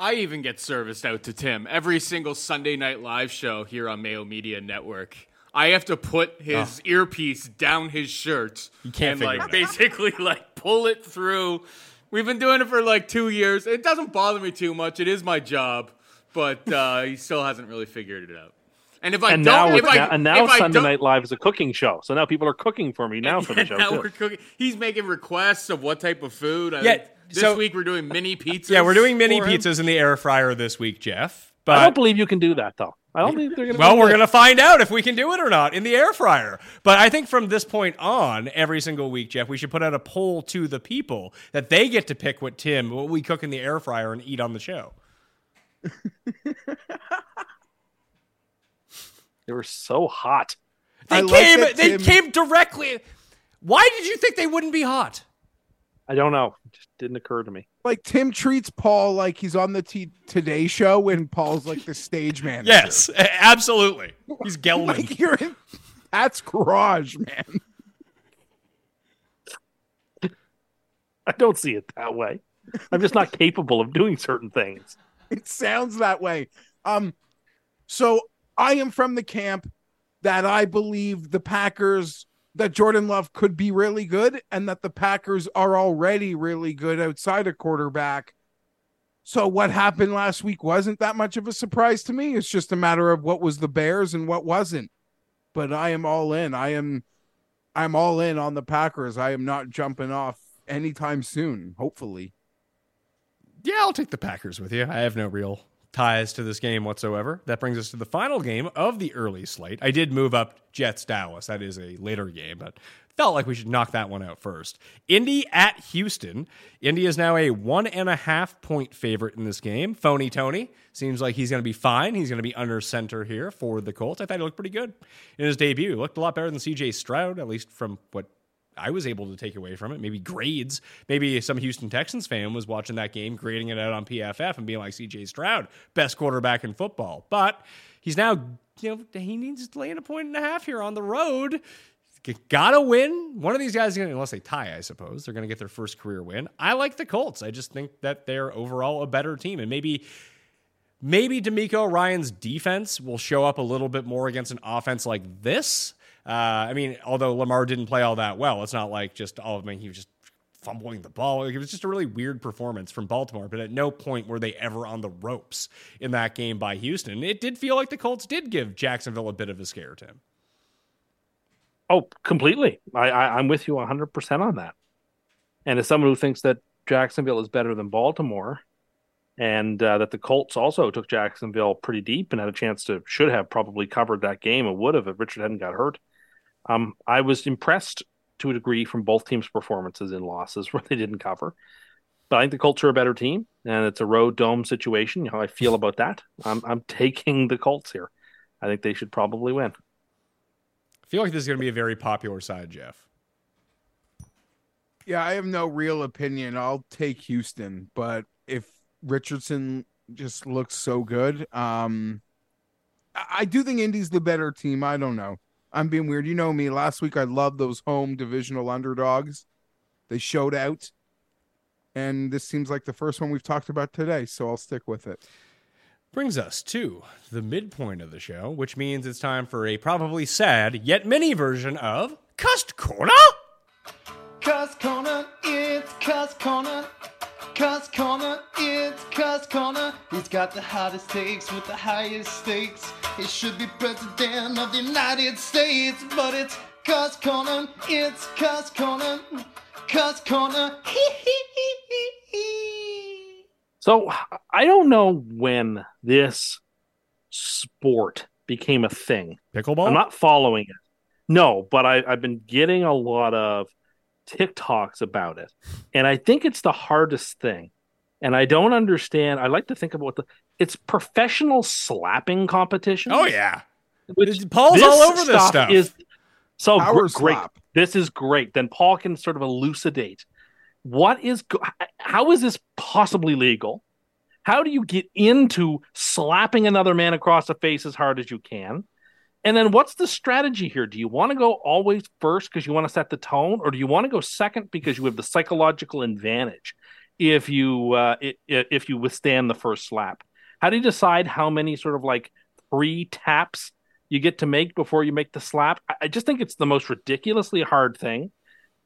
I even get serviced out to Tim every single Sunday night live show here on Mayo Media Network. I have to put his earpiece down his shirt and like basically like pull it through. We've been doing it for like 2 years. It doesn't bother me too much. It is my job, but he still hasn't really figured it out. And if I and don't, now if I, now, and now if Sunday Night Live is a cooking show, so now people are cooking for me now for the show. Now we're cooking. He's making requests of what type of food. This week we're doing mini pizzas. Yeah, we're doing mini pizzas in the air fryer this week, Geoff. But I don't believe you can do that, though. I don't think they're going to. Well, we're going to find out if we can do it or not in the air fryer. But I think from this point on, every single week, Geoff, we should put out a poll to the people that they get to pick what we cook in the air fryer and eat on the show. They were so hot. They came directly. Why did you think they wouldn't be hot? I don't know. It just didn't occur to me. Like Tim treats Paul like he's on the Today Show and Paul's like the stage manager. Yes, absolutely. He's Gelman. Like you're in Pat's garage, man. I don't see it that way. I'm just not capable of doing certain things. It sounds that way. So I am from the camp that I believe the Packers, that Jordan Love could be really good and that the Packers are already really good outside of quarterback. So what happened last week wasn't that much of a surprise to me. It's just a matter of what was the Bears and what wasn't. But I am all in. I'm all in on the Packers. I am not jumping off anytime soon, hopefully. Yeah, I'll take the Packers with you. I have no real ties to this game whatsoever. That brings us to the final game of the early slate. I did move up Jets-Dallas. That is a later game, but felt like we should knock that one out first. Indy at Houston. Indy is now a 1.5-point favorite in this game. Phony Tony seems like he's going to be fine. He's going to be under center here for the Colts. I thought he looked pretty good in his debut. Looked a lot better than C.J. Stroud, at least from what I was able to take away from it. Maybe grades. Maybe some Houston Texans fan was watching that game, grading it out on PFF and being like, CJ Stroud, best quarterback in football. But he's now, you know, he needs to lay in 1.5 here on the road. Gotta win. One of these guys is going to, unless they tie, I suppose, they're going to get their first career win. I like the Colts. I just think that they're overall a better team. And maybe DeMeco Ryan's defense will show up a little bit more against an offense like this. I mean, although Lamar didn't play all that well, it's not like just all of them. He was just fumbling the ball. It was just a really weird performance from Baltimore, but at no point were they ever on the ropes in that game by Houston. It did feel like the Colts did give Jacksonville a bit of a scare, Tim. Oh, completely. I'm with you 100% on that. And as someone who thinks that Jacksonville is better than Baltimore, and that the Colts also took Jacksonville pretty deep and had a chance to, should have probably covered that game, and would have if Richard hadn't got hurt. I was impressed to a degree from both teams' performances in losses where they didn't cover. But I think the Colts are a better team, and it's a road dome situation. You know how I feel about that. I'm taking the Colts here. I think they should probably win. I feel like this is going to be a very popular side, Geoff. Yeah, I have no real opinion. I'll take Houston, but if Richardson just looks so good, I do think Indy's the better team. I don't know. I'm being weird. You know me. Last week, I loved those home divisional underdogs. They showed out. And this seems like the first one we've talked about today, so I'll stick with it. Brings us to the midpoint of the show, which means it's time for a probably sad yet mini version of Cust Corner. Cust Corner, it's Cust Corner. Cust Corner, it's Cust Corner. He's got the hottest takes with the highest stakes. He should be president of the United States, but it's Cust Corner, it's Cust Corner, Cust Corner. So I don't know when this sport became a thing. Pickleball? I'm not following it. No, but I've been getting a lot of TikToks about it, and I think it's the hardest thing, and I don't understand. I like to think about it's professional slapping competition. Oh yeah, Paul's all over this stuff. Is so great. Slap. This is great. Then Paul can sort of elucidate how is this possibly legal? How do you get into slapping another man across the face as hard as you can? And then what's the strategy here? Do you want to go always first because you want to set the tone, or do you want to go second because you have the psychological advantage if you withstand the first slap? How do you decide how many sort of like pre-taps you get to make before you make the slap? I just think it's the most ridiculously hard thing,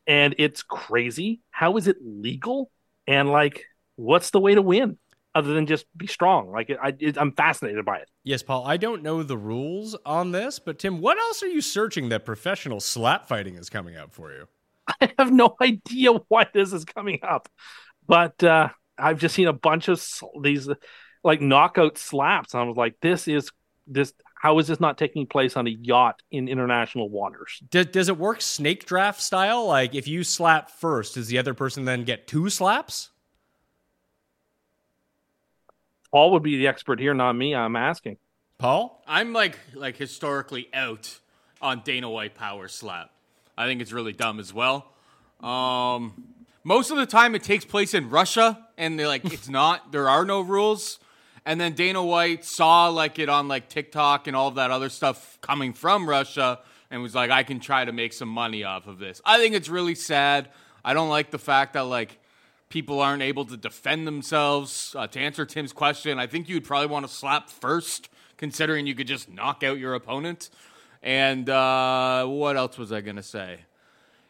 and it's crazy. How is it legal? And like, what's the way to win? Other than just be strong. Like I'm fascinated by it. Yes, Paul, I don't know the rules on this, but Tim, what else are you searching that professional slap fighting is coming up for you? I have no idea why this is coming up, but I've just seen a bunch of these like knockout slaps. And I was like, this is. How is this not taking place on a yacht in international waters? Does it work snake draft style? Like if you slap first, does the other person then get two slaps? Paul would be the expert here, not me. I'm asking. Paul? I'm like historically out on Dana White power slap. I think it's really dumb as well. Most of the time it takes place in Russia, and they're like, it's not. There are no rules. And then Dana White saw like it on like TikTok and all of that other stuff coming from Russia and was like, I can try to make some money off of this. I think it's really sad. I don't like the fact that like people aren't able to defend themselves. To answer Tim's question, I think you'd probably want to slap first, considering you could just knock out your opponent. And what else was I going to say?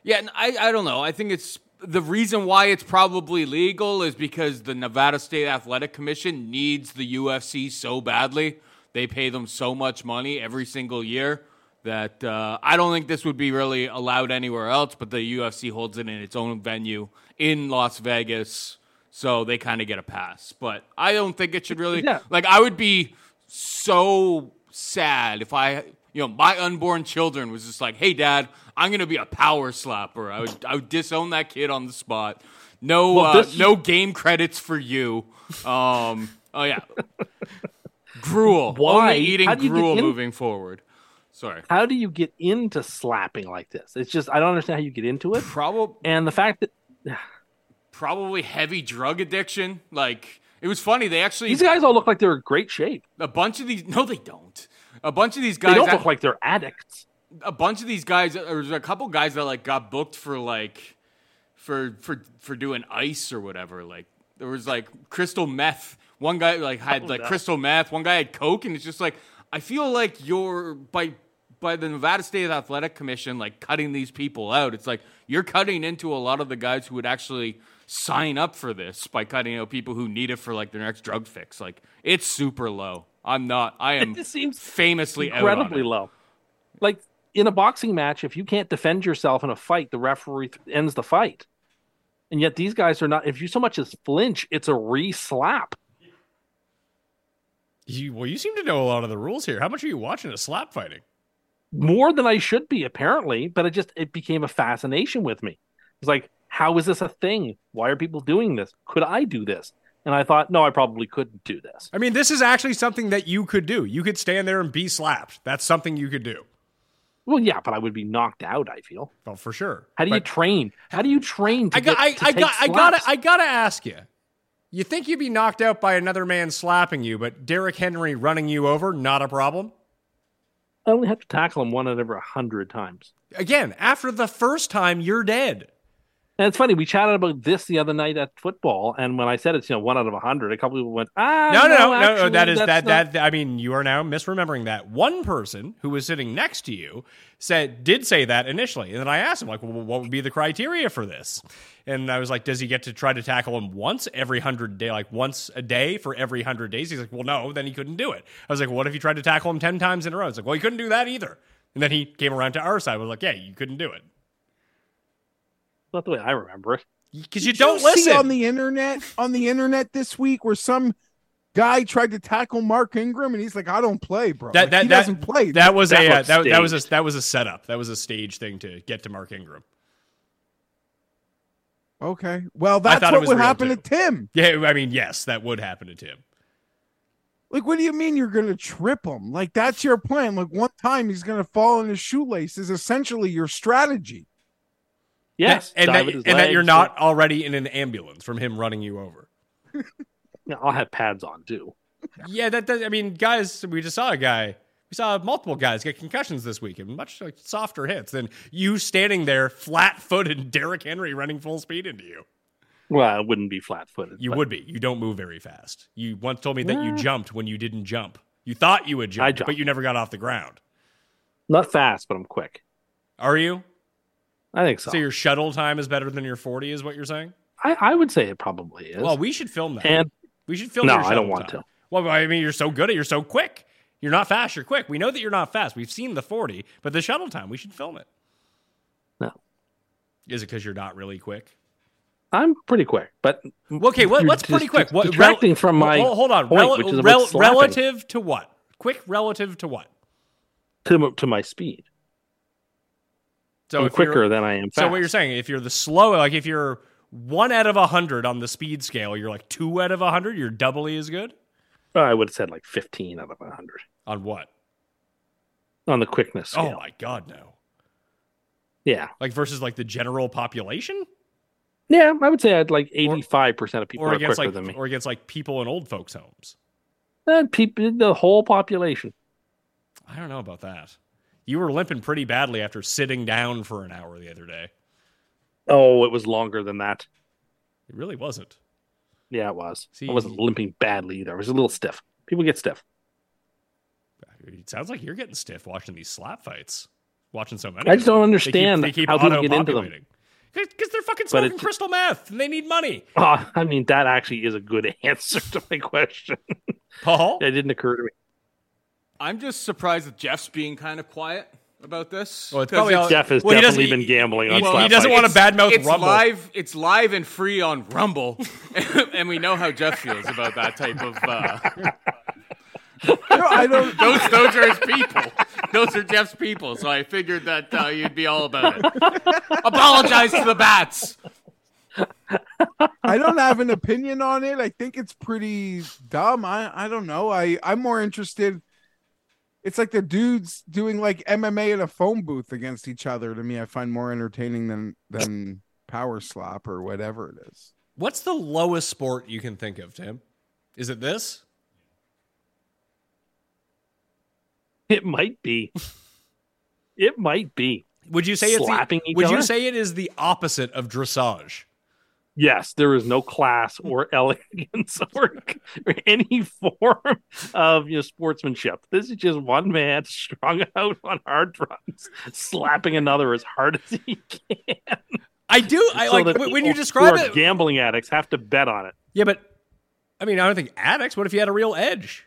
Yeah, I don't know. I think it's the reason why it's probably legal is because the Nevada State Athletic Commission needs the UFC so badly. They pay them so much money every single year that I don't think this would be really allowed anywhere else, but the UFC holds it in its own venue in Las Vegas, so they kind of get a pass. But I don't think it should really... Yeah. Like, I would be so sad if my unborn children was just like, hey, Dad, I'm going to be a power slapper. I would disown that kid on the spot. No, no game credits for you. Oh, yeah. Gruel. Why? Only eating gruel moving forward. Sorry. How do you get into slapping like this? It's just, I don't understand how you get into it. And the fact that... Probably heavy drug addiction. Like, it was funny. They actually... These guys all look like they're in great shape. A bunch of these... No, they don't. A bunch of these guys... They don't look like they're addicts. A bunch of these guys... There's a couple guys that, like, got booked for, like... For doing ice or whatever. Like, there was, like, crystal meth. One guy, like, had, like, crystal meth. One guy had coke, and it's just like... I feel like you're by by the Nevada State Athletic Commission, like, cutting these people out. It's like you're cutting into a lot of the guys who would actually sign up for this by cutting out people who need it for, like, their next drug fix. Like, it's super low. I am it seems famously incredibly low. Like, in a boxing match, if you can't defend yourself in a fight, the referee ends the fight. And yet these guys are not. If you so much as flinch, it's a re-slap. You seem to know a lot of the rules here. How much are you watching a slap fighting? More than I should be, apparently. But it became a fascination with me. It's like, how is this a thing? Why are people doing this? Could I do this? And I thought, no, I probably couldn't do this. I mean, this is actually something that you could do. You could stand there and be slapped. That's something you could do. Well, yeah, but I would be knocked out, I feel. Oh, for sure. How do you train to I gotta ask you. You think you'd be knocked out by another man slapping you, but Derrick Henry running you over, not a problem? I only have to tackle him one out of every 100 times. Again, after the first time, you're dead. And it's funny, we chatted about this the other night at football, and when I said it's, one out of 100, a couple people went, No, I mean, you are now misremembering that. One person who was sitting next to you did say that initially, and then I asked him, like, well, what would be the criteria for this? And I was like, does he get to try to tackle him once every 100 days, like once a day for every 100 days? He's like, well, no, then he couldn't do it. I was like, what if you tried to tackle him 10 times in a row? It's like, well, he couldn't do that either. And then he came around to our side. I was like, yeah, you couldn't do it. Not the way I remember it, because you don't listen. See on the internet this week where some guy tried to tackle Mark Ingram and he's like, I don't play, bro. He doesn't play. That was a setup. That was a stage thing to get to Mark Ingram. Okay, well, that's what would happen to Tim. Yeah, I mean, yes, that would happen to Tim. Like, what do you mean you're going to trip him? Like, that's your plan. Like, one time he's going to fall in his shoelace is essentially your strategy. Yes, and that you're not already in an ambulance from him running you over. Yeah, I'll have pads on too. Yeah, I mean, guys, we saw multiple guys get concussions this week and much like softer hits than you standing there flat-footed, Derrick Henry running full speed into you. Well, I wouldn't be flat-footed. You would be. You don't move very fast. You once told me that you jumped when you didn't jump. You thought you would jump, but you never got off the ground. Not fast, but I'm quick. Are you? I think so. So your shuttle time is better than your 40 is what you're saying? I would say it probably is. Well, we should film that. No, I don't want to. Well, I mean, you're so good at it. You're so quick. You're not fast. You're quick. We know that you're not fast. We've seen the 40, but the shuttle time, we should film it. No. Is it because you're not really quick? I'm pretty quick, but... Okay, what's pretty quick? Detracting from my hold on. Point, which is relative to what? Quick relative to what? To my speed. So I'm quicker than I am fast. So what you're saying, if you're the slow, like if you're 1 out of 100 on the speed scale, you're like 2 out of 100. You're doubly as good. I would have said like 15 out of 100. On what? On the quickness scale. Oh my God, no. Yeah. Like versus like the general population. Yeah, I would say I'd like 85% of people are quicker than me. Or against like people in old folks' homes. And people, the whole population. I don't know about that. You were limping pretty badly after sitting down for an hour the other day. Oh, it was longer than that. It really wasn't. Yeah, it was. See, I wasn't limping badly either. I was a little stiff. People get stiff. It sounds like you're getting stiff watching these slap fights. Watching so many. I just don't understand how people get into them. Because they're fucking smoking crystal meth and they need money. Oh, I mean, that actually is a good answer to my question. Paul? It didn't occur to me. I'm just surprised that Jeff's being kind of quiet about this. Well, it's probably Jeff has definitely been gambling on slap fights. He doesn't want to badmouth Rumble. It's live and free on Rumble, and we know how Jeff feels about that type of... Those are his people. Those are Jeff's people, so I figured that you'd be all about it. Apologize to the bats. I don't have an opinion on it. I think it's pretty dumb. I don't know. I'm more interested... It's like the dudes doing like MMA in a phone booth against each other. To me, I find more entertaining than power slap or whatever it is. What's the lowest sport you can think of, Tim? Is it this? It might be. It might be. Would you say it's slapping each other? Would you say it is the opposite of dressage? Yes, there is no class or elegance or any form of sportsmanship. This is just one man strung out on hard drugs, slapping another as hard as he can. I do. I so like when you describe it. Gambling addicts have to bet on it. Yeah, but I mean, I don't think addicts. What if you had a real edge?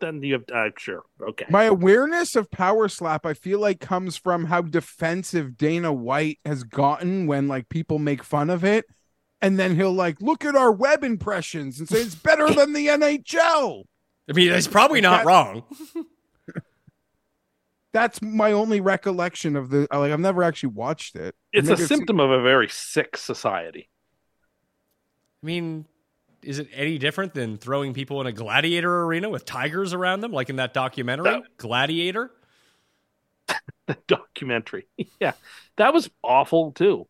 Then you have sure. Okay. My awareness of power slap, I feel like, comes from how defensive Dana White has gotten when people make fun of it, and then he'll look at our web impressions and say it's better than the NHL. I mean, he's probably not wrong. That's my only recollection of the. I've never actually watched it. It's a symptom of a very sick society. I mean. Is it any different than throwing people in a gladiator arena with tigers around them, like in that documentary, Gladiator? The documentary. Yeah. That was awful, too.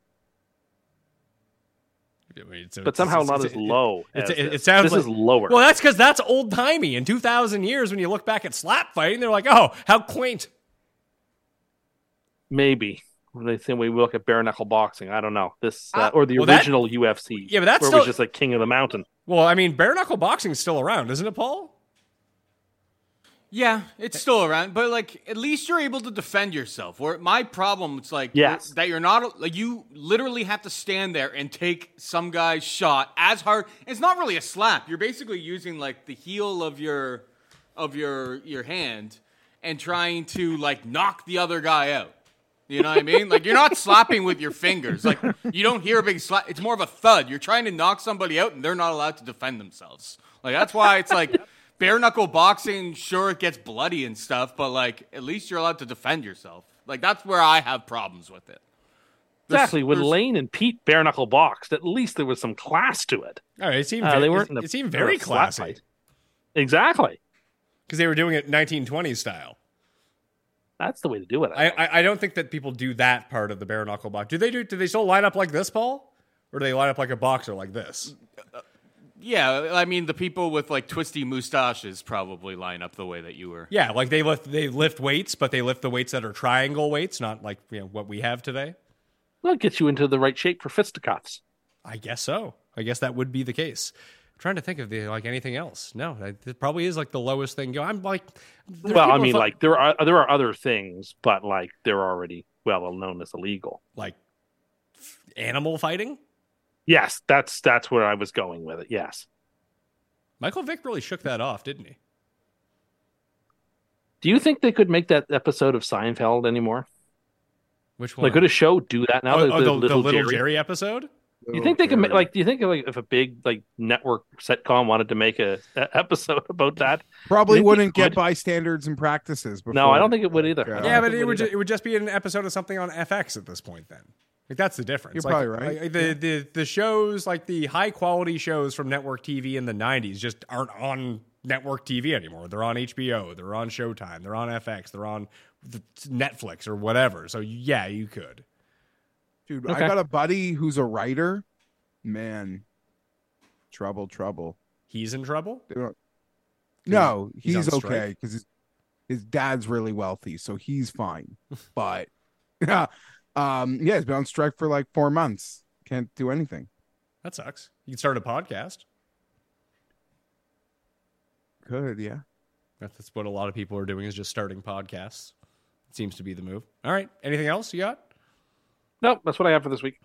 I mean, but somehow not as low. It sounds this is lower. Well, that's because that's old-timey. In 2,000 years, when you look back at slap fighting, they're like, oh, how quaint. Maybe. They say we look at bare-knuckle boxing. I don't know. This or the original UFC. Yeah, but that's where it was just King of the Mountain. Well, I mean, bare-knuckle boxing is still around, isn't it, Paul? Yeah, it's still around, but at least you're able to defend yourself. Where my problem is yes. That you're not you literally have to stand there and take some guy's shot as hard. It's not really a slap. You're basically using the heel of your hand and trying to knock the other guy out. You know what I mean? You're not slapping with your fingers. You don't hear a big slap. It's more of a thud. You're trying to knock somebody out, and they're not allowed to defend themselves. That's why it's bare-knuckle boxing, sure, it gets bloody and stuff, but, at least you're allowed to defend yourself. That's where I have problems with it. Exactly. When Lane and Pete bare-knuckle boxed, at least there was some class to it. All right, it seemed very classy. Exactly. Because they were doing it 1920s style. That's the way to do it. I don't think that people do that part of the bare knuckle box. Do they still line up like this, Paul? Or do they line up like a boxer like this? Yeah, I mean, the people with twisty mustaches probably line up the way that you were. Yeah, they lift weights, but they lift the weights that are triangle weights, not what we have today. Well, it gets you into the right shape for fisticuffs. I guess so. I guess that would be the case. I'm trying to think of anything else. No, it probably is the lowest thing. There are other things, but they're already well known as illegal. Animal fighting? Yes, that's where I was going with it. Yes. Michael Vick really shook that off, didn't he? Do you think they could make that episode of Seinfeld anymore? Which one? Could a show do that now? The Little Jerry episode? You think they can make Do you think if a big network sitcom wanted to make a episode about that, probably wouldn't get by standards and practices? Before. No, I don't think it would either. Yeah, but it would just be an episode of something on FX at this point. Then that's the difference. You're probably right. The shows the high quality shows from network TV in the '90s just aren't on network TV anymore. They're on HBO. They're on Showtime. They're on FX. They're on Netflix or whatever. So yeah, you could. Dude, okay. I got a buddy who's a writer. Man, trouble. He's in trouble? No, he's okay because his dad's really wealthy, so he's fine. But he's been on strike for 4 months. Can't do anything. That sucks. You can start a podcast. Good, yeah. That's what a lot of people are doing is just starting podcasts. It seems to be the move. All right, anything else you got? Nope, that's what I have for this week.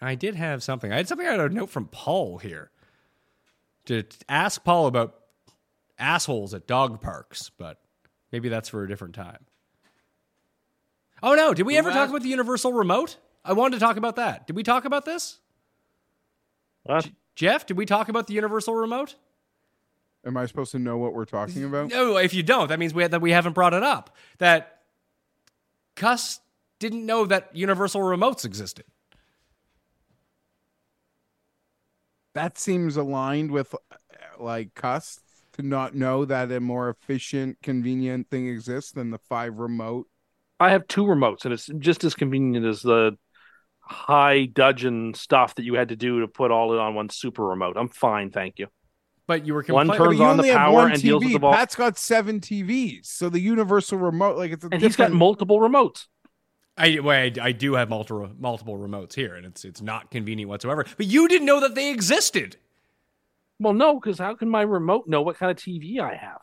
I did have something. I had something. I had a note from Paul here to ask Paul about assholes at dog parks, but maybe that's for a different time. Oh, no. Did we ever talk about the universal remote? I wanted to talk about that. Did we talk about this? What? Geoff, did we talk about the universal remote? Am I supposed to know what we're talking about? No, if you don't, that means we haven't brought it up. That Cust didn't know that universal remotes existed. That seems aligned with Cust to not know that a more efficient, convenient thing exists than the 5 remote. I have 2 remotes, and it's just as convenient as the high dudgeon stuff that you had to do to put all it on one super remote. I'm fine, thank you. But you were complaining. One turns on the power and deals with the ball. Pat's got 7 TVs, so the universal remote, it's a different. He's got multiple remotes. I do have multiple remotes here, and it's not convenient whatsoever. But you didn't know that they existed. Well, no, because how can my remote know what kind of TV I have?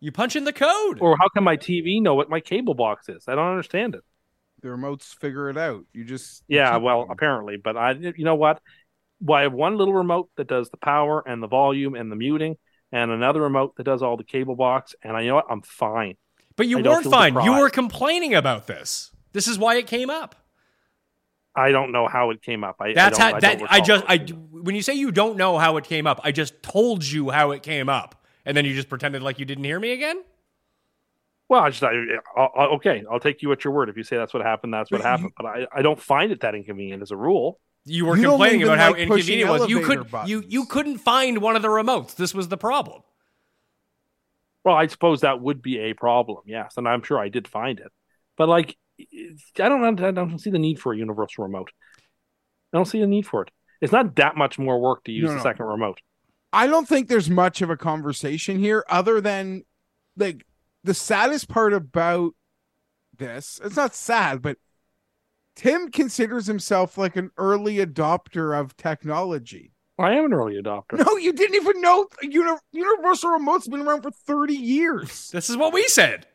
You punch in the code. Or how can my TV know what my cable box is? I don't understand it. The remotes figure it out. You just... Yeah, well, apparently. But you know what? Well, I have one little remote that does the power and the volume and the muting, and another remote that does all the cable box. And you know what? I'm fine. But you weren't fine. Deprived. You were complaining about this. This is why it came up. I don't know how it came up. When you say you don't know how it came up, I just told you how it came up, and then you just pretended like you didn't hear me again. Well, okay, I'll take you at your word. If you say that's what happened, that's what happened. But I don't find it that inconvenient as a rule. You were complaining about how inconvenient it was. You couldn't find one of the remotes. This was the problem. Well, I suppose that would be a problem. Yes, and I'm sure I did find it, but like. I don't see the need for a universal remote. I don't see the need for it. It's not that much more work to use the second remote. I don't think there's much of a conversation here other than like the saddest part about this. It's not sad, but Tim considers himself like an early adopter of technology. I am an early adopter. No, you didn't even know universal remote's been around for 30 years. This is what we said.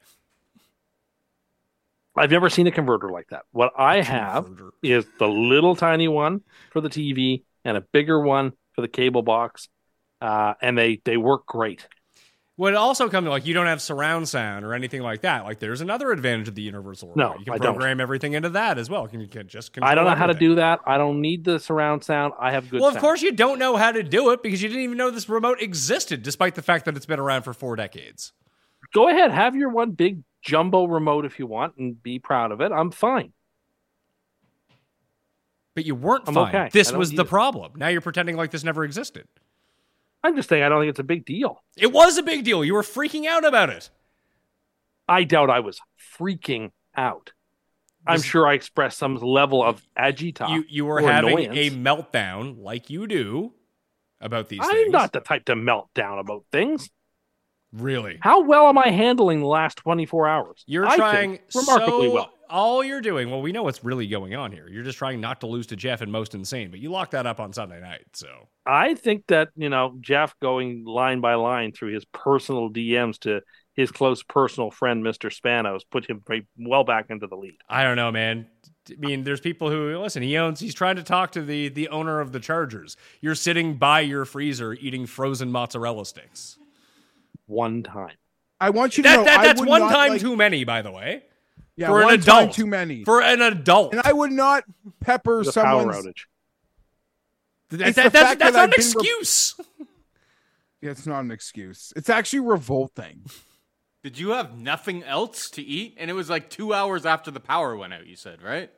I've never seen a converter like that. What I have is the little tiny one for the TV and a bigger one for the cable box, and they work great. Well, it also comes to like you don't have surround sound or anything like that. Like there's another advantage of the universal remote. No, you can program everything into that as well. You can just control. I don't know how to do that. I don't need the surround sound. I have good. Well, of course you don't know how to do it because you didn't even know this remote existed, despite the fact that it's been around for 4 decades. Go ahead, have your one big jumbo remote if you want and be proud of it. I'm fine. But you weren't fine. Okay. This was the problem. Now you're pretending like this never existed. I'm just saying I don't think it's a big deal. It was a big deal. You were freaking out about it. I doubt I was freaking out. I'm sure I expressed some level of agita. You were having annoyance. A meltdown like you do about these things. I'm not the type to melt down about things. Really? How well am I handling the last 24 hours? You're trying remarkably well. All you're doing, well, we know what's really going on here. You're just trying not to lose to Geoff and Most Insane, but you locked that up on Sunday night, so. I think that, Geoff going line by line through his personal DMs to his close personal friend, Mr. Spanos, put him well back into the lead. I don't know, man. I mean, there's people who, listen, he's trying to talk to the owner of the Chargers. You're sitting by your freezer eating frozen mozzarella sticks. One time. I want you to know that's one time too many, by the way. Yeah, for an adult. Too many. For an adult. And I would not pepper someone's power outage. That's not an excuse. Yeah, it's not an excuse. It's actually revolting. Did you have nothing else to eat? And it was like 2 hours after the power went out, you said, right? It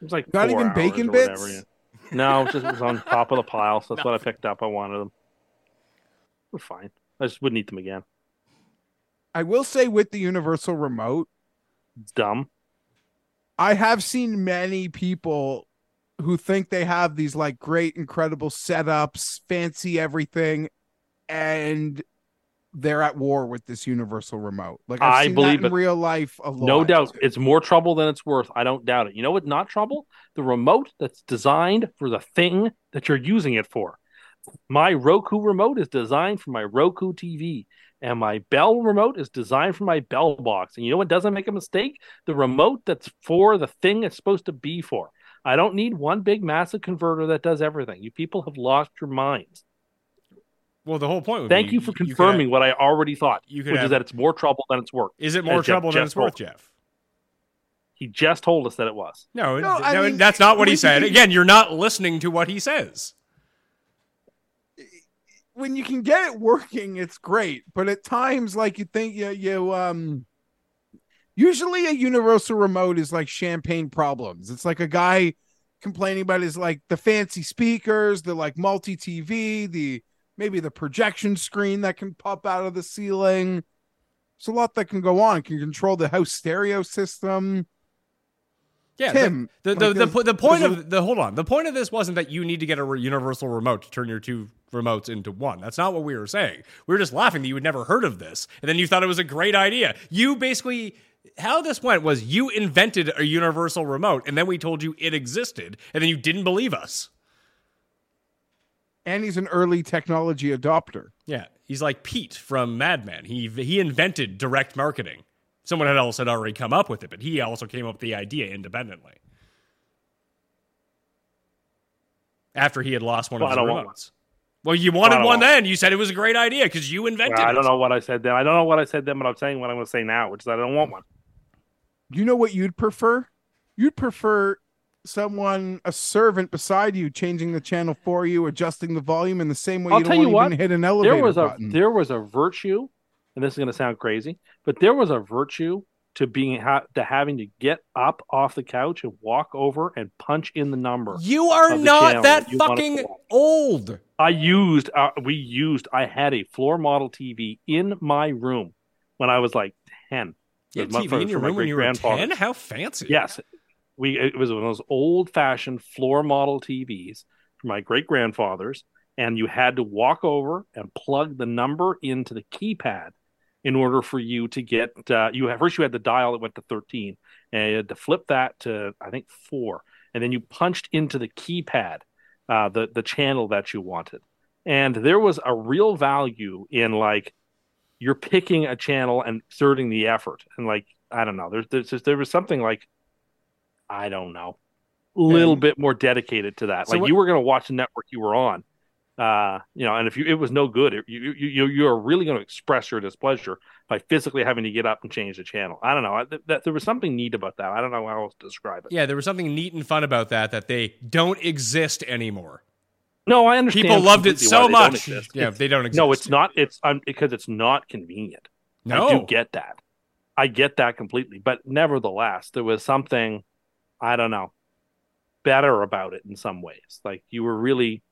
was like not even bacon bits? Whatever. No, it was on top of the pile, so that's what I picked up. I wanted them. We're fine. I just wouldn't eat them again. I will say with the universal remote, it's dumb. I have seen many people who think they have these like great, incredible setups, fancy everything, and they're at war with this universal remote. Like I've seen that in real life a lot. No doubt. It's more trouble than it's worth. I don't doubt it. You know what? Not trouble. The remote that's designed for the thing that you're using it for. My Roku remote is designed for my Roku TV, and my Bell remote is designed for my Bell box. And you know what doesn't make a mistake? The remote that's for the thing it's supposed to be for. I don't need one big massive converter that does everything. You people have lost your minds. Well, the whole point would Thank be, you for confirming what I already thought, which is that it's more trouble than it's worth. Is it more trouble than it's worth, Geoff? He just told us that it was. No, that's not what he said. Again, you're not listening to what he says. When you can get it working, it's great. But at times, like you think, usually a universal remote is like champagne problems. It's like a guy complaining about his like the fancy speakers, the like multi TV, maybe the projection screen that can pop out of the ceiling. There's a lot that can go on. It can control the house stereo system. Yeah, Tim, the point of this wasn't that you need to get a universal remote to turn your two remotes into one. That's not what we were saying. We were just laughing that you had never heard of this, and then you thought it was a great idea. You basically how this went was you invented a universal remote, and then we told you it existed, and then you didn't believe us. And he's an early technology adopter. Yeah, he's like Pete from Mad Men. He invented direct marketing. Someone else had already come up with it, but he also came up with the idea independently. After he had lost one of his remotes. Well, you wanted one then. You said it was a great idea because you invented it. I don't know what I said then. I don't know what I said then, but I'm saying what I'm going to say now, which is I don't want one. You know what you'd prefer? You'd prefer someone, a servant beside you, changing the channel for you, adjusting the volume in the same way. I'll tell you what, hit an elevator button. There was a virtue, and this is going to sound crazy, but there was a virtue to being to having to get up off the couch and walk over and punch in the number. You are not that fucking old. I had a floor model TV in my room when I was like 10. Yeah, TV in your room when you were 10? How fancy. Yes. It was one of those old-fashioned floor model TVs from my great-grandfather's, and you had to walk over and plug the number into the keypad in order for you to get first you had the dial that went to 13, and you had to flip that to, I think, 4, and then you punched into the keypad the channel that you wanted. And there was a real value in, like, you're picking a channel and exerting the effort. And, like, I don't know, there was something like, I don't know, a little bit more dedicated to that. So like, you were going to watch the network you were on, and if it was no good, you are really going to express your displeasure by physically having to get up and change the channel. I don't know. There was something neat about that. I don't know how else to describe it. Yeah, there was something neat and fun about that they don't exist anymore. No, I understand. People loved it so much. Yeah, they don't exist. No, it's not. It's because it's not convenient. No, I do get that. I get that completely. But nevertheless, there was something, I don't know, better about it in some ways. Like, you were really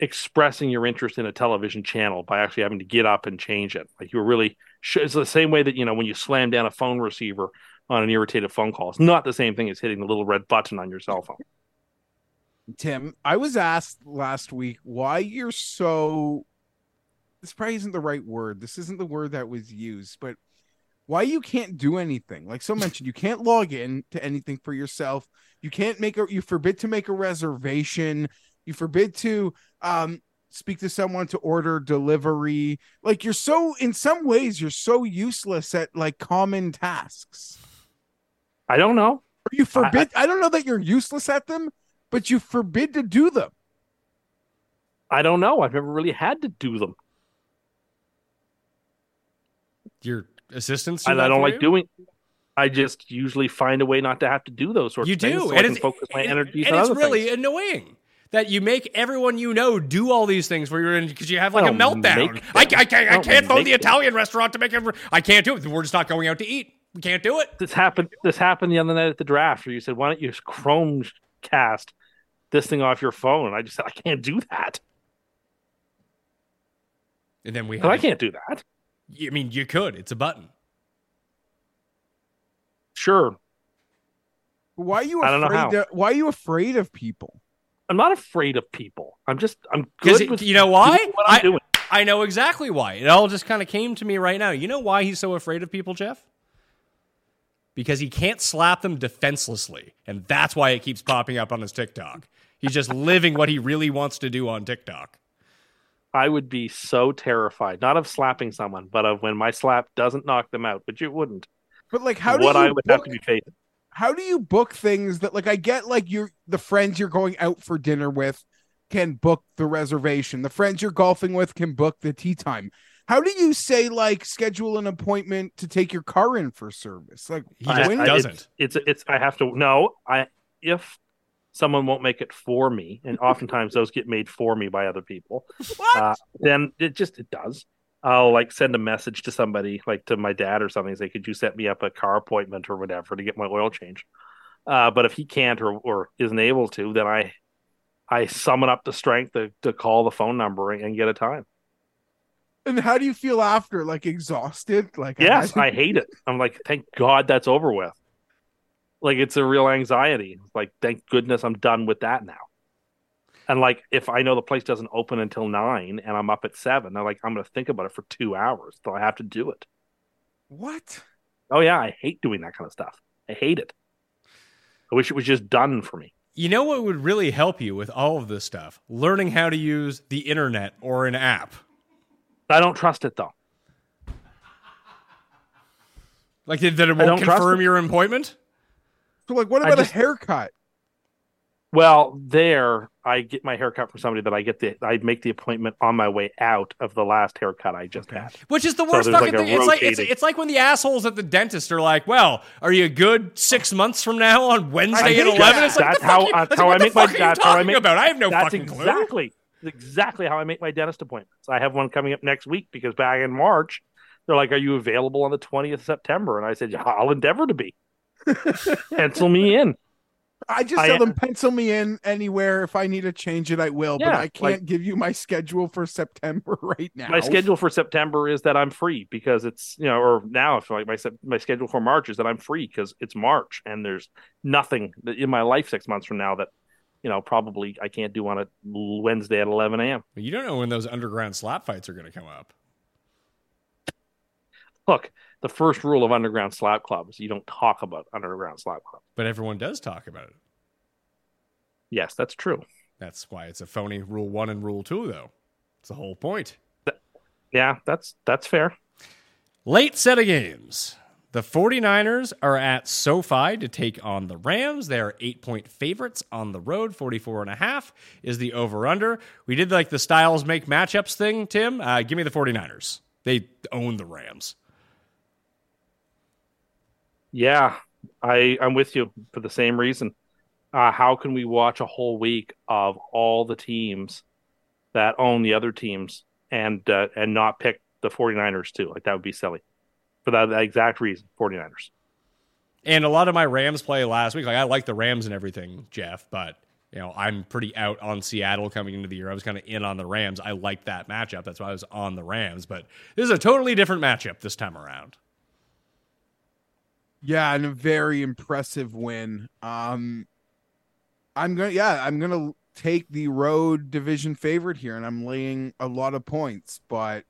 expressing your interest in a television channel by actually having to get up and change it. Like, you were really, it's the same way that, you know, when you slam down a phone receiver on an irritated phone call, it's not the same thing as hitting the little red button on your cell phone. Tim, I was asked last week why you're so, this probably isn't the right word. This isn't the word that was used, but why you can't do anything. Like, so mentioned, you can't log in to anything for yourself. You can't you forbid to make a reservation. You forbid to speak to someone to order delivery. Like, you're so, in some ways, you're so useless at, like, common tasks. I don't know. Or you forbid, I don't know that you're useless at them, but you forbid to do them. I don't know. I've never really had to do them. Your assistants? I don't like doing. I just usually find a way not to have to do those sorts of things. You do, so I can focus my energies on other things. And it's really annoying that you make everyone you know do all these things where you're in, because you have like a meltdown. I can't phone the Italian restaurant to make it. I can't do it. We're just not going out to eat. We can't do it. This happened the other night at the draft where you said, "Why don't you Chromecast this thing off your phone?" And I just said, "I can't do that." And then I can't do that. I mean, you could. It's a button. Sure. Why are you afraid of people? I'm not afraid of people. I'm good with people. You know why? What I'm doing. I know exactly why. It all just kind of came to me right now. You know why he's so afraid of people, Geoff? Because he can't slap them defenselessly. And that's why it keeps popping up on his TikTok. He's just living what he really wants to do on TikTok. I would be so terrified, not of slapping someone, but of when my slap doesn't knock them out, but you wouldn't. But like, how do you book things that, like, I get, like, the friends you're going out for dinner with can book the reservation. The friends you're golfing with can book the tea time. How do you say, like, schedule an appointment to take your car in for service? Like, he doesn't. If someone won't make it for me, and oftentimes those get made for me by other people, then it does. I'll, like, send a message to somebody, like to my dad or something, say, "Could you set me up a car appointment or whatever to get my oil changed?" But if he can't or isn't able to, then I summon up the strength to call the phone number and get a time. And how do you feel after? Like, exhausted? Like, yes, I hate it. I'm like, thank God that's over with. Like, it's a real anxiety. Like, thank goodness I'm done with that now. And, like, if I know the place doesn't open until 9 and I'm up at 7, I'm like, I'm going to think about it for 2 hours till I have to do it. What? Oh, yeah. I hate doing that kind of stuff. I hate it. I wish it was just done for me. You know what would really help you with all of this stuff? Learning how to use the internet or an app. I don't trust it, though. Like that it won't confirm your appointment? So, like, what about a haircut? Well, there, I get my haircut from somebody that I make the appointment on my way out of the last haircut I just had. Which is the worst fucking thing. It's like when the assholes at the dentist are like, well, are you good 6 months from now on Wednesday at 11? It's like, that's how I make my dentist appointment. I have no fucking clue. Exactly how I make my dentist appointments. I have one coming up next week because back in March, they're like, are you available on the 20th of September? And I said, yeah, I'll endeavor to be. Pencil me in. I just tell them pencil me in anywhere. If I need to change it, I will, but I can't give you my schedule for September right now. My schedule for September is that I'm free because it's, you know, or now if like my schedule for March is that I'm free because it's March and there's nothing in my life 6 months from now that, you know, probably I can't do on a Wednesday at 11 a.m. You don't know when those underground slap fights are going to come up. Look, the first rule of underground slap club is you don't talk about underground slap club. But everyone does talk about it. Yes, that's true. That's why it's a phony rule one and rule two, though. It's the whole point. That's fair. Late set of games. The 49ers are at SoFi to take on the Rams. They are 8-point favorites on the road. 44.5 is the over-under. We did like the styles make matchups thing, Tim. Give me the 49ers. They own the Rams. Yeah, I'm with you for the same reason. How can we watch a whole week of all the teams that own the other teams and not pick the 49ers too? Like, that would be silly. For that exact reason, 49ers. And a lot of my Rams play last week. Like, I like the Rams and everything, Jeff, but you know, I'm pretty out on Seattle coming into the year. I was kind of in on the Rams. I liked that matchup. That's why I was on the Rams. But this is a totally different matchup this time around. Yeah, and a very impressive win. I'm gonna take the road division favorite here, and I'm laying a lot of points. But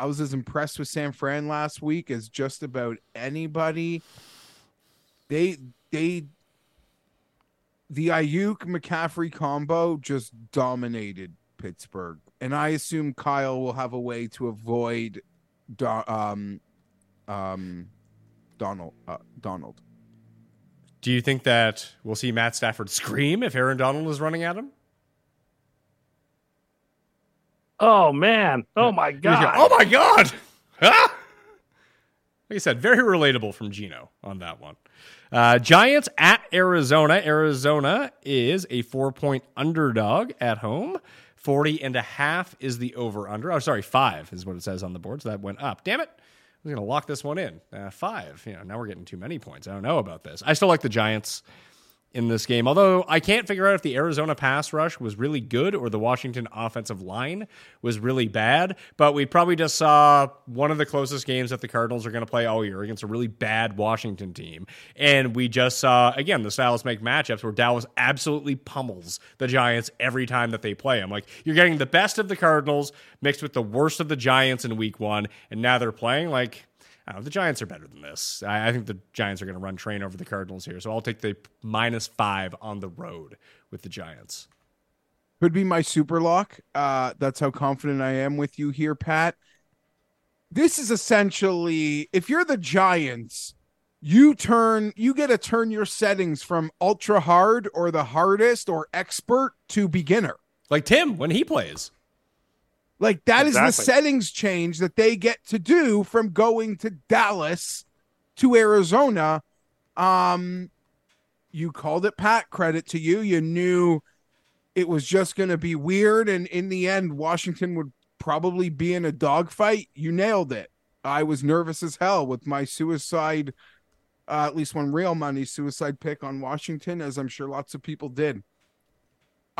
I was as impressed with San Fran last week as just about anybody. The Ayuk-McCaffrey combo just dominated Pittsburgh, and I assume Kyle will have a way to avoid Donald. Do you think that we'll see Matt Stafford scream if Aaron Donald is running at him? Oh, man. Oh, my God. Oh, my God. Huh? Like I said, very relatable from Gino on that one. Giants at Arizona. Arizona is a 4-point underdog at home. 40.5 is the over-under. Oh, sorry, 5 is what it says on the board, so that went up. Damn it. I'm going to lock this one in. 5. You know, now we're getting too many points. I don't know about this. I still like the Giants in this game, although I can't figure out if the Arizona pass rush was really good or the Washington offensive line was really bad. But we probably just saw one of the closest games that the Cardinals are going to play all year against a really bad Washington team. And we just saw, again, the styles make matchups where Dallas absolutely pummels the Giants every time that they play them. Like, you're getting the best of the Cardinals mixed with the worst of the Giants in week one, and now they're playing like... the Giants are better than this. I think the Giants are going to run train over the Cardinals here, so I'll take the -5 on the road with the Giants. Could be my super lock. That's how confident I am with you here, Pat. This is essentially, if you're the Giants, you get to turn your settings from ultra hard or the hardest or expert to beginner. Like Tim when he plays. Like, that exactly. Is the settings change that they get to do from going to Dallas to Arizona. You called it, Pat. Credit to you. You knew it was just going to be weird, and in the end, Washington would probably be in a dogfight. You nailed it. I was nervous as hell with my suicide, at least one real money suicide pick on Washington, as I'm sure lots of people did.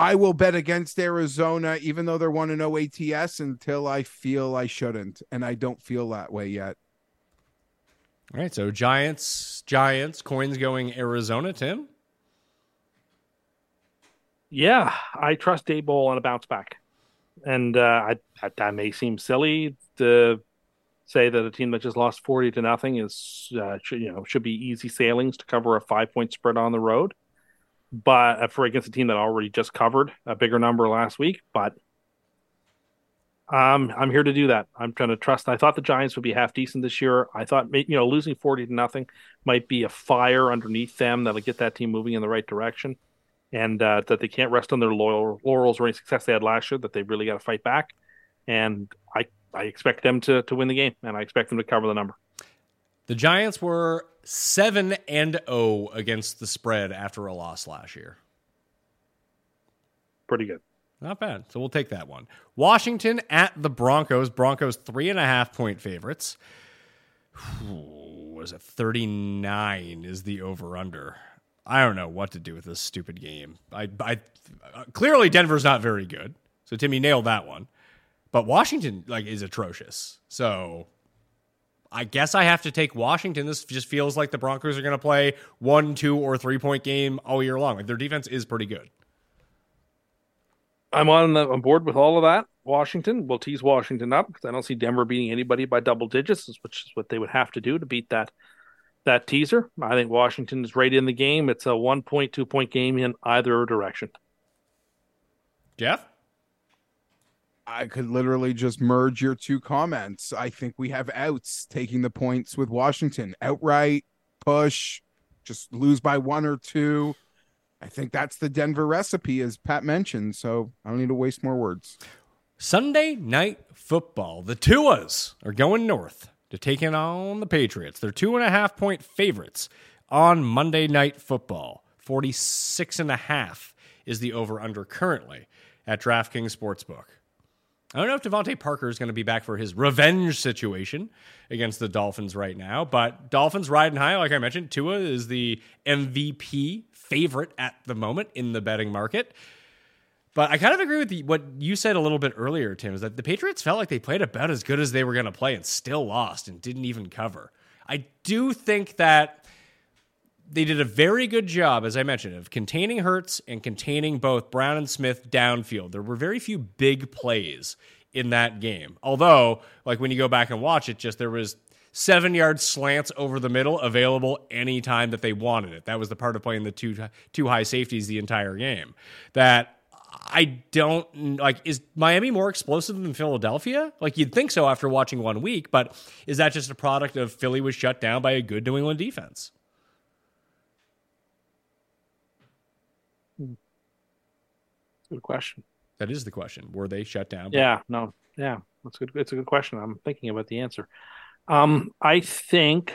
I will bet against Arizona, even though they're 1-0 ATS, until I feel I shouldn't, and I don't feel that way yet. All right, so Giants, coins going Arizona, Tim? Yeah, I trust Daboll on a bounce back, and that may seem silly. The say that a team that just lost 40-0 is should be easy sailings to cover a 5-point spread on the road, but for against a team that already just covered a bigger number last week. But I'm here to do that. I'm trying to trust. I thought the Giants would be half decent this year. I thought losing 40-0 might be a fire underneath them that'll get that team moving in the right direction, and that they can't rest on their laurels or any success they had last year, that they've really got to fight back. And I expect them to win the game, and I expect them to cover the number. The Giants were 7-0 against the spread after a loss last year. Pretty good. Not bad. So we'll take that one. Washington at the Broncos. Broncos 3.5-point favorites. What is it? 39 is the over-under. I don't know what to do with this stupid game. I clearly Denver's not very good. So Timmy nailed that one. But Washington is atrocious. So I guess I have to take Washington. This just feels like the Broncos are going to play 1, 2, or 3-point game all year long. Their defense is pretty good. I'm on board with all of that. Washington, we'll tease Washington up because I don't see Denver beating anybody by double digits, which is what they would have to do to beat that teaser. I think Washington is right in the game. It's a 1-point, 2-point game in either direction. Geoff? I could literally just merge your two comments. I think we have outs taking the points with Washington. Outright, push, just lose by 1 or 2. I think that's the Denver recipe, as Pat mentioned, so I don't need to waste more words. Sunday Night Football. The Tuas are going north to take in on the Patriots. They're 2.5-point favorites on Monday Night Football. 46.5 is the over-under currently at DraftKings Sportsbook. I don't know if Devontae Parker is going to be back for his revenge situation against the Dolphins right now, but Dolphins riding high, like I mentioned. Tua is the MVP favorite at the moment in the betting market. But I kind of agree with what you said a little bit earlier, Tim, is that the Patriots felt like they played about as good as they were going to play and still lost and didn't even cover. I do think that they did a very good job, as I mentioned, of containing Hurts and containing both Brown and Smith downfield. There were very few big plays in that game. Although, when you go back and watch it, there was 7-yard slants over the middle available anytime that they wanted it. That was the part of playing the two high safeties the entire game. That I don't is Miami more explosive than Philadelphia? You'd think so after watching 1 week, but is that just a product of Philly was shut down by a good New England defense? Good question. That is the question. Were they shut down? Yeah. That's good. It's a good question. I'm thinking about the answer. I think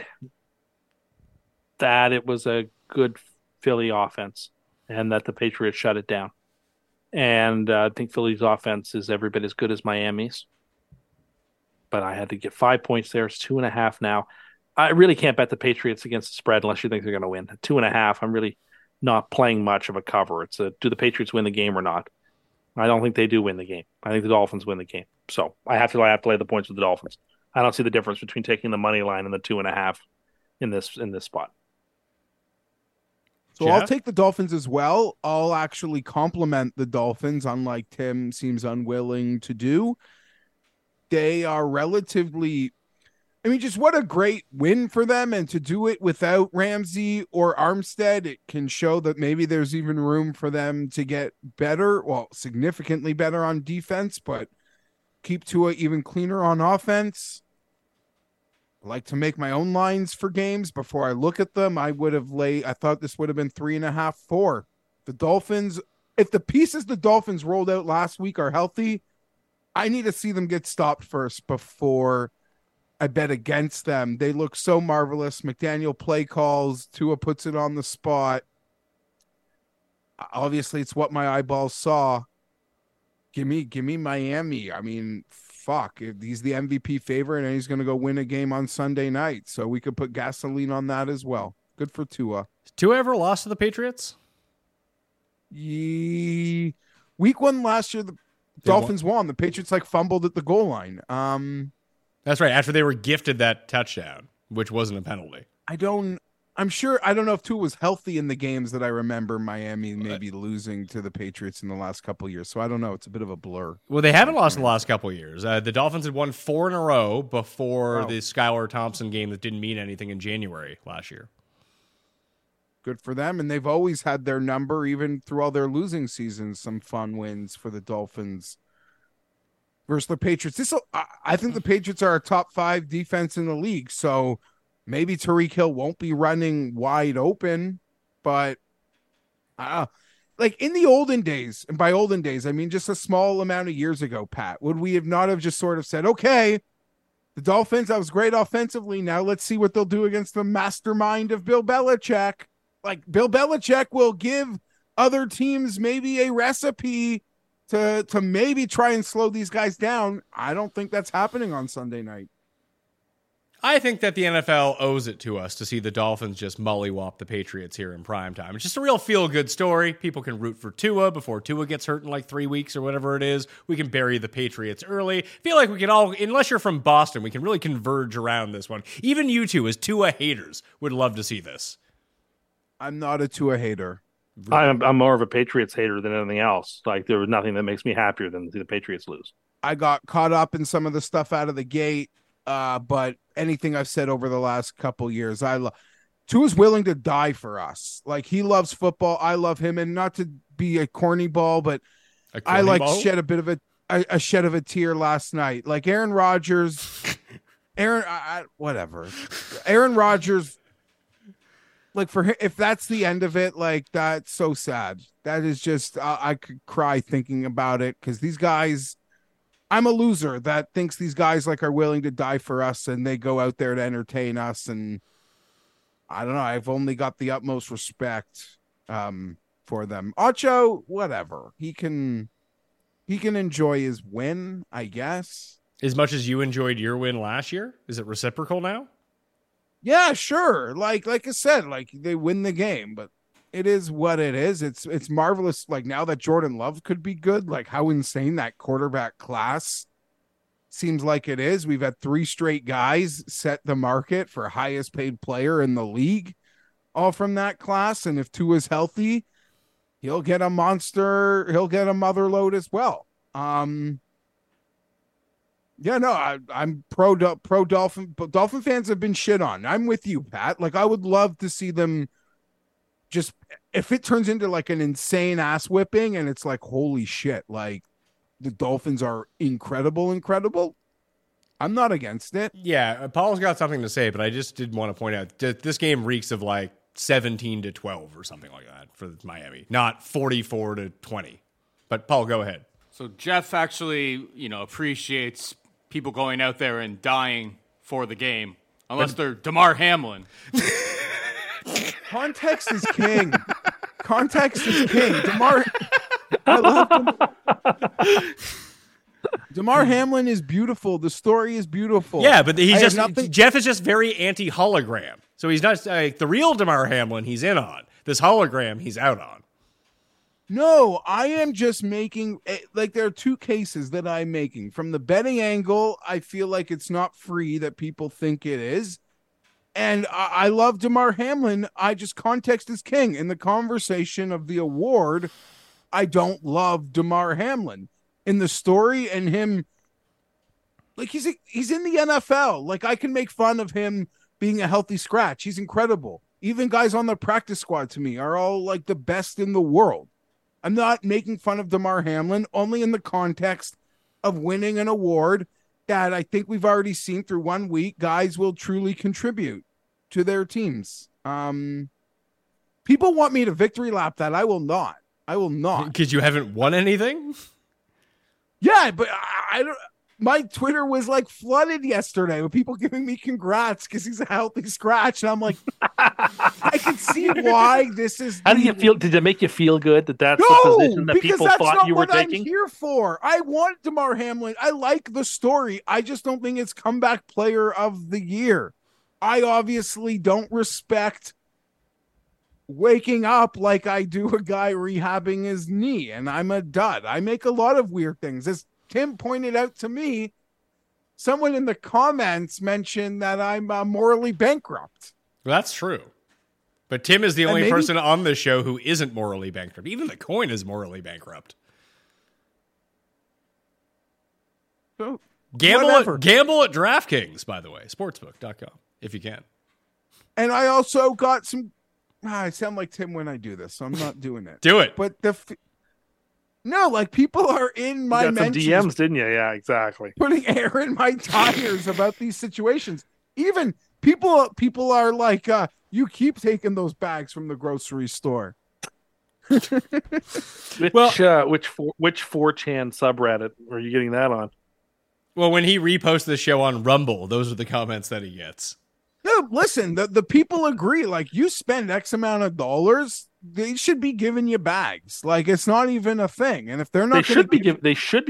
that it was a good Philly offense and that the Patriots shut it down. And I think Philly's offense is every bit as good as Miami's. But I had to get 5 points there. It's 2.5 now. I really can't bet the Patriots against the spread unless you think they're going to win. 2.5, I'm really not playing much of a cover. It's do the Patriots win the game or not? I don't think they do win the game. I think the Dolphins win the game. So I have to lay the points with the Dolphins. I don't see the difference between taking the money line and the 2.5 in this spot. So I'll take the Dolphins as well. I'll actually compliment the Dolphins, unlike Tim seems unwilling to do. They are relatively... just what a great win for them, and to do it without Ramsey or Armstead, it can show that maybe there's even room for them to get better, significantly better on defense, but keep Tua even cleaner on offense. I like to make my own lines for games before I look at them. I thought this would have been 3.5, 4. The Dolphins, if the pieces the Dolphins rolled out last week are healthy, I need to see them get stopped first before I bet against them. They look so marvelous. McDaniel play calls. Tua puts it on the spot. Obviously, it's what my eyeballs saw. Give me Miami. Fuck. He's the MVP favorite, and he's going to go win a game on Sunday night. So we could put gasoline on that as well. Good for Tua. Has Tua ever lost to the Patriots? Week 1 last year, the Dolphins won. The Patriots fumbled at the goal line. That's right, after they were gifted that touchdown, which wasn't a penalty. I don't I'm sure, I don't know if Tua was healthy in the games that I remember Miami maybe losing to the Patriots in the last couple of years. So I don't know. It's a bit of a blur. Well, they haven't lost in the last couple of years. The Dolphins had won 4 in a row before the Skylar Thompson game that didn't mean anything in January last year. Good for them. And they've always had their number, even through all their losing seasons, some fun wins for the Dolphins versus the Patriots. I think the Patriots are a top 5 defense in the league. So maybe Tyreek Hill won't be running wide open, but like in the olden days, and by olden days, I mean just a small amount of years ago, Pat, would we have not have just sort of said, okay, the Dolphins, that was great offensively. Now let's see what they'll do against the mastermind of Bill Belichick. Like Bill Belichick will give other teams maybe a recipe to maybe try and slow these guys down. I don't think that's happening on Sunday night. I think that the NFL owes it to us to see the Dolphins just mullywop the Patriots here in primetime. It's just a real feel-good story. People can root for Tua before Tua gets hurt in like 3 weeks or whatever it is. We can bury the Patriots early. I feel like we can all, unless you're from Boston, we can really converge around this one. Even you two as Tua haters would love to see this. I'm not a Tua hater. I'm more of a Patriots hater than anything else. Like there was nothing that makes me happier than to see the Patriots lose. I got caught up in some of the stuff out of the gate. But anything I've said over the last couple years, I love. Tua's willing to die for us. Like he loves football. I love him, and not to be a corny ball, but I like ball? Shed a bit of a shed of a tear last night. Like Aaron Rodgers, Aaron Rodgers. Like for him, if that's the end of it, like that's so sad. That is just I could cry thinking about it because these guys. I'm a loser that thinks these guys like are willing to die for us and they go out there to entertain us. And I don't know. I've only got the utmost respect for them. Ocho, whatever. He can enjoy his win, I guess. As much as you enjoyed your win last year. Is it reciprocal now? Yeah, sure. Like I said, like they win the game, but it is what it is. It's marvelous. Like now that Jordan Love could be good, like how insane that quarterback class seems like it is. We've had 3 straight guys set the market for highest paid player in the league, all from that class. And if Tua's healthy, he'll get a monster. He'll get a mother load as well. Yeah, no, I'm pro Dolphin. But Dolphin fans have been shit on. I'm with you, Pat. Like I would love to see them. Just if it turns into like an insane ass whipping and it's like, holy shit, like the Dolphins are incredible. I'm not against it. Yeah. Paul's got something to say, but I just did want to point out that this game reeks of like 17-12 or something like that for Miami, not 44-20, but Paul, go ahead. So Geoff actually, appreciates people going out there and dying for the game, unless they're Damar Hamlin. Context is king. I love Damar Hamlin is beautiful. The story is beautiful. Yeah, but he's Geoff is just very anti-hologram. So he's not like the real Damar Hamlin he's in on. This hologram he's out on. No, I am just making... Like, there are 2 cases that I'm making. From the betting angle, I feel like it's not free that people think it is. And I love Damar Hamlin. I just context is king in the conversation of the award. I don't love Damar Hamlin in the story and him. Like he's in the NFL. Like I can make fun of him being a healthy scratch. He's incredible. Even guys on the practice squad to me are all like the best in the world. I'm not making fun of Damar Hamlin only in the context of winning an award that I think we've already seen through 1 week, guys will truly contribute to their teams. People want me to victory lap that. I will not. Because you haven't won anything? Yeah, but I don't. My Twitter was like flooded yesterday with people giving me congrats because he's a healthy scratch. And I'm like, I can see why this is. How do you feel? Did it make you feel good that that's the position that people thought you were taking? No, because that's not what I'm here for. I want Damar Hamlin. I like the story. I just don't think it's comeback player of the year. I obviously don't respect waking up like I do a guy rehabbing his knee. And I'm a dud. I make a lot of weird things. It's Tim pointed out to me, someone in the comments mentioned that I'm morally bankrupt. Well, that's true. But Tim is the only person on this show who isn't morally bankrupt. Even the coin is morally bankrupt. Oh, gamble at DraftKings, by the way. Sportsbook.com, if you can. And I also got some... I sound like Tim when I do this, so I'm not doing it. Do it. But no, like people are in my mentions. You got some DMs, didn't you? Yeah, exactly. Putting air in my tires about these situations. Even people are like, you keep taking those bags from the grocery store. Which 4chan subreddit are you getting that on? Well, when he reposts the show on Rumble, those are the comments that he gets. No, listen, the people agree. Like, you spend X amount of dollars, they should be giving you bags. Like, it's not even a thing. And if they're not, they should be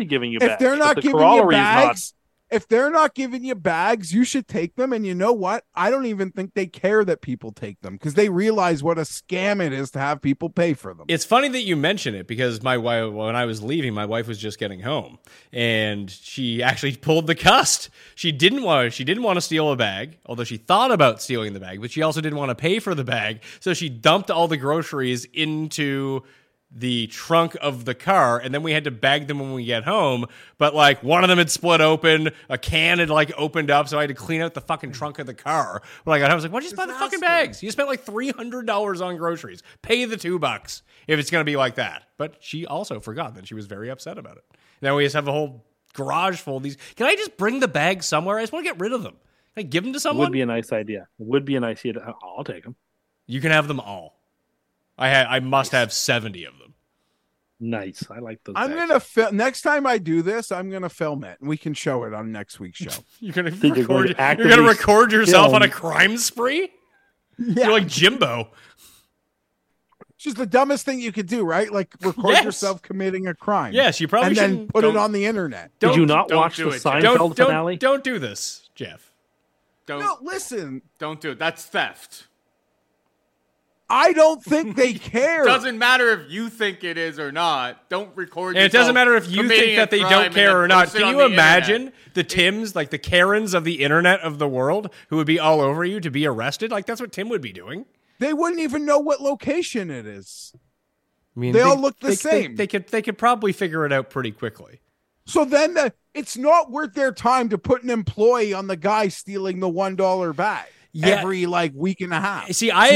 giving you bags. If they're not giving you bags, if they're not giving you bags, you should take them. And you know what? I don't even think they care that people take them because they realize what a scam it is to have people pay for them. It's funny that you mention it because my wife, when I was leaving, my wife was just getting home and she actually pulled the Cust. She didn't want to steal a bag, although she thought about stealing the bag, but she also didn't want to pay for the bag. So she dumped all the groceries into the trunk of the car, and then we had to bag them when we get home. But like one of them had split open, a can had like opened up, so I had to clean out the fucking trunk of the car. When I got home, I was like, "Why'd you just buy the fucking bags? You spent like $300 on groceries. Pay the $2 if it's gonna be like that." But she also forgot that she was very upset about it. Now we just have a whole garage full of these. Can I just bring the bags somewhere? I just want to get rid of them. Can I give them to someone? Would be a nice idea. Would be a nice idea. I'll take them. You can have them all. I must have 70 of them. Nice. I like those. I'm going to film next time I do this. I'm going to film it and we can show it on next week's show. You're going to record yourself on a crime spree. Yeah. You're like Jimbo. Which is the dumbest thing you could do, right? Like record yourself committing a crime. Yes. You probably should. And then put it on the internet. Did you not watch the Seinfeld finale? Don't do this, Geoff. No, listen. Don't do it. That's theft. I don't think they care. It doesn't matter if you think it is or not. Don't record yourself. And it doesn't matter if you think that they don't care or not. Can you imagine the Tims, like the Karens of the internet of the world, who would be all over you to be arrested? Like, that's what Tim would be doing. They wouldn't even know what location it is. I mean, they all look the same. They could probably figure it out pretty quickly. So then it's not worth their time to put an employee on the guy stealing the $1 bag. Yeah. Every like week and a half. See, I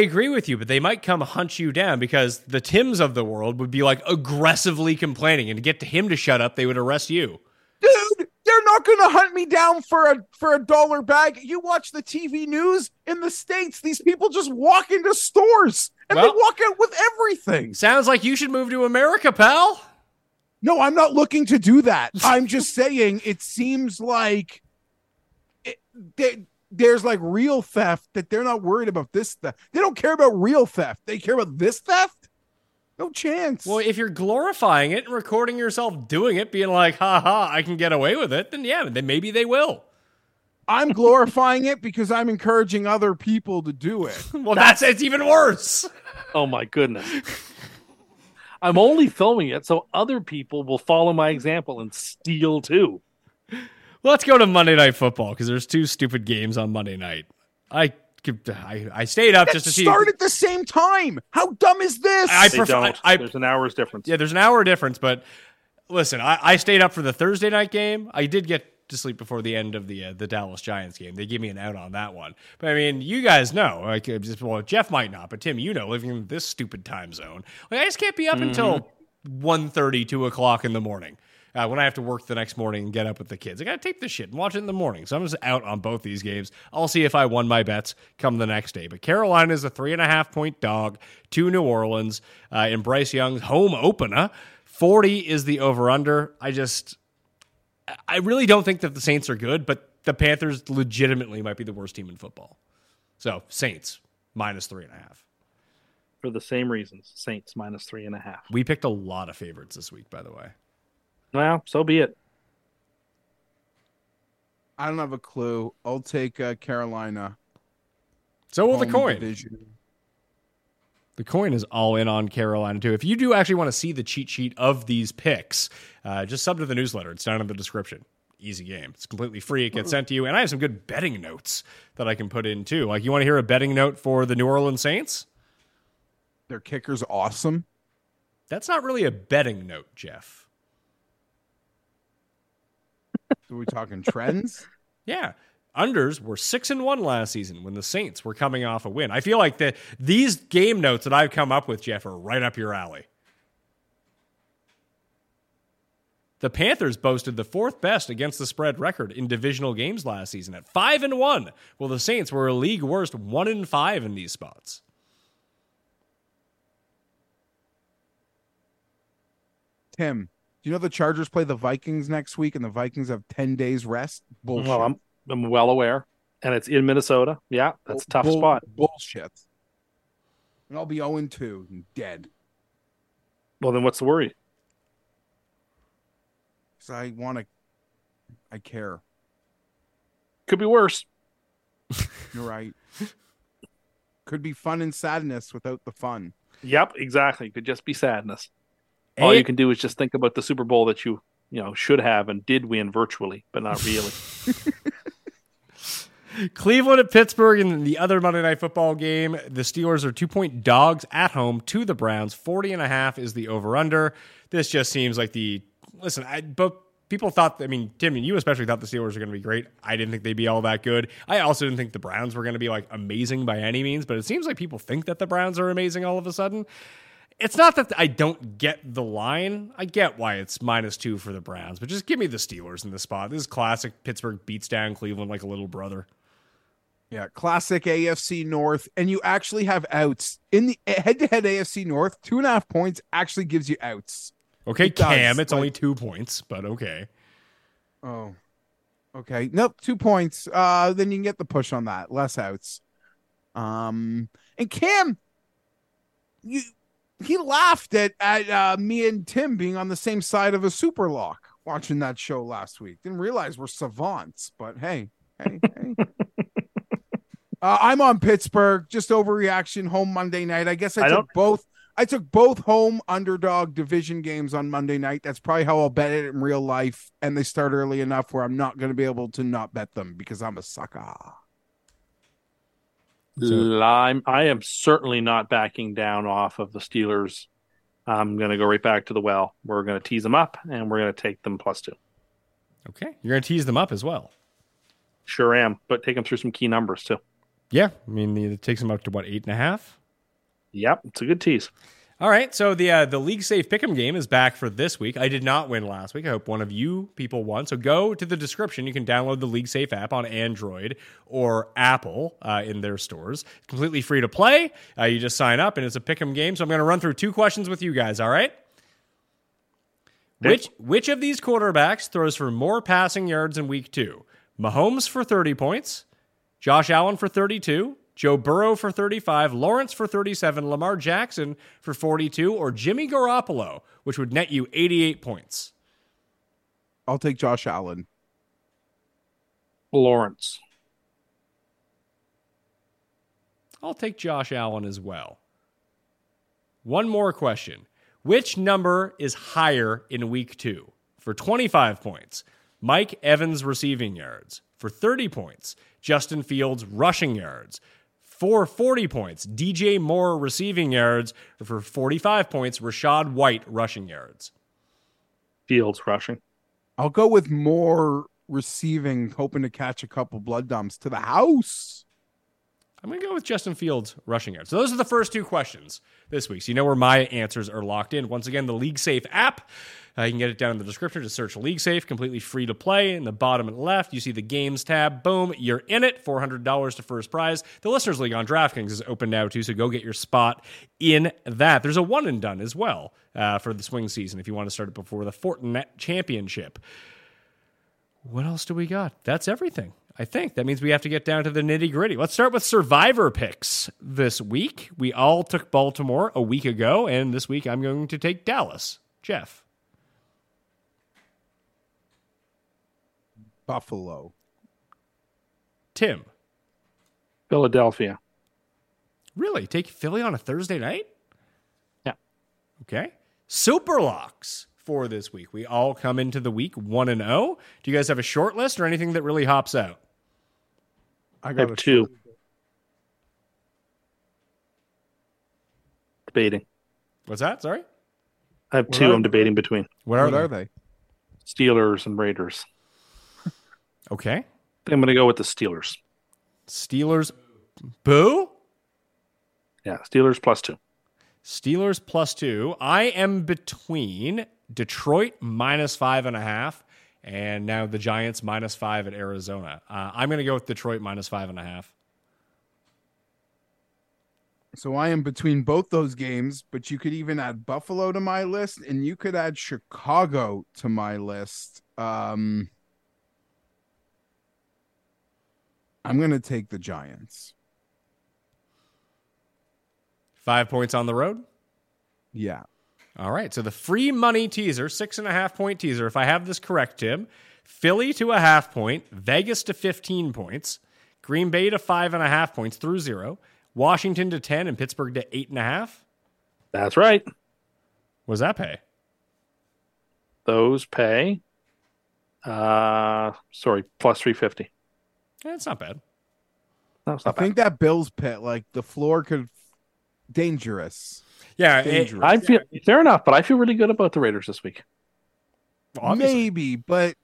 agree with you, but they might come hunt you down because the Tims of the world would be like aggressively complaining, and to get to him to shut up, they would arrest you. Dude, they're not going to hunt me down for a dollar bag. You watch the TV news in the States; these people just walk into stores and they walk out with everything. Sounds like you should move to America, pal. No, I'm not looking to do that. I'm just saying it seems like there's like real theft that they're not worried about. This theft, they don't care about. Real theft, they care about. This theft, no chance. Well, if you're glorifying it and recording yourself doing it, being like, "Ha ha, I can get away with it," then yeah, then maybe they will. I'm glorifying it because I'm encouraging other people to do it. Well, it's even worse. Oh my goodness. I'm only filming it so other people will follow my example and steal too. Let's go to Monday Night Football because there's two stupid games on Monday night. I stayed up just to see. Start at the same time. How dumb is this? There's an hour's difference. Yeah, there's an hour difference. But listen, I stayed up for the Thursday night game. I did get to sleep before the end of the Dallas Giants game. They gave me an out on that one. But I mean, you guys know. Like, well, Geoff might not, but Tim, you know, living in this stupid time zone, like I just can't be up until 1:30, 2:00 in the morning. When I have to work the next morning and get up with the kids, I got to tape this shit and watch it in the morning. So I'm just out on both these games. I'll see if I won my bets come the next day. But Carolina is a 3.5-point dog to New Orleans in Bryce Young's home opener. 40 is the over-under. I really don't think that the Saints are good, but the Panthers legitimately might be the worst team in football. So Saints, minus 3.5. For the same reasons, Saints, minus 3.5. We picked a lot of favorites this week, by the way. Well, so be it. I don't have a clue. I'll take Carolina. So will the coin. Division. The coin is all in on Carolina, too. If you do actually want to see the cheat sheet of these picks, just sub to the newsletter. It's down in the description. easy game. It's completely free. It gets sent to you. And I have some good betting notes that I can put in too. Like, you want to hear a betting note for the New Orleans Saints? Their kicker's awesome. That's not really a betting note, Jeff. Are we talking trends? Yeah. Unders were 6-1 last season when the Saints were coming off a win. I feel like that these game notes that I've come up with, Jeff, are right up your alley. The Panthers boasted the fourth best against the spread record in divisional games last season at 5-1. Well, the Saints were a league worst 1-5 in these spots. Tim, do you know the Chargers play the Vikings next week and the Vikings have 10 days rest? Bullshit. Well, I'm well aware. And it's in Minnesota. Yeah, that's a tough spot. Bullshit. And I'll be 0-2 and dead. Well, then what's the worry? Because I care. Could be worse. You're right. Could be fun and sadness without the fun. Yep, exactly. Could just be sadness. All you can do is just think about the Super Bowl that you should have and did win virtually, but not really. Cleveland at Pittsburgh in the other Monday Night Football game. The Steelers are 2-point dogs at home to the Browns. 40.5 is the over-under. This just seems like people thought, I mean, Tim, and you especially thought the Steelers were going to be great. I didn't think they'd be all that good. I also didn't think the Browns were going to be like amazing by any means, but it seems like people think that the Browns are amazing all of a sudden. It's not that I don't get the line. I get why it's -2 for the Browns, but just give me the Steelers in this spot. This is classic Pittsburgh beats down Cleveland like a little brother. Yeah, classic AFC North. And you actually have outs. In the head-to-head AFC North, 2.5 points actually gives you outs. Okay, Cam, it's only 2 points, but okay. Oh, okay. Nope, 2 points. Then you can get the push on that. Less outs. And Cam, he laughed at me and Tim being on the same side of a super lock watching that show last week. Didn't realize we're savants, but hey. I'm on Pittsburgh, just overreaction, home Monday night. I guess I took both home underdog division games on Monday night. That's probably how I'll bet it in real life. And they start early enough where I'm not going to be able to not bet them because I'm a sucker. So, I am certainly not backing down off of the Steelers. I'm going to go right back to the well. We're going to tease them up, and we're going to take them +2. Okay. You're going to tease them up as well. Sure am, but take them through some key numbers, too. Yeah. I mean, it takes them up to, 8.5? Yep. It's a good tease. All right. So the League Safe Pick'em game is back for this week. I did not win last week. I hope one of you people won. So go to the description. You can download the League Safe app on Android or Apple in their stores. It's completely free to play. You just sign up, and it's a Pick'em game. So I'm going to run through 2 questions with you guys. All right. Which of these quarterbacks throws for more passing yards in week 2? Mahomes for 30 points, Josh Allen for 32, Joe Burrow for 35, Lawrence for 37, Lamar Jackson for 42, or Jimmy Garoppolo, which would net you 88 points. I'll take Josh Allen. Lawrence. I'll take Josh Allen as well. One more question. Which number is higher in week 2? For 25 points, Mike Evans receiving yards. For 30 points, Justin Fields rushing yards. For 40 points, DJ Moore receiving yards. For 45 points, Rashad White rushing yards. Fields rushing. I'll go with Moore receiving, hoping to catch a couple blood dumps to the house. I'm going to go with Justin Fields rushing yards. So those are the first 2 questions this week. So you know where my answers are locked in. Once again, the League Safe app. You can get it down in the description. Just search League Safe, completely free to play. In the bottom left, you see the games tab. Boom, you're in it. $400 to first prize. The Listeners League on DraftKings is open now, too, so go get your spot in that. There's a one and done as well for the swing season if you want to start it before the Fortinet Championship. What else do we got? That's everything. I think that means we have to get down to the nitty-gritty. Let's start with Survivor picks this week. We all took Baltimore a week ago, and this week I'm going to take Dallas. Jeff. Buffalo. Tim. Philadelphia. Really? Take Philly on a Thursday night? Yeah. Okay. Superlocks. for this week. We all come into the week 1-0. Do you guys have a short list or anything that really hops out? I have two. Debating. What's that? Sorry? I have two I'm debating between. What are they? Steelers and Raiders. Okay. I think I'm going to go with the Steelers. Steelers. Boo? Yeah, Steelers +2. Steelers +2. I am between Detroit -5.5 and now the Giants -5 at Arizona. I'm going to go with Detroit -5.5. So I am between both those games, but you could even add Buffalo to my list and you could add Chicago to my list. I'm going to take the Giants. 5 points on the road? Yeah. All right. So the free money teaser, 6.5 point teaser, if I have this correct, Tim, Philly to a half point, Vegas to 15 points, Green Bay to 5.5 points through 0, Washington to 10, and Pittsburgh to 8.5. That's right. What does that pay? Those pay, +350. Yeah, it's not bad. No, it's not bad. I think that Bills pit, like the floor could dangerous. Yeah, dangerous. I feel fair enough, but I feel really good about the Raiders this week. Well, maybe, but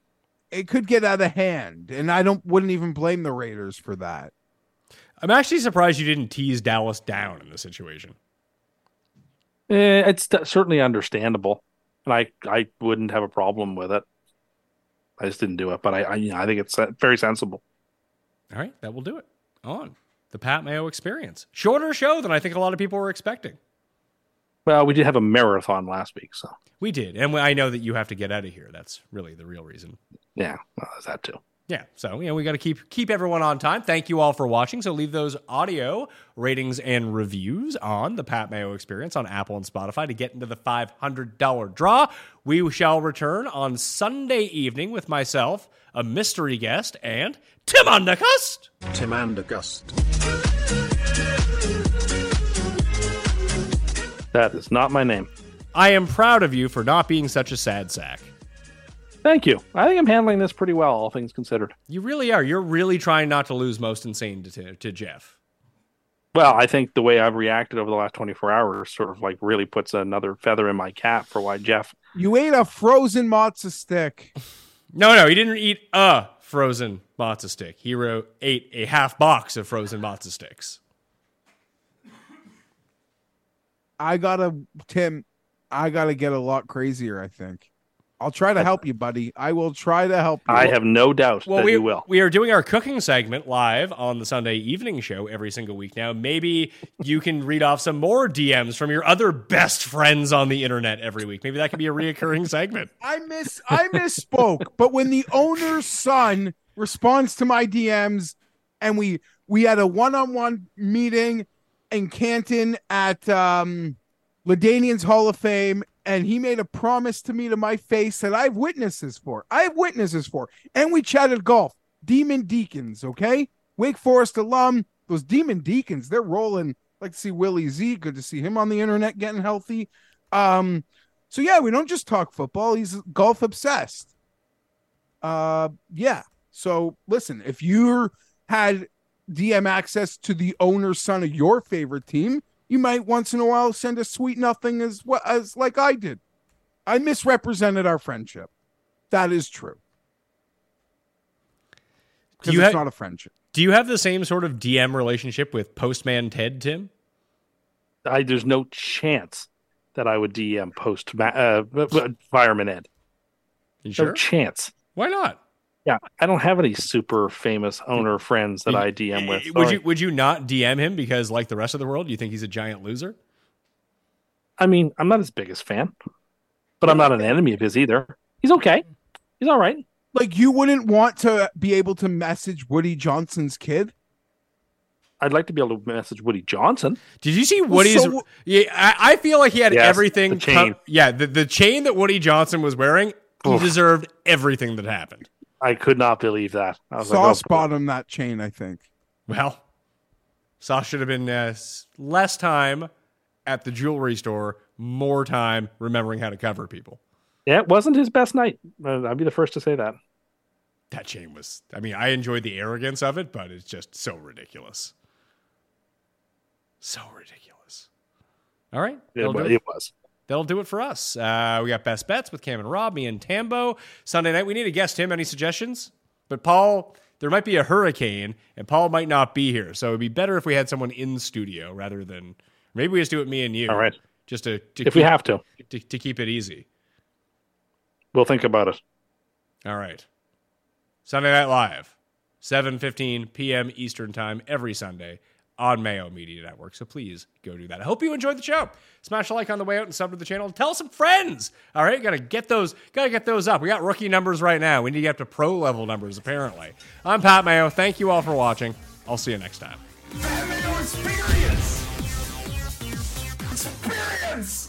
it could get out of hand, and I wouldn't even blame the Raiders for that. I'm actually surprised you didn't tease Dallas down in this situation. It's certainly understandable, and I wouldn't have a problem with it. I just didn't do it, but I think it's very sensible. All right, that will do it on the Pat Mayo Experience. Shorter show than I think a lot of people were expecting. Well, we did have a marathon last week, so. We did, and I know that you have to get out of here. That's really the real reason. Yeah, well, there's that too. Yeah, so we got to keep everyone on time. Thank you all for watching. So leave those audio ratings and reviews on the Pat Mayo Experience on Apple and Spotify to get into the $500 draw. We shall return on Sunday evening with myself, a mystery guest, and Tim Anderson. Tim Anderson. That is not my name. I am proud of you for not being such a sad sack. Thank you. I think I'm handling this pretty well, all things considered. You really are. You're really trying not to lose Most Insane to Geoff. Well, I think the way I've reacted over the last 24 hours sort of like really puts another feather in my cap for why Geoff. You ate a frozen matzo stick. No, he didn't eat a frozen matzo stick. He ate a half box of frozen matzo sticks. I gotta get a lot crazier, I think. I'll try to help you, buddy. I will try to help you. I have no doubt that you will. We are doing our cooking segment live on the Sunday evening show every single week now. Maybe you can read off some more DMs from your other best friends on the internet every week. Maybe that could be a reoccurring segment. I misspoke, but when the owner's son responds to my DMs and we had a one-on-one meeting in Canton at Ladanian's Hall of Fame, and he made a promise to me to my face that I have witnesses for. And we chatted golf. Demon Deacons, okay? Wake Forest alum. Those Demon Deacons, they're rolling. Like to see Willie Z. Good to see him on the internet getting healthy. So, yeah, we don't just talk football. He's golf obsessed. Yeah. So, listen, if you had DM access to the owner's son of your favorite team, you might once in a while send a sweet nothing as well as like I did. I misrepresented our friendship. That is true. Because it's not a friendship. Do you have the same sort of DM relationship with Postman Ted, Tim? There's no chance that I would DM Fireman Ed. You sure? No chance. Why not? Yeah, I don't have any super famous owner friends that I DM with. Sorry. Would you not DM him because, like the rest of the world, you think he's a giant loser? I mean, I'm not his biggest fan, but I'm not an enemy of his either. He's okay. He's all right. Like, you wouldn't want to be able to message Woody Johnson's kid? I'd like to be able to message Woody Johnson. Did you see Woody's? So, yeah, I feel like he had everything. The chain. The chain that Woody Johnson was wearing, he deserved everything that happened. I could not believe that. I was Sauce bottomed that chain, I think. Well, Sauce should have been less time at the jewelry store, more time remembering how to cover people. Yeah, it wasn't his best night. I'd be the first to say that. That chain was, I mean, I enjoyed the arrogance of it, but it's just so ridiculous. So ridiculous. All right. It was. That'll do it for us. We got Best Bets with Cam and Rob, me and Tambo. Sunday night, we need a guest, Tim. Any suggestions? But Paul, there might be a hurricane, and Paul might not be here. So it'd be better if we had someone in the studio rather than, maybe we just do it me and you. All right. Just to if keep, we have to keep it easy. We'll think about it. All right. Sunday Night Live, 7:15 p.m. Eastern Time every Sunday on Mayo Media Network. So please go do that. I hope you enjoyed the show. Smash a like on the way out and sub to the channel and tell some friends. All right, gotta get those up. We got rookie numbers right now. We need to get up to pro level numbers apparently. I'm Pat Mayo. Thank you all for watching. I'll see you next time. Pat Mayo Experience. Experience.